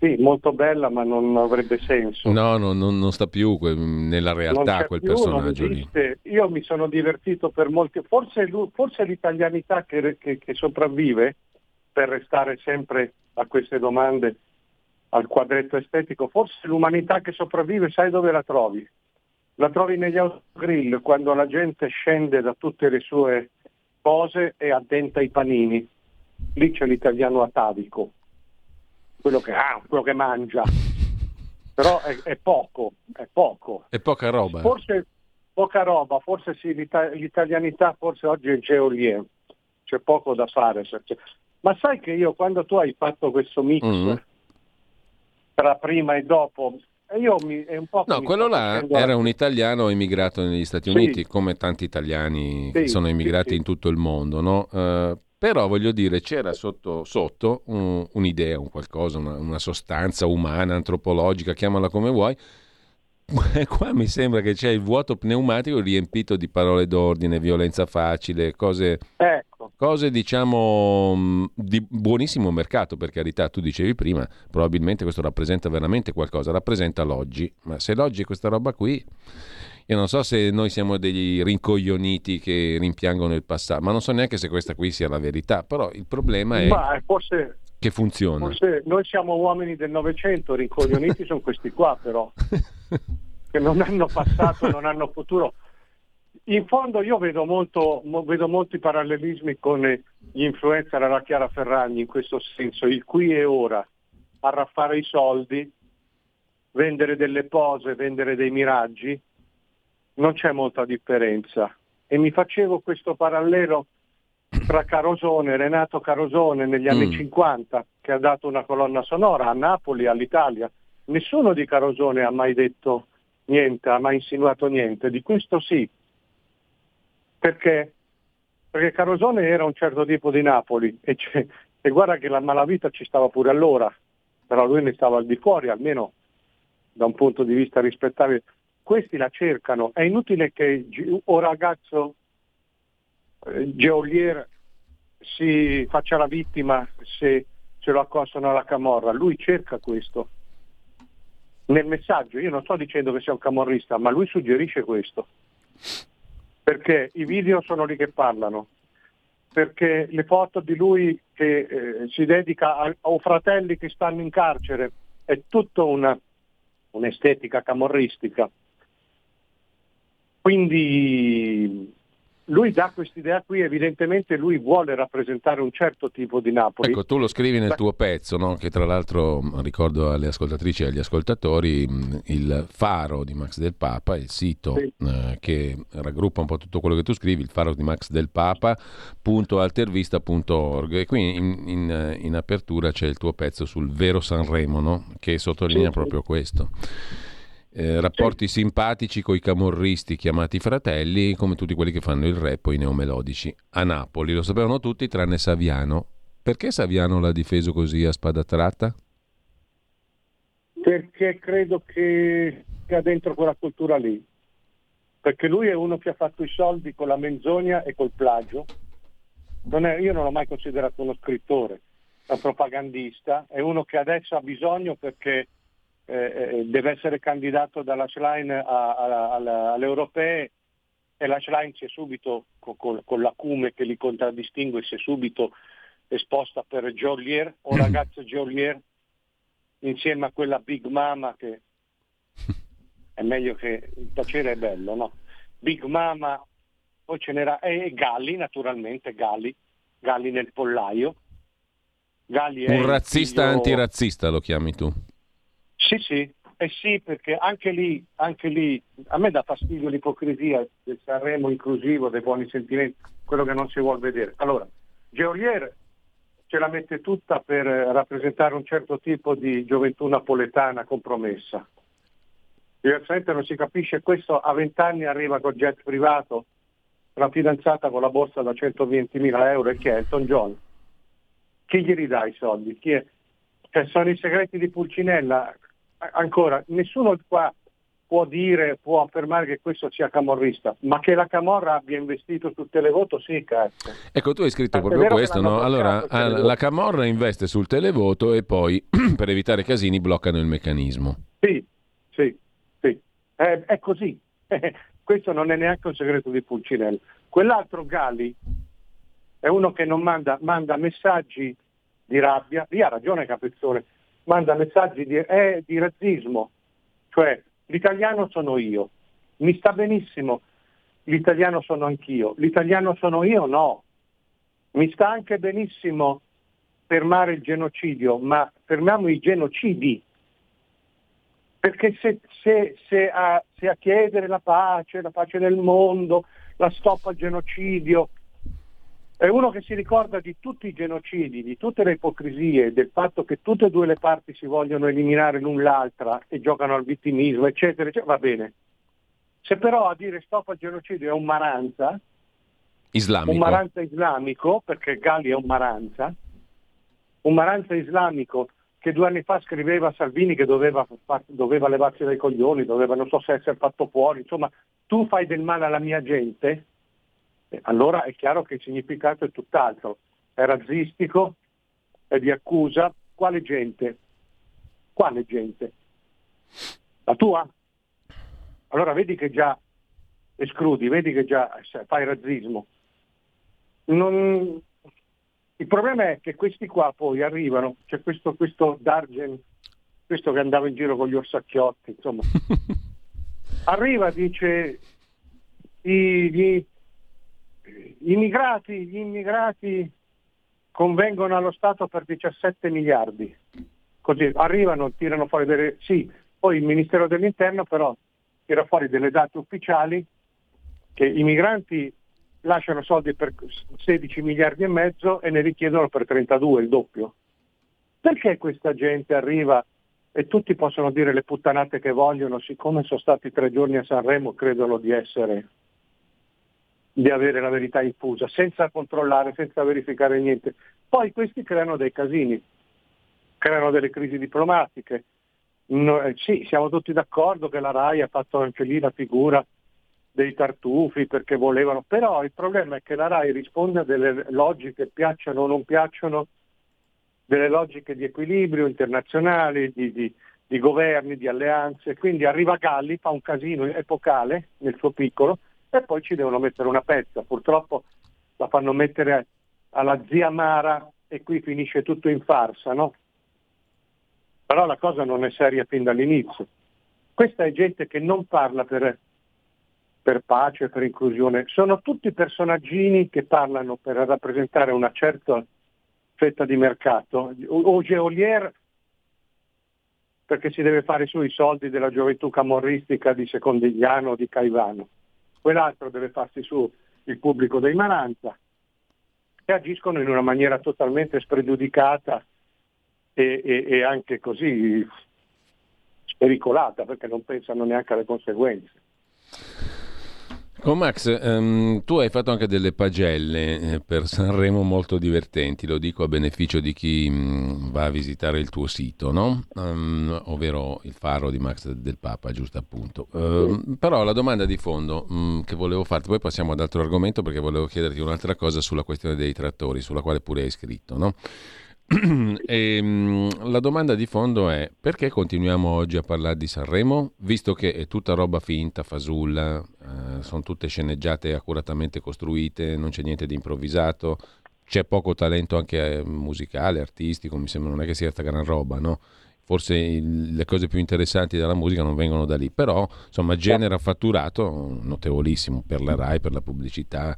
sì, molto bella, ma non avrebbe senso. No, no, non, non sta più que- nella realtà quel più, personaggio lì. Io mi sono divertito per molte, forse, forse l'italianità che, che, che sopravvive, per restare sempre a queste domande, al quadretto estetico, forse l'umanità che sopravvive, sai dove la trovi? La trovi negli autogrill, quando la gente scende da tutte le sue cose e addenta i panini. Lì c'è l'italiano atavico, quello che ah, quello che mangia, però è, è poco, è poco. È poca roba. Forse poca roba, forse sì, l'ita- l'italianità forse oggi è Geolier, c'è poco da fare. Ma sai che io quando tu hai fatto questo mix mm. tra prima e dopo, io mi, è un po' no, quello là facendo... era un italiano emigrato negli Stati Uniti, sì. come tanti italiani sì, che sono emigrati sì, sì. in tutto il mondo, no? Uh, però voglio dire, c'era sotto, sotto un, un'idea, un qualcosa, una, una sostanza umana, antropologica, chiamala come vuoi. Qua mi sembra che c'è il vuoto pneumatico riempito di parole d'ordine, violenza facile, cose, ecco. cose diciamo di buonissimo mercato, per carità. Tu dicevi prima, probabilmente questo rappresenta veramente qualcosa, rappresenta l'oggi, ma se l'oggi è questa roba qui, io non so se noi siamo degli rincoglioniti che rimpiangono il passato, ma non so neanche se questa qui sia la verità, però il problema è... Beh, forse... che funziona. Forse noi siamo uomini del Novecento, rincoglioniti sono questi qua però, che non hanno passato, non hanno futuro. In fondo io vedo molto vedo molti parallelismi con gli influencer alla Chiara Ferragni, in questo senso, il qui e ora, arraffare i soldi, vendere delle pose, vendere dei miraggi, non c'è molta differenza. E mi facevo questo parallelo tra Carosone, Renato Carosone negli anni mm. cinquanta, che ha dato una colonna sonora a Napoli, all'Italia. Nessuno di Carosone ha mai detto niente, ha mai insinuato niente, di questo sì. Perché? Perché Carosone era un certo tipo di Napoli e, e guarda che la malavita ci stava pure allora, però lui ne stava al di fuori, almeno da un punto di vista rispettabile. Questi la cercano, è inutile che o ragazzo Geolier si faccia la vittima se ce lo accostano alla camorra. Lui cerca questo nel messaggio, io non sto dicendo che sia un camorrista, ma lui suggerisce questo, perché i video sono lì che parlano, perché le foto di lui che eh, si dedica a, a fratelli che stanno in carcere, è tutta una, un'estetica camorristica. Quindi lui dà quest'idea qui, evidentemente lui vuole rappresentare un certo tipo di Napoli. Ecco, tu lo scrivi nel tuo pezzo, no? Che tra l'altro ricordo alle ascoltatrici e agli ascoltatori, il Faro di Max del Papa, il sito sì. eh, che raggruppa un po' tutto quello che tu scrivi, il Faro di Max del Papa punto altervista punto org, e qui in, in, in apertura c'è il tuo pezzo sul vero Sanremo, no? Che sottolinea sì. proprio questo. Eh, rapporti sì. simpatici coi camorristi chiamati fratelli, come tutti quelli che fanno il rap o i neomelodici a Napoli. Lo sapevano tutti tranne Saviano. Perché Saviano l'ha difeso così a spada tratta? Perché credo che sia dentro quella cultura lì, perché lui è uno che ha fatto i soldi con la menzogna e col plagio. Non è, io non l'ho mai considerato uno scrittore, è un propagandista, è uno che adesso ha bisogno perché Eh, deve essere candidato dalla Schlein a, a, a, alle europee, e la Schlein si è subito, con, con l'acume che li contraddistingue, si è subito esposta per Geolier o ragazzo Geolier, insieme a quella Big Mama, che è meglio che il tacere è bello, no? Big Mama, poi ce n'era, e Galli naturalmente, Galli, Galli nel pollaio. Galli è un razzista figlio... antirazzista lo chiami tu? Sì, sì, eh sì, perché anche lì, anche lì a me dà fastidio l'ipocrisia del Sanremo inclusivo, dei buoni sentimenti, quello che non si vuol vedere. Allora, Geolier ce la mette tutta per rappresentare un certo tipo di gioventù napoletana compromessa. Diversamente non si capisce, questo a vent'anni arriva col jet privato, la fidanzata con la borsa da centoventimila euro, e chi è? Elton John. Chi gli ridà i soldi? Chi è? Cioè, sono i segreti di Pulcinella. Ancora, nessuno qua può dire, può affermare che questo sia camorrista, ma che la Camorra abbia investito sul televoto, sì, cazzo. Ecco, tu hai scritto Tanto proprio questo, no? Allora, la Camorra investe sul televoto e poi, per evitare casini, bloccano il meccanismo. Sì, sì, sì. Eh, è così. Questo non è neanche un segreto di Pulcinella. Quell'altro Gali è uno che non manda, manda messaggi di rabbia, lì ha ragione Capezzone, manda messaggi di, eh, di razzismo, cioè l'italiano sono io, mi sta benissimo, l'italiano sono anch'io, l'italiano sono io no, mi sta anche benissimo fermare il genocidio, ma fermiamo i genocidi, perché se, se, se, a, se a chiedere la pace, la pace nel mondo, la stop al genocidio, è uno che si ricorda di tutti i genocidi, di tutte le ipocrisie, del fatto che tutte e due le parti si vogliono eliminare l'un l'altra e giocano al vittimismo, eccetera, eccetera, va bene. Se però a dire stop al genocidio è un maranza, islamico. un maranza islamico, perché Gali è un maranza, un maranza islamico che due anni fa scriveva a Salvini che doveva, doveva levarsi dai coglioni, doveva non so se essere fatto fuori, insomma, tu fai del male alla mia gente... Allora è chiaro che il significato è tutt'altro, è razzistico, è di accusa. Quale gente? Quale gente? La tua? Allora vedi che già escludi, vedi che già fai razzismo. Non... Il problema è che questi qua poi arrivano, c'è cioè questo, questo Dargen, questo che andava in giro con gli orsacchiotti, insomma, arriva, dice i, gli... Gli immigrati, gli immigrati convengono allo Stato per diciassette miliardi, così arrivano, tirano fuori delle... Sì, poi il Ministero dell'Interno però tira fuori delle date ufficiali che i migranti lasciano soldi per sedici miliardi e mezzo e ne richiedono per trentadue, il doppio. Perché questa gente arriva e tutti possono dire le puttanate che vogliono, siccome sono stati tre giorni a Sanremo credono di essere... di avere la verità infusa, senza controllare, senza verificare niente. Poi questi creano dei casini, creano delle crisi diplomatiche. No, eh, sì, siamo tutti d'accordo che la RAI ha fatto anche lì la figura dei tartufi perché volevano, però il problema è che la RAI risponde a delle logiche, piacciono o non piacciono, delle logiche di equilibrio internazionale, di, di, di governi, di alleanze. Quindi arriva Galli, fa un casino epocale nel suo piccolo, e poi ci devono mettere una pezza, purtroppo la fanno mettere alla zia Mara e qui finisce tutto in farsa, no? Però la cosa non è seria fin dall'inizio. Questa è gente che non parla per, per pace, per inclusione, sono tutti personaggini che parlano per rappresentare una certa fetta di mercato, o Geolier perché si deve fare sui soldi della gioventù camorristica di Secondigliano, di Caivano, quell'altro deve farsi su il pubblico dei Maranta, che agiscono in una maniera totalmente spregiudicata e, e, e anche così spericolata, perché non pensano neanche alle conseguenze. Oh Max, um, tu hai fatto anche delle pagelle eh, per Sanremo molto divertenti, lo dico a beneficio di chi mh, va a visitare il tuo sito, no? Um, ovvero il faro di Max del Papa, giusto appunto. Um, però la domanda di fondo mh, che volevo farti, poi passiamo ad altro argomento perché volevo chiederti un'altra cosa sulla questione dei trattori, sulla quale pure hai scritto, no? E, mh, la domanda di fondo è: perché continuiamo oggi a parlare di Sanremo, visto che è tutta roba finta, fasulla, eh, sono tutte sceneggiate accuratamente costruite, non c'è niente di improvvisato, c'è poco talento anche eh, musicale, artistico, mi sembra non è che sia questa gran roba, no? Forse il, le cose più interessanti della musica non vengono da lì, però insomma genera fatturato notevolissimo per la RAI, per la pubblicità.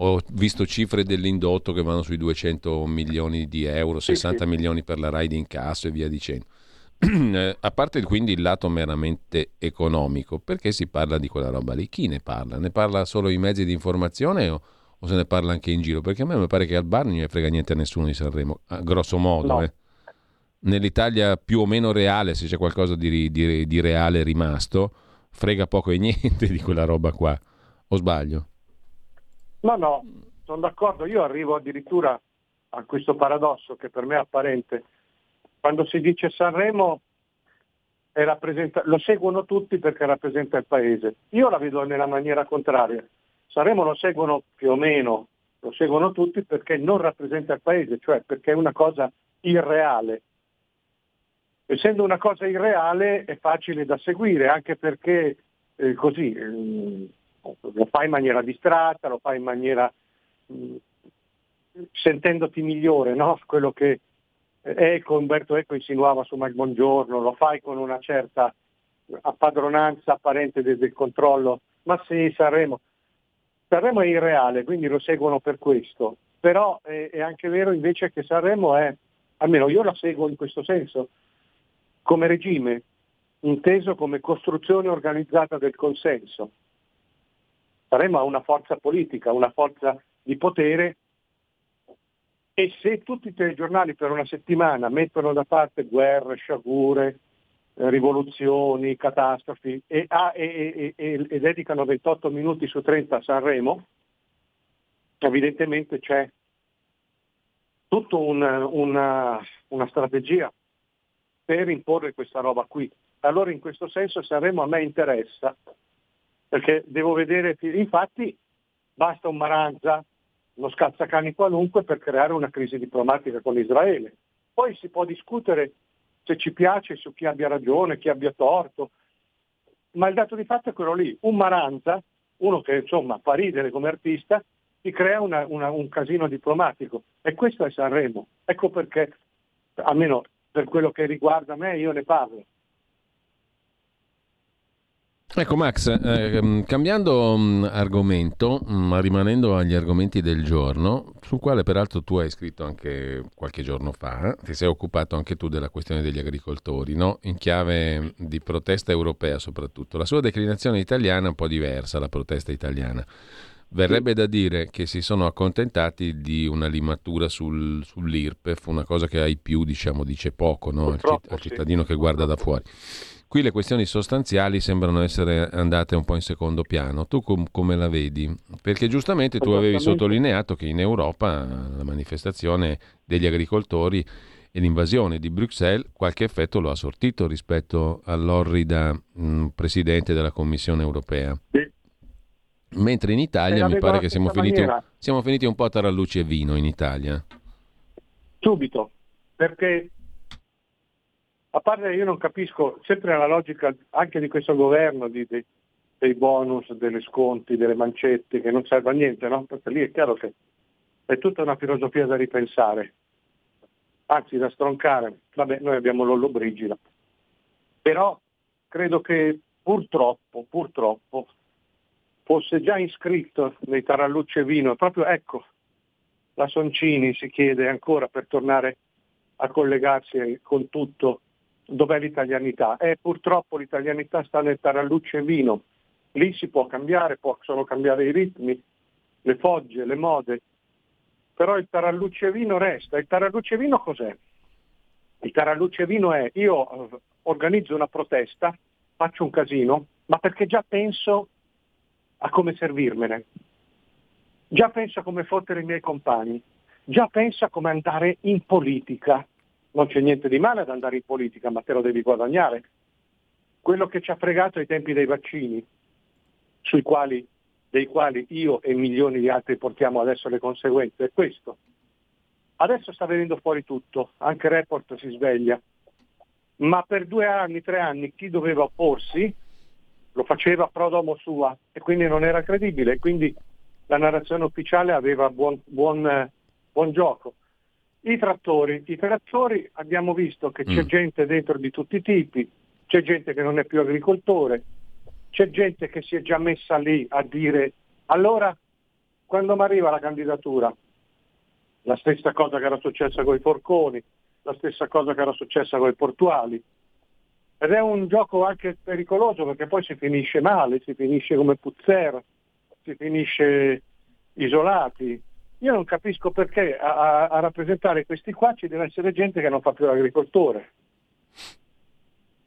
Ho visto cifre dell'indotto che vanno sui duecento milioni di euro, sessanta sì, sì. milioni per la RAI di incasso e via dicendo. A parte quindi il lato meramente economico, perché si parla di quella roba lì? Chi ne parla? Ne parla solo i mezzi di informazione o, o se ne parla anche in giro? Perché a me mi pare che al bar non ne frega niente a nessuno di Sanremo, a grosso modo. No. Eh. Nell'Italia più o meno reale, se c'è qualcosa di, di, di reale rimasto, frega poco e niente di quella roba qua. O sbaglio? No, no, sono d'accordo. Io arrivo addirittura a questo paradosso che per me è apparente. Quando si dice Sanremo è rappresenta... lo seguono tutti perché rappresenta il paese. Io la vedo nella maniera contraria. Sanremo lo seguono più o meno, lo seguono tutti perché non rappresenta il paese, cioè perché è una cosa irreale. Essendo una cosa irreale è facile da seguire, anche perché eh, così... Eh, lo fa in maniera distratta, lo fa in maniera mh, sentendoti migliore, no? Quello che Eco, Umberto Eco insinuava su Max Buongiorno, lo fai con una certa appadronanza apparente del, del controllo, ma sì, Sanremo. Sanremo è irreale, quindi lo seguono per questo, però è, è anche vero invece che Sanremo è, almeno io la seguo in questo senso, come regime, inteso come costruzione organizzata del consenso. Saremo a una forza politica, una forza di potere, e se tutti i telegiornali per una settimana mettono da parte guerre, sciagure, rivoluzioni, catastrofi e, ah, e, e, e, e dedicano ventotto minuti su trenta a Sanremo, evidentemente c'è tutta una, una, una strategia per imporre questa roba qui. Allora in questo senso Sanremo a me interessa, perché devo vedere, infatti basta un Maranza, uno scazzacani qualunque per creare una crisi diplomatica con Israele. Poi si può discutere se ci piace, su chi abbia ragione, chi abbia torto, ma il dato di fatto è quello lì, un Maranza, uno che insomma fa ridere come artista, si crea una, una, un casino diplomatico, e questo è Sanremo. Ecco perché, almeno per quello che riguarda me, io ne parlo. Ecco Max, eh, cambiando mh, argomento, ma rimanendo agli argomenti del giorno, sul quale peraltro tu hai scritto anche qualche giorno fa, ti sei occupato anche tu della questione degli agricoltori, no? In chiave di protesta europea soprattutto. La sua declinazione italiana è un po' diversa, la protesta italiana. Verrebbe da dire che si sono accontentati di una limatura sul, sull'I R P E F, una cosa che ai più diciamo dice poco, no? Al, citt- al cittadino che guarda da fuori. Qui le questioni sostanziali sembrano essere andate un po' in secondo piano. Tu com- come la vedi? Perché giustamente tu avevi sottolineato che in Europa la manifestazione degli agricoltori e l'invasione di Bruxelles qualche effetto lo ha sortito rispetto all'orrida mh, presidente della Commissione europea. Sì. Mentre in Italia mi pare che siamo finiti, siamo finiti un po' a tarallucci e vino in Italia. Subito, perché... A parte io non capisco sempre la logica anche di questo governo, di, di, dei bonus, delle sconti, delle mancette, che non serve a niente, no? Perché lì è chiaro che è tutta una filosofia da ripensare, anzi da stroncare. Vabbè, noi abbiamo l'Ollobrigida. Però credo che purtroppo, purtroppo, fosse già iscritto nei tarallucce vino, proprio ecco, la Soncini si chiede ancora per tornare a collegarsi con tutto, dov'è l'italianità? E eh, purtroppo l'italianità sta nel tarallucce vino, lì si può cambiare, possono cambiare i ritmi, le fogge, le mode, però il tarallucce vino resta. Il tarallucce vino cos'è? Il tarallucce vino è: io organizzo una protesta, faccio un casino, ma perché già penso a come servirmene, già penso a come fottere i miei compagni, già penso a come andare in politica. Non c'è niente di male ad andare in politica, ma te lo devi guadagnare. Quello che ci ha fregato ai tempi dei vaccini, sui quali, dei quali io e milioni di altri portiamo adesso le conseguenze, è questo. Adesso sta venendo fuori tutto, anche Report si sveglia, ma per due anni, tre anni chi doveva opporsi lo faceva pro domo sua e quindi non era credibile, e quindi la narrazione ufficiale aveva buon, buon, buon gioco. I trattori, i trattori abbiamo visto che c'è mm. gente dentro di tutti i tipi, c'è gente che non è più agricoltore, c'è gente che si è già messa lì a dire: allora quando mi arriva la candidatura, la stessa cosa che era successa con i forconi, la stessa cosa che era successa con i portuali. Ed è un gioco anche pericoloso, perché poi si finisce male, si finisce come Puzzera, si finisce isolati. Io non capisco perché a, a rappresentare questi qua ci deve essere gente che non fa più l'agricoltore,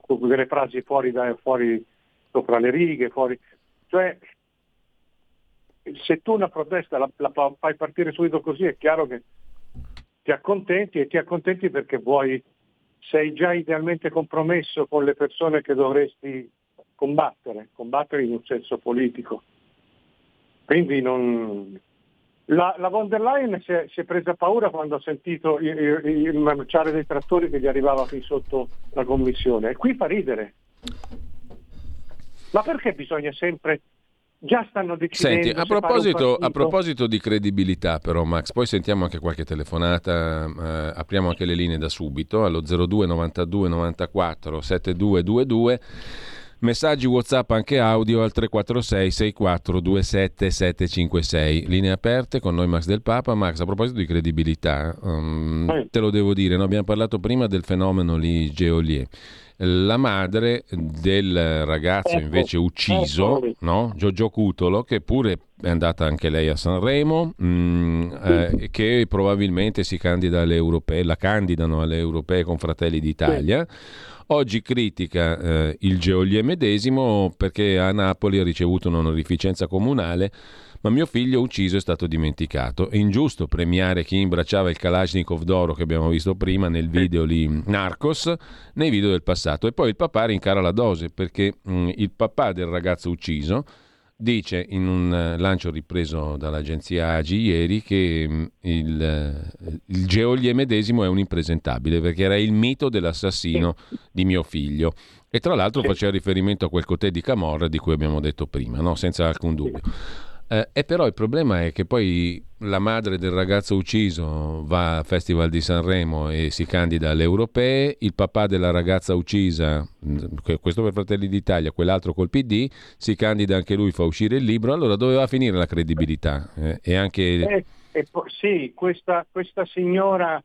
con delle frasi fuori, da, fuori sopra le righe, fuori. Cioè, se tu una protesta la, la fai partire subito così, è chiaro che ti accontenti, e ti accontenti perché vuoi, sei già idealmente compromesso con le persone che dovresti combattere, combattere in un senso politico. Quindi non... La, la von der Leyen si è, si è presa paura quando ha sentito il, il, il marciare dei trattori che gli arrivava fin sotto la commissione. E qui fa ridere. Ma perché bisogna sempre... Già stanno decidendo. Senti, a proposito, a proposito di credibilità, però, Max, poi sentiamo anche qualche telefonata, eh, apriamo anche le linee da subito allo zero due novantadue novantaquattro settantadue ventidue, messaggi WhatsApp anche audio al tre quattro sei sei quattro due sette sette cinque sei, linee aperte con noi Max del Papa. Max, a proposito di credibilità, um, eh. te lo devo dire, no? Abbiamo parlato prima del fenomeno lì Geolier. La madre del ragazzo invece ucciso, no? Giorgio Cutolo, che pure è andata anche lei a Sanremo, mh, eh, che probabilmente si candida alle europee, la candidano alle europee con Fratelli d'Italia. Oggi critica eh, il Geolier medesimo perché a Napoli ha ricevuto un'onorificenza comunale. Ma mio figlio ucciso è stato dimenticato. È ingiusto premiare chi imbracciava il Kalashnikov d'oro che abbiamo visto prima nel video lì Narcos, nei video del passato. E poi il papà rincara la dose, perché mh, il papà del ragazzo ucciso dice in un lancio ripreso dall'agenzia A G I ieri che mh, il, il Geolier medesimo è un impresentabile perché era il mito dell'assassino di mio figlio. E tra l'altro faceva riferimento a quel cotè di Camorra di cui abbiamo detto prima, no? Senza alcun dubbio. Eh, e però il problema è che poi la madre del ragazzo ucciso va al Festival di Sanremo e si candida alle europee, il papà della ragazza uccisa, questo per Fratelli d'Italia, quell'altro col P D, si candida anche lui, fa uscire il libro. Allora doveva finire la credibilità. Eh, e anche eh, eh, sì, questa, questa signora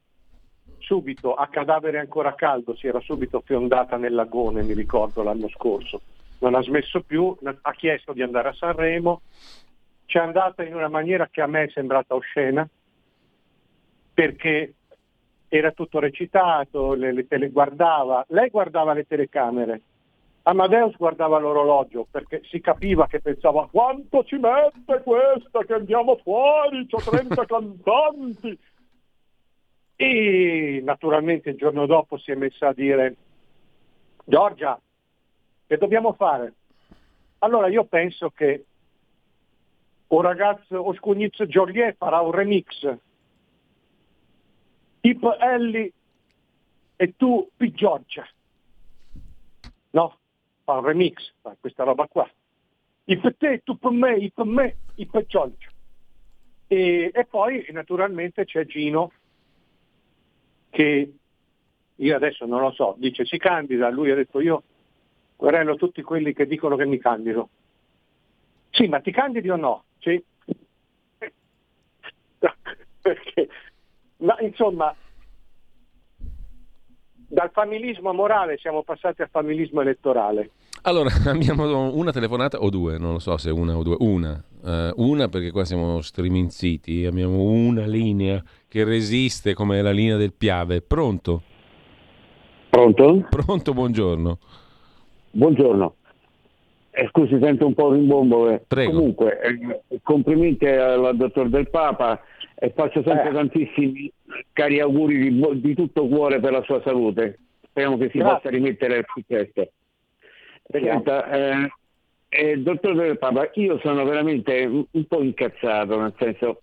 subito, a cadavere ancora caldo, si era subito fiondata nel lagone, mi ricordo l'anno scorso, non ha smesso più, ha chiesto di andare a Sanremo. C'è andata in una maniera che a me è sembrata oscena, perché era tutto recitato, le, le tele, guardava, lei guardava le telecamere, Amadeus guardava l'orologio perché si capiva che pensava: quanto ci mette questa che andiamo fuori, c'ho trenta cantanti! E naturalmente il giorno dopo si è messa a dire: Giorgia, che dobbiamo fare? Allora io penso che o ragazzo o Oscuniz Geolier farà un remix tipo Ellie e tu P. Giorgia, no? Fa un remix, fa questa roba qua, i per te, tu per me, i per me, i per Giorgia. E, e poi naturalmente c'è Gino che, io adesso non lo so, dice si candida, lui ha detto: io querello tutti quelli che dicono che mi candido. Sì, ma ti candidi o no? Sì. Perché? Ma insomma, dal familismo morale siamo passati al familismo elettorale. Allora, abbiamo una telefonata o due, non lo so se una o due, una, uh, una perché qua siamo striminziti, abbiamo una linea che resiste come la linea del Piave. Pronto? Pronto? Pronto, buongiorno. Buongiorno. Eh, scusi, sento un po' rimbombo. Eh. Prego. Comunque, eh, complimenti al dottor Del Papa e faccio sempre eh. tantissimi cari auguri di, di tutto cuore per la sua salute. Speriamo che si Grazie. possa rimettere al successo. Senta, eh, eh, dottor Del Papa, io sono veramente un, un po' incazzato, nel senso,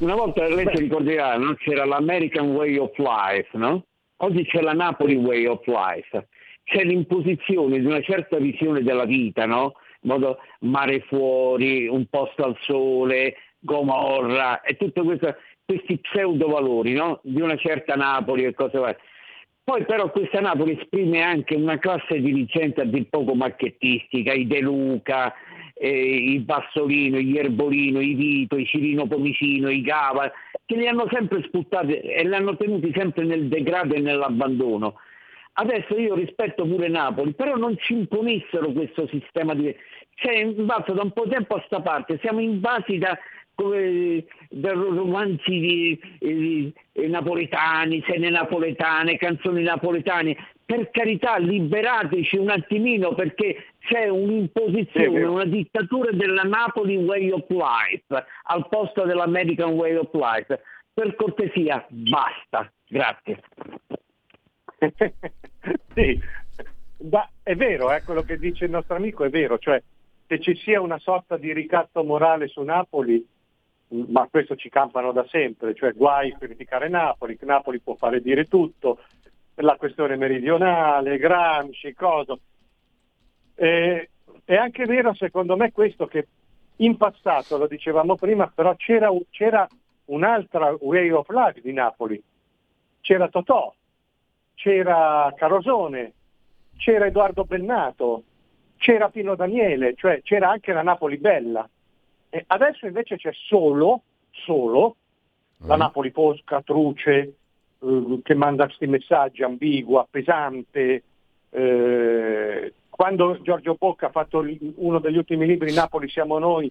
una volta lei si ricorderà, no? C'era l'American Way of Life, no? Oggi c'è la Napoli Way of Life, c'è l'imposizione di una certa visione della vita, no? In modo mare fuori, un posto al sole, Gomorra e tutti questi pseudovalori, no? Di una certa Napoli e cose varie. Poi però questa Napoli esprime anche una classe dirigente a dir poco marchettistica, i De Luca, eh, i Bassolino, gli Erbolino, i Vito, i Cirino Pomicino, i Gava, che li hanno sempre sputtati e li hanno tenuti sempre nel degrado e nell'abbandono. Adesso io rispetto pure Napoli, però non ci imponessero questo sistema di... Cioè, invaso da un po' di tempo a sta parte, siamo invasi da... come da romanzi di, di, di napoletani, scene napoletane, canzoni napoletane. Per carità, liberateci un attimino, perché c'è un'imposizione, una dittatura della Napoli Way of Life al posto dell'American Way of Life. Per cortesia, basta. Grazie. Sì, da, è vero, eh, quello che dice il nostro amico è vero, cioè se ci sia una sorta di ricatto morale su Napoli, ma questo ci campano da sempre, cioè guai criticare Napoli, Napoli può fare dire tutto, la questione meridionale, Gramsci, coso. E, è anche vero secondo me questo, che in passato, lo dicevamo prima, però c'era, c'era un'altra way of life di Napoli, c'era Totò, c'era Carosone, c'era Edoardo Bennato, c'era Pino Daniele, cioè c'era anche la Napoli bella. E adesso invece c'è solo, solo, la Napoli posca, truce, eh, che manda questi messaggi ambigua, pesante. Eh, quando Giorgio Bocca ha fatto uno degli ultimi libri, Napoli siamo noi,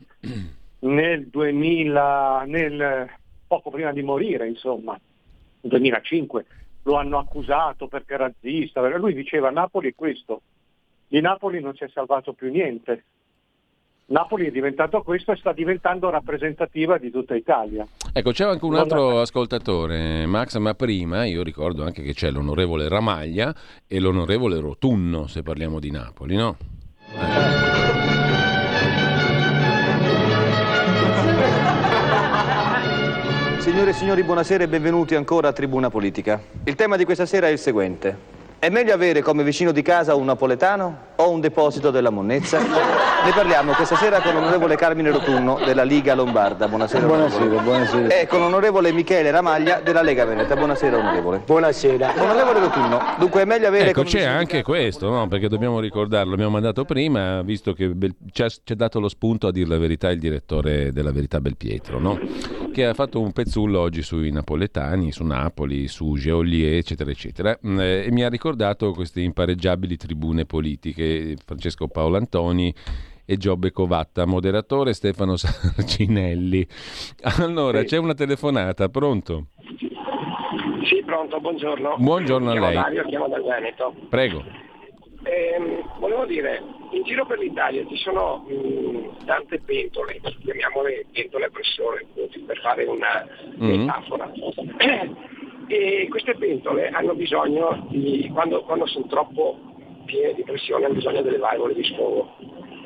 nel duemila, nel, poco prima di morire, insomma, duemilacinque, lo hanno accusato perché razzista. Lui diceva Napoli è questo, di Napoli non si è salvato più niente. Napoli è diventato questo e sta diventando rappresentativa di tutta Italia. Ecco, c'è anche un altro ascoltatore, Max, ma prima io ricordo anche che c'è l'onorevole Ramaglia e l'onorevole Rotunno, se parliamo di Napoli, no? Signore e signori, buonasera e benvenuti ancora a Tribuna Politica. Il tema di questa sera è il seguente. È meglio avere come vicino di casa un napoletano o un deposito della monnezza? Ne parliamo questa sera con l'onorevole Carmine Rotunno della Liga Lombarda. Buonasera, buonasera, onorevole. Buonasera. E con l'onorevole Michele Ramaglia della Lega Veneta. Buonasera, onorevole. Buonasera. Onorevole Rotunno, dunque è meglio avere... Ecco, c'è anche questo, no? Perché dobbiamo ricordarlo, l'abbiamo mandato prima, visto che Bel... ci ha dato lo spunto a dire la verità il direttore della Verità Belpietro, no? Che ha fatto un pezzullo oggi sui napoletani, su Napoli, su Geolier, eccetera, eccetera. E mi ha ricordato queste impareggiabili tribune politiche, Francesco Paolo Antoni e Giobbe Covatta, moderatore Stefano Sarcinelli. Allora, sì. C'è una telefonata, pronto? Sì, pronto, buongiorno. Buongiorno a lei. Mario, chiamo dal Veneto. Prego. Eh, volevo dire, in giro per l'Italia ci sono mh, tante pentole, chiamiamole pentole a pressione, per fare una mm-hmm. metafora. E queste pentole hanno bisogno di, quando, quando sono troppo piene di pressione, hanno bisogno delle valvole di sfogo.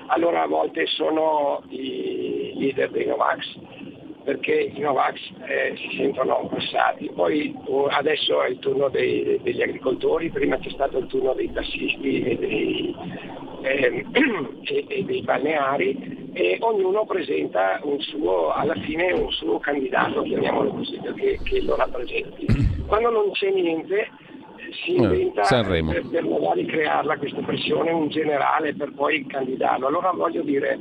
Allora a volte sono i leader dei Novax, perché i Novax eh, si sentono passati. Poi adesso è il turno dei, degli agricoltori, prima c'è stato il turno dei tassisti e dei, eh, e, e dei balneari, e ognuno presenta un suo, alla fine un suo candidato, chiamiamolo così, che, che lo rappresenti. Quando non c'è niente si inventa eh, per, per magari crearla questa pressione, un generale per poi candidarlo. Allora voglio dire,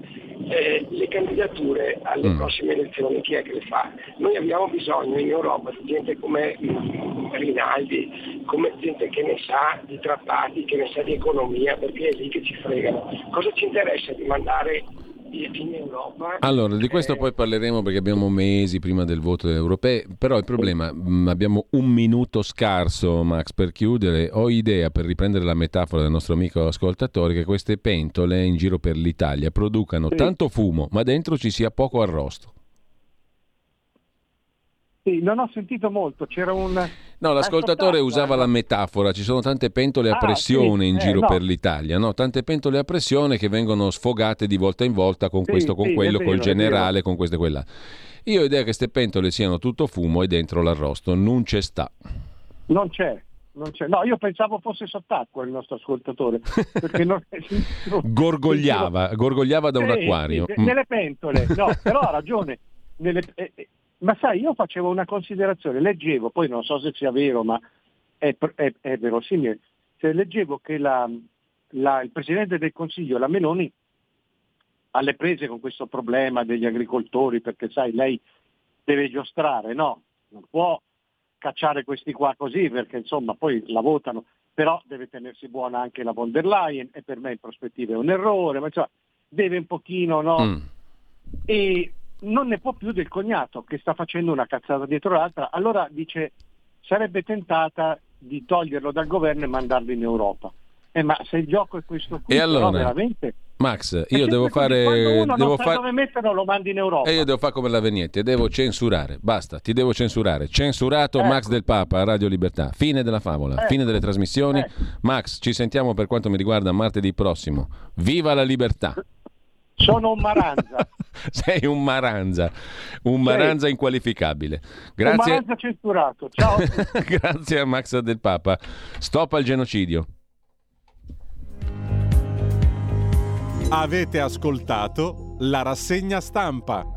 eh, le candidature alle mm. prossime elezioni chi è che le fa? Noi abbiamo bisogno in Europa di gente come mm, Rinaldi, come gente che ne sa di trattati, che ne sa di economia, perché è lì che ci fregano. Cosa ci interessa di mandare in Europa? Allora, di questo eh... poi parleremo, perché abbiamo mesi prima del voto europeo, però il problema, mh, abbiamo un minuto scarso, Max, per chiudere. Ho idea, per riprendere la metafora del nostro amico ascoltatore, che queste pentole in giro per l'Italia producano sì. tanto fumo, ma dentro ci sia poco arrosto. Sì, non ho sentito molto, c'era un... No, l'ascoltatore usava la metafora, ci sono tante pentole a pressione ah, sì, in giro eh, no. per l'Italia, no? Tante pentole a pressione che vengono sfogate di volta in volta con sì, questo, con sì, quello, vero, col generale, con questo e quella. Io ho idea che queste pentole siano tutto fumo e dentro l'arrosto non c'è sta. Non c'è. Non c'è. No, io pensavo fosse sott'acqua il nostro ascoltatore, perché non gorgogliava, gorgogliava da un eh, acquario. Sì, nelle pentole, no, però ha ragione, nelle eh, eh. Ma sai, io facevo una considerazione, leggevo, poi non so se sia vero, ma è, è, è verosimile, cioè, leggevo che la, la, il Presidente del Consiglio, la Meloni, alle prese con questo problema degli agricoltori, perché sai, lei deve giostrare, no? Non può cacciare questi qua così, perché insomma poi la votano, però deve tenersi buona anche la von der Leyen, e per me in prospettiva è un errore, ma insomma deve un pochino, no? Mm. E... non ne può più del cognato che sta facendo una cazzata dietro l'altra, allora dice sarebbe tentata di toglierlo dal governo e mandarlo in Europa. Eh, ma se il gioco è questo qui, e allora, però veramente... Max, io devo fare... Uno devo non sa fa... dove metterlo, lo mandi in Europa. E io devo fare come la Venietti, devo censurare, basta, ti devo censurare. Censurato eh. Max del Papa, Radio Libertà. Fine della favola, eh. fine delle trasmissioni. Eh. Max, ci sentiamo per quanto mi riguarda martedì prossimo. Viva la libertà! Sono un maranza. Sei un maranza, un maranza sì. inqualificabile. Grazie. Un maranza censurato. Ciao. Grazie a Max del Papa. Stop al genocidio. Avete ascoltato la rassegna stampa.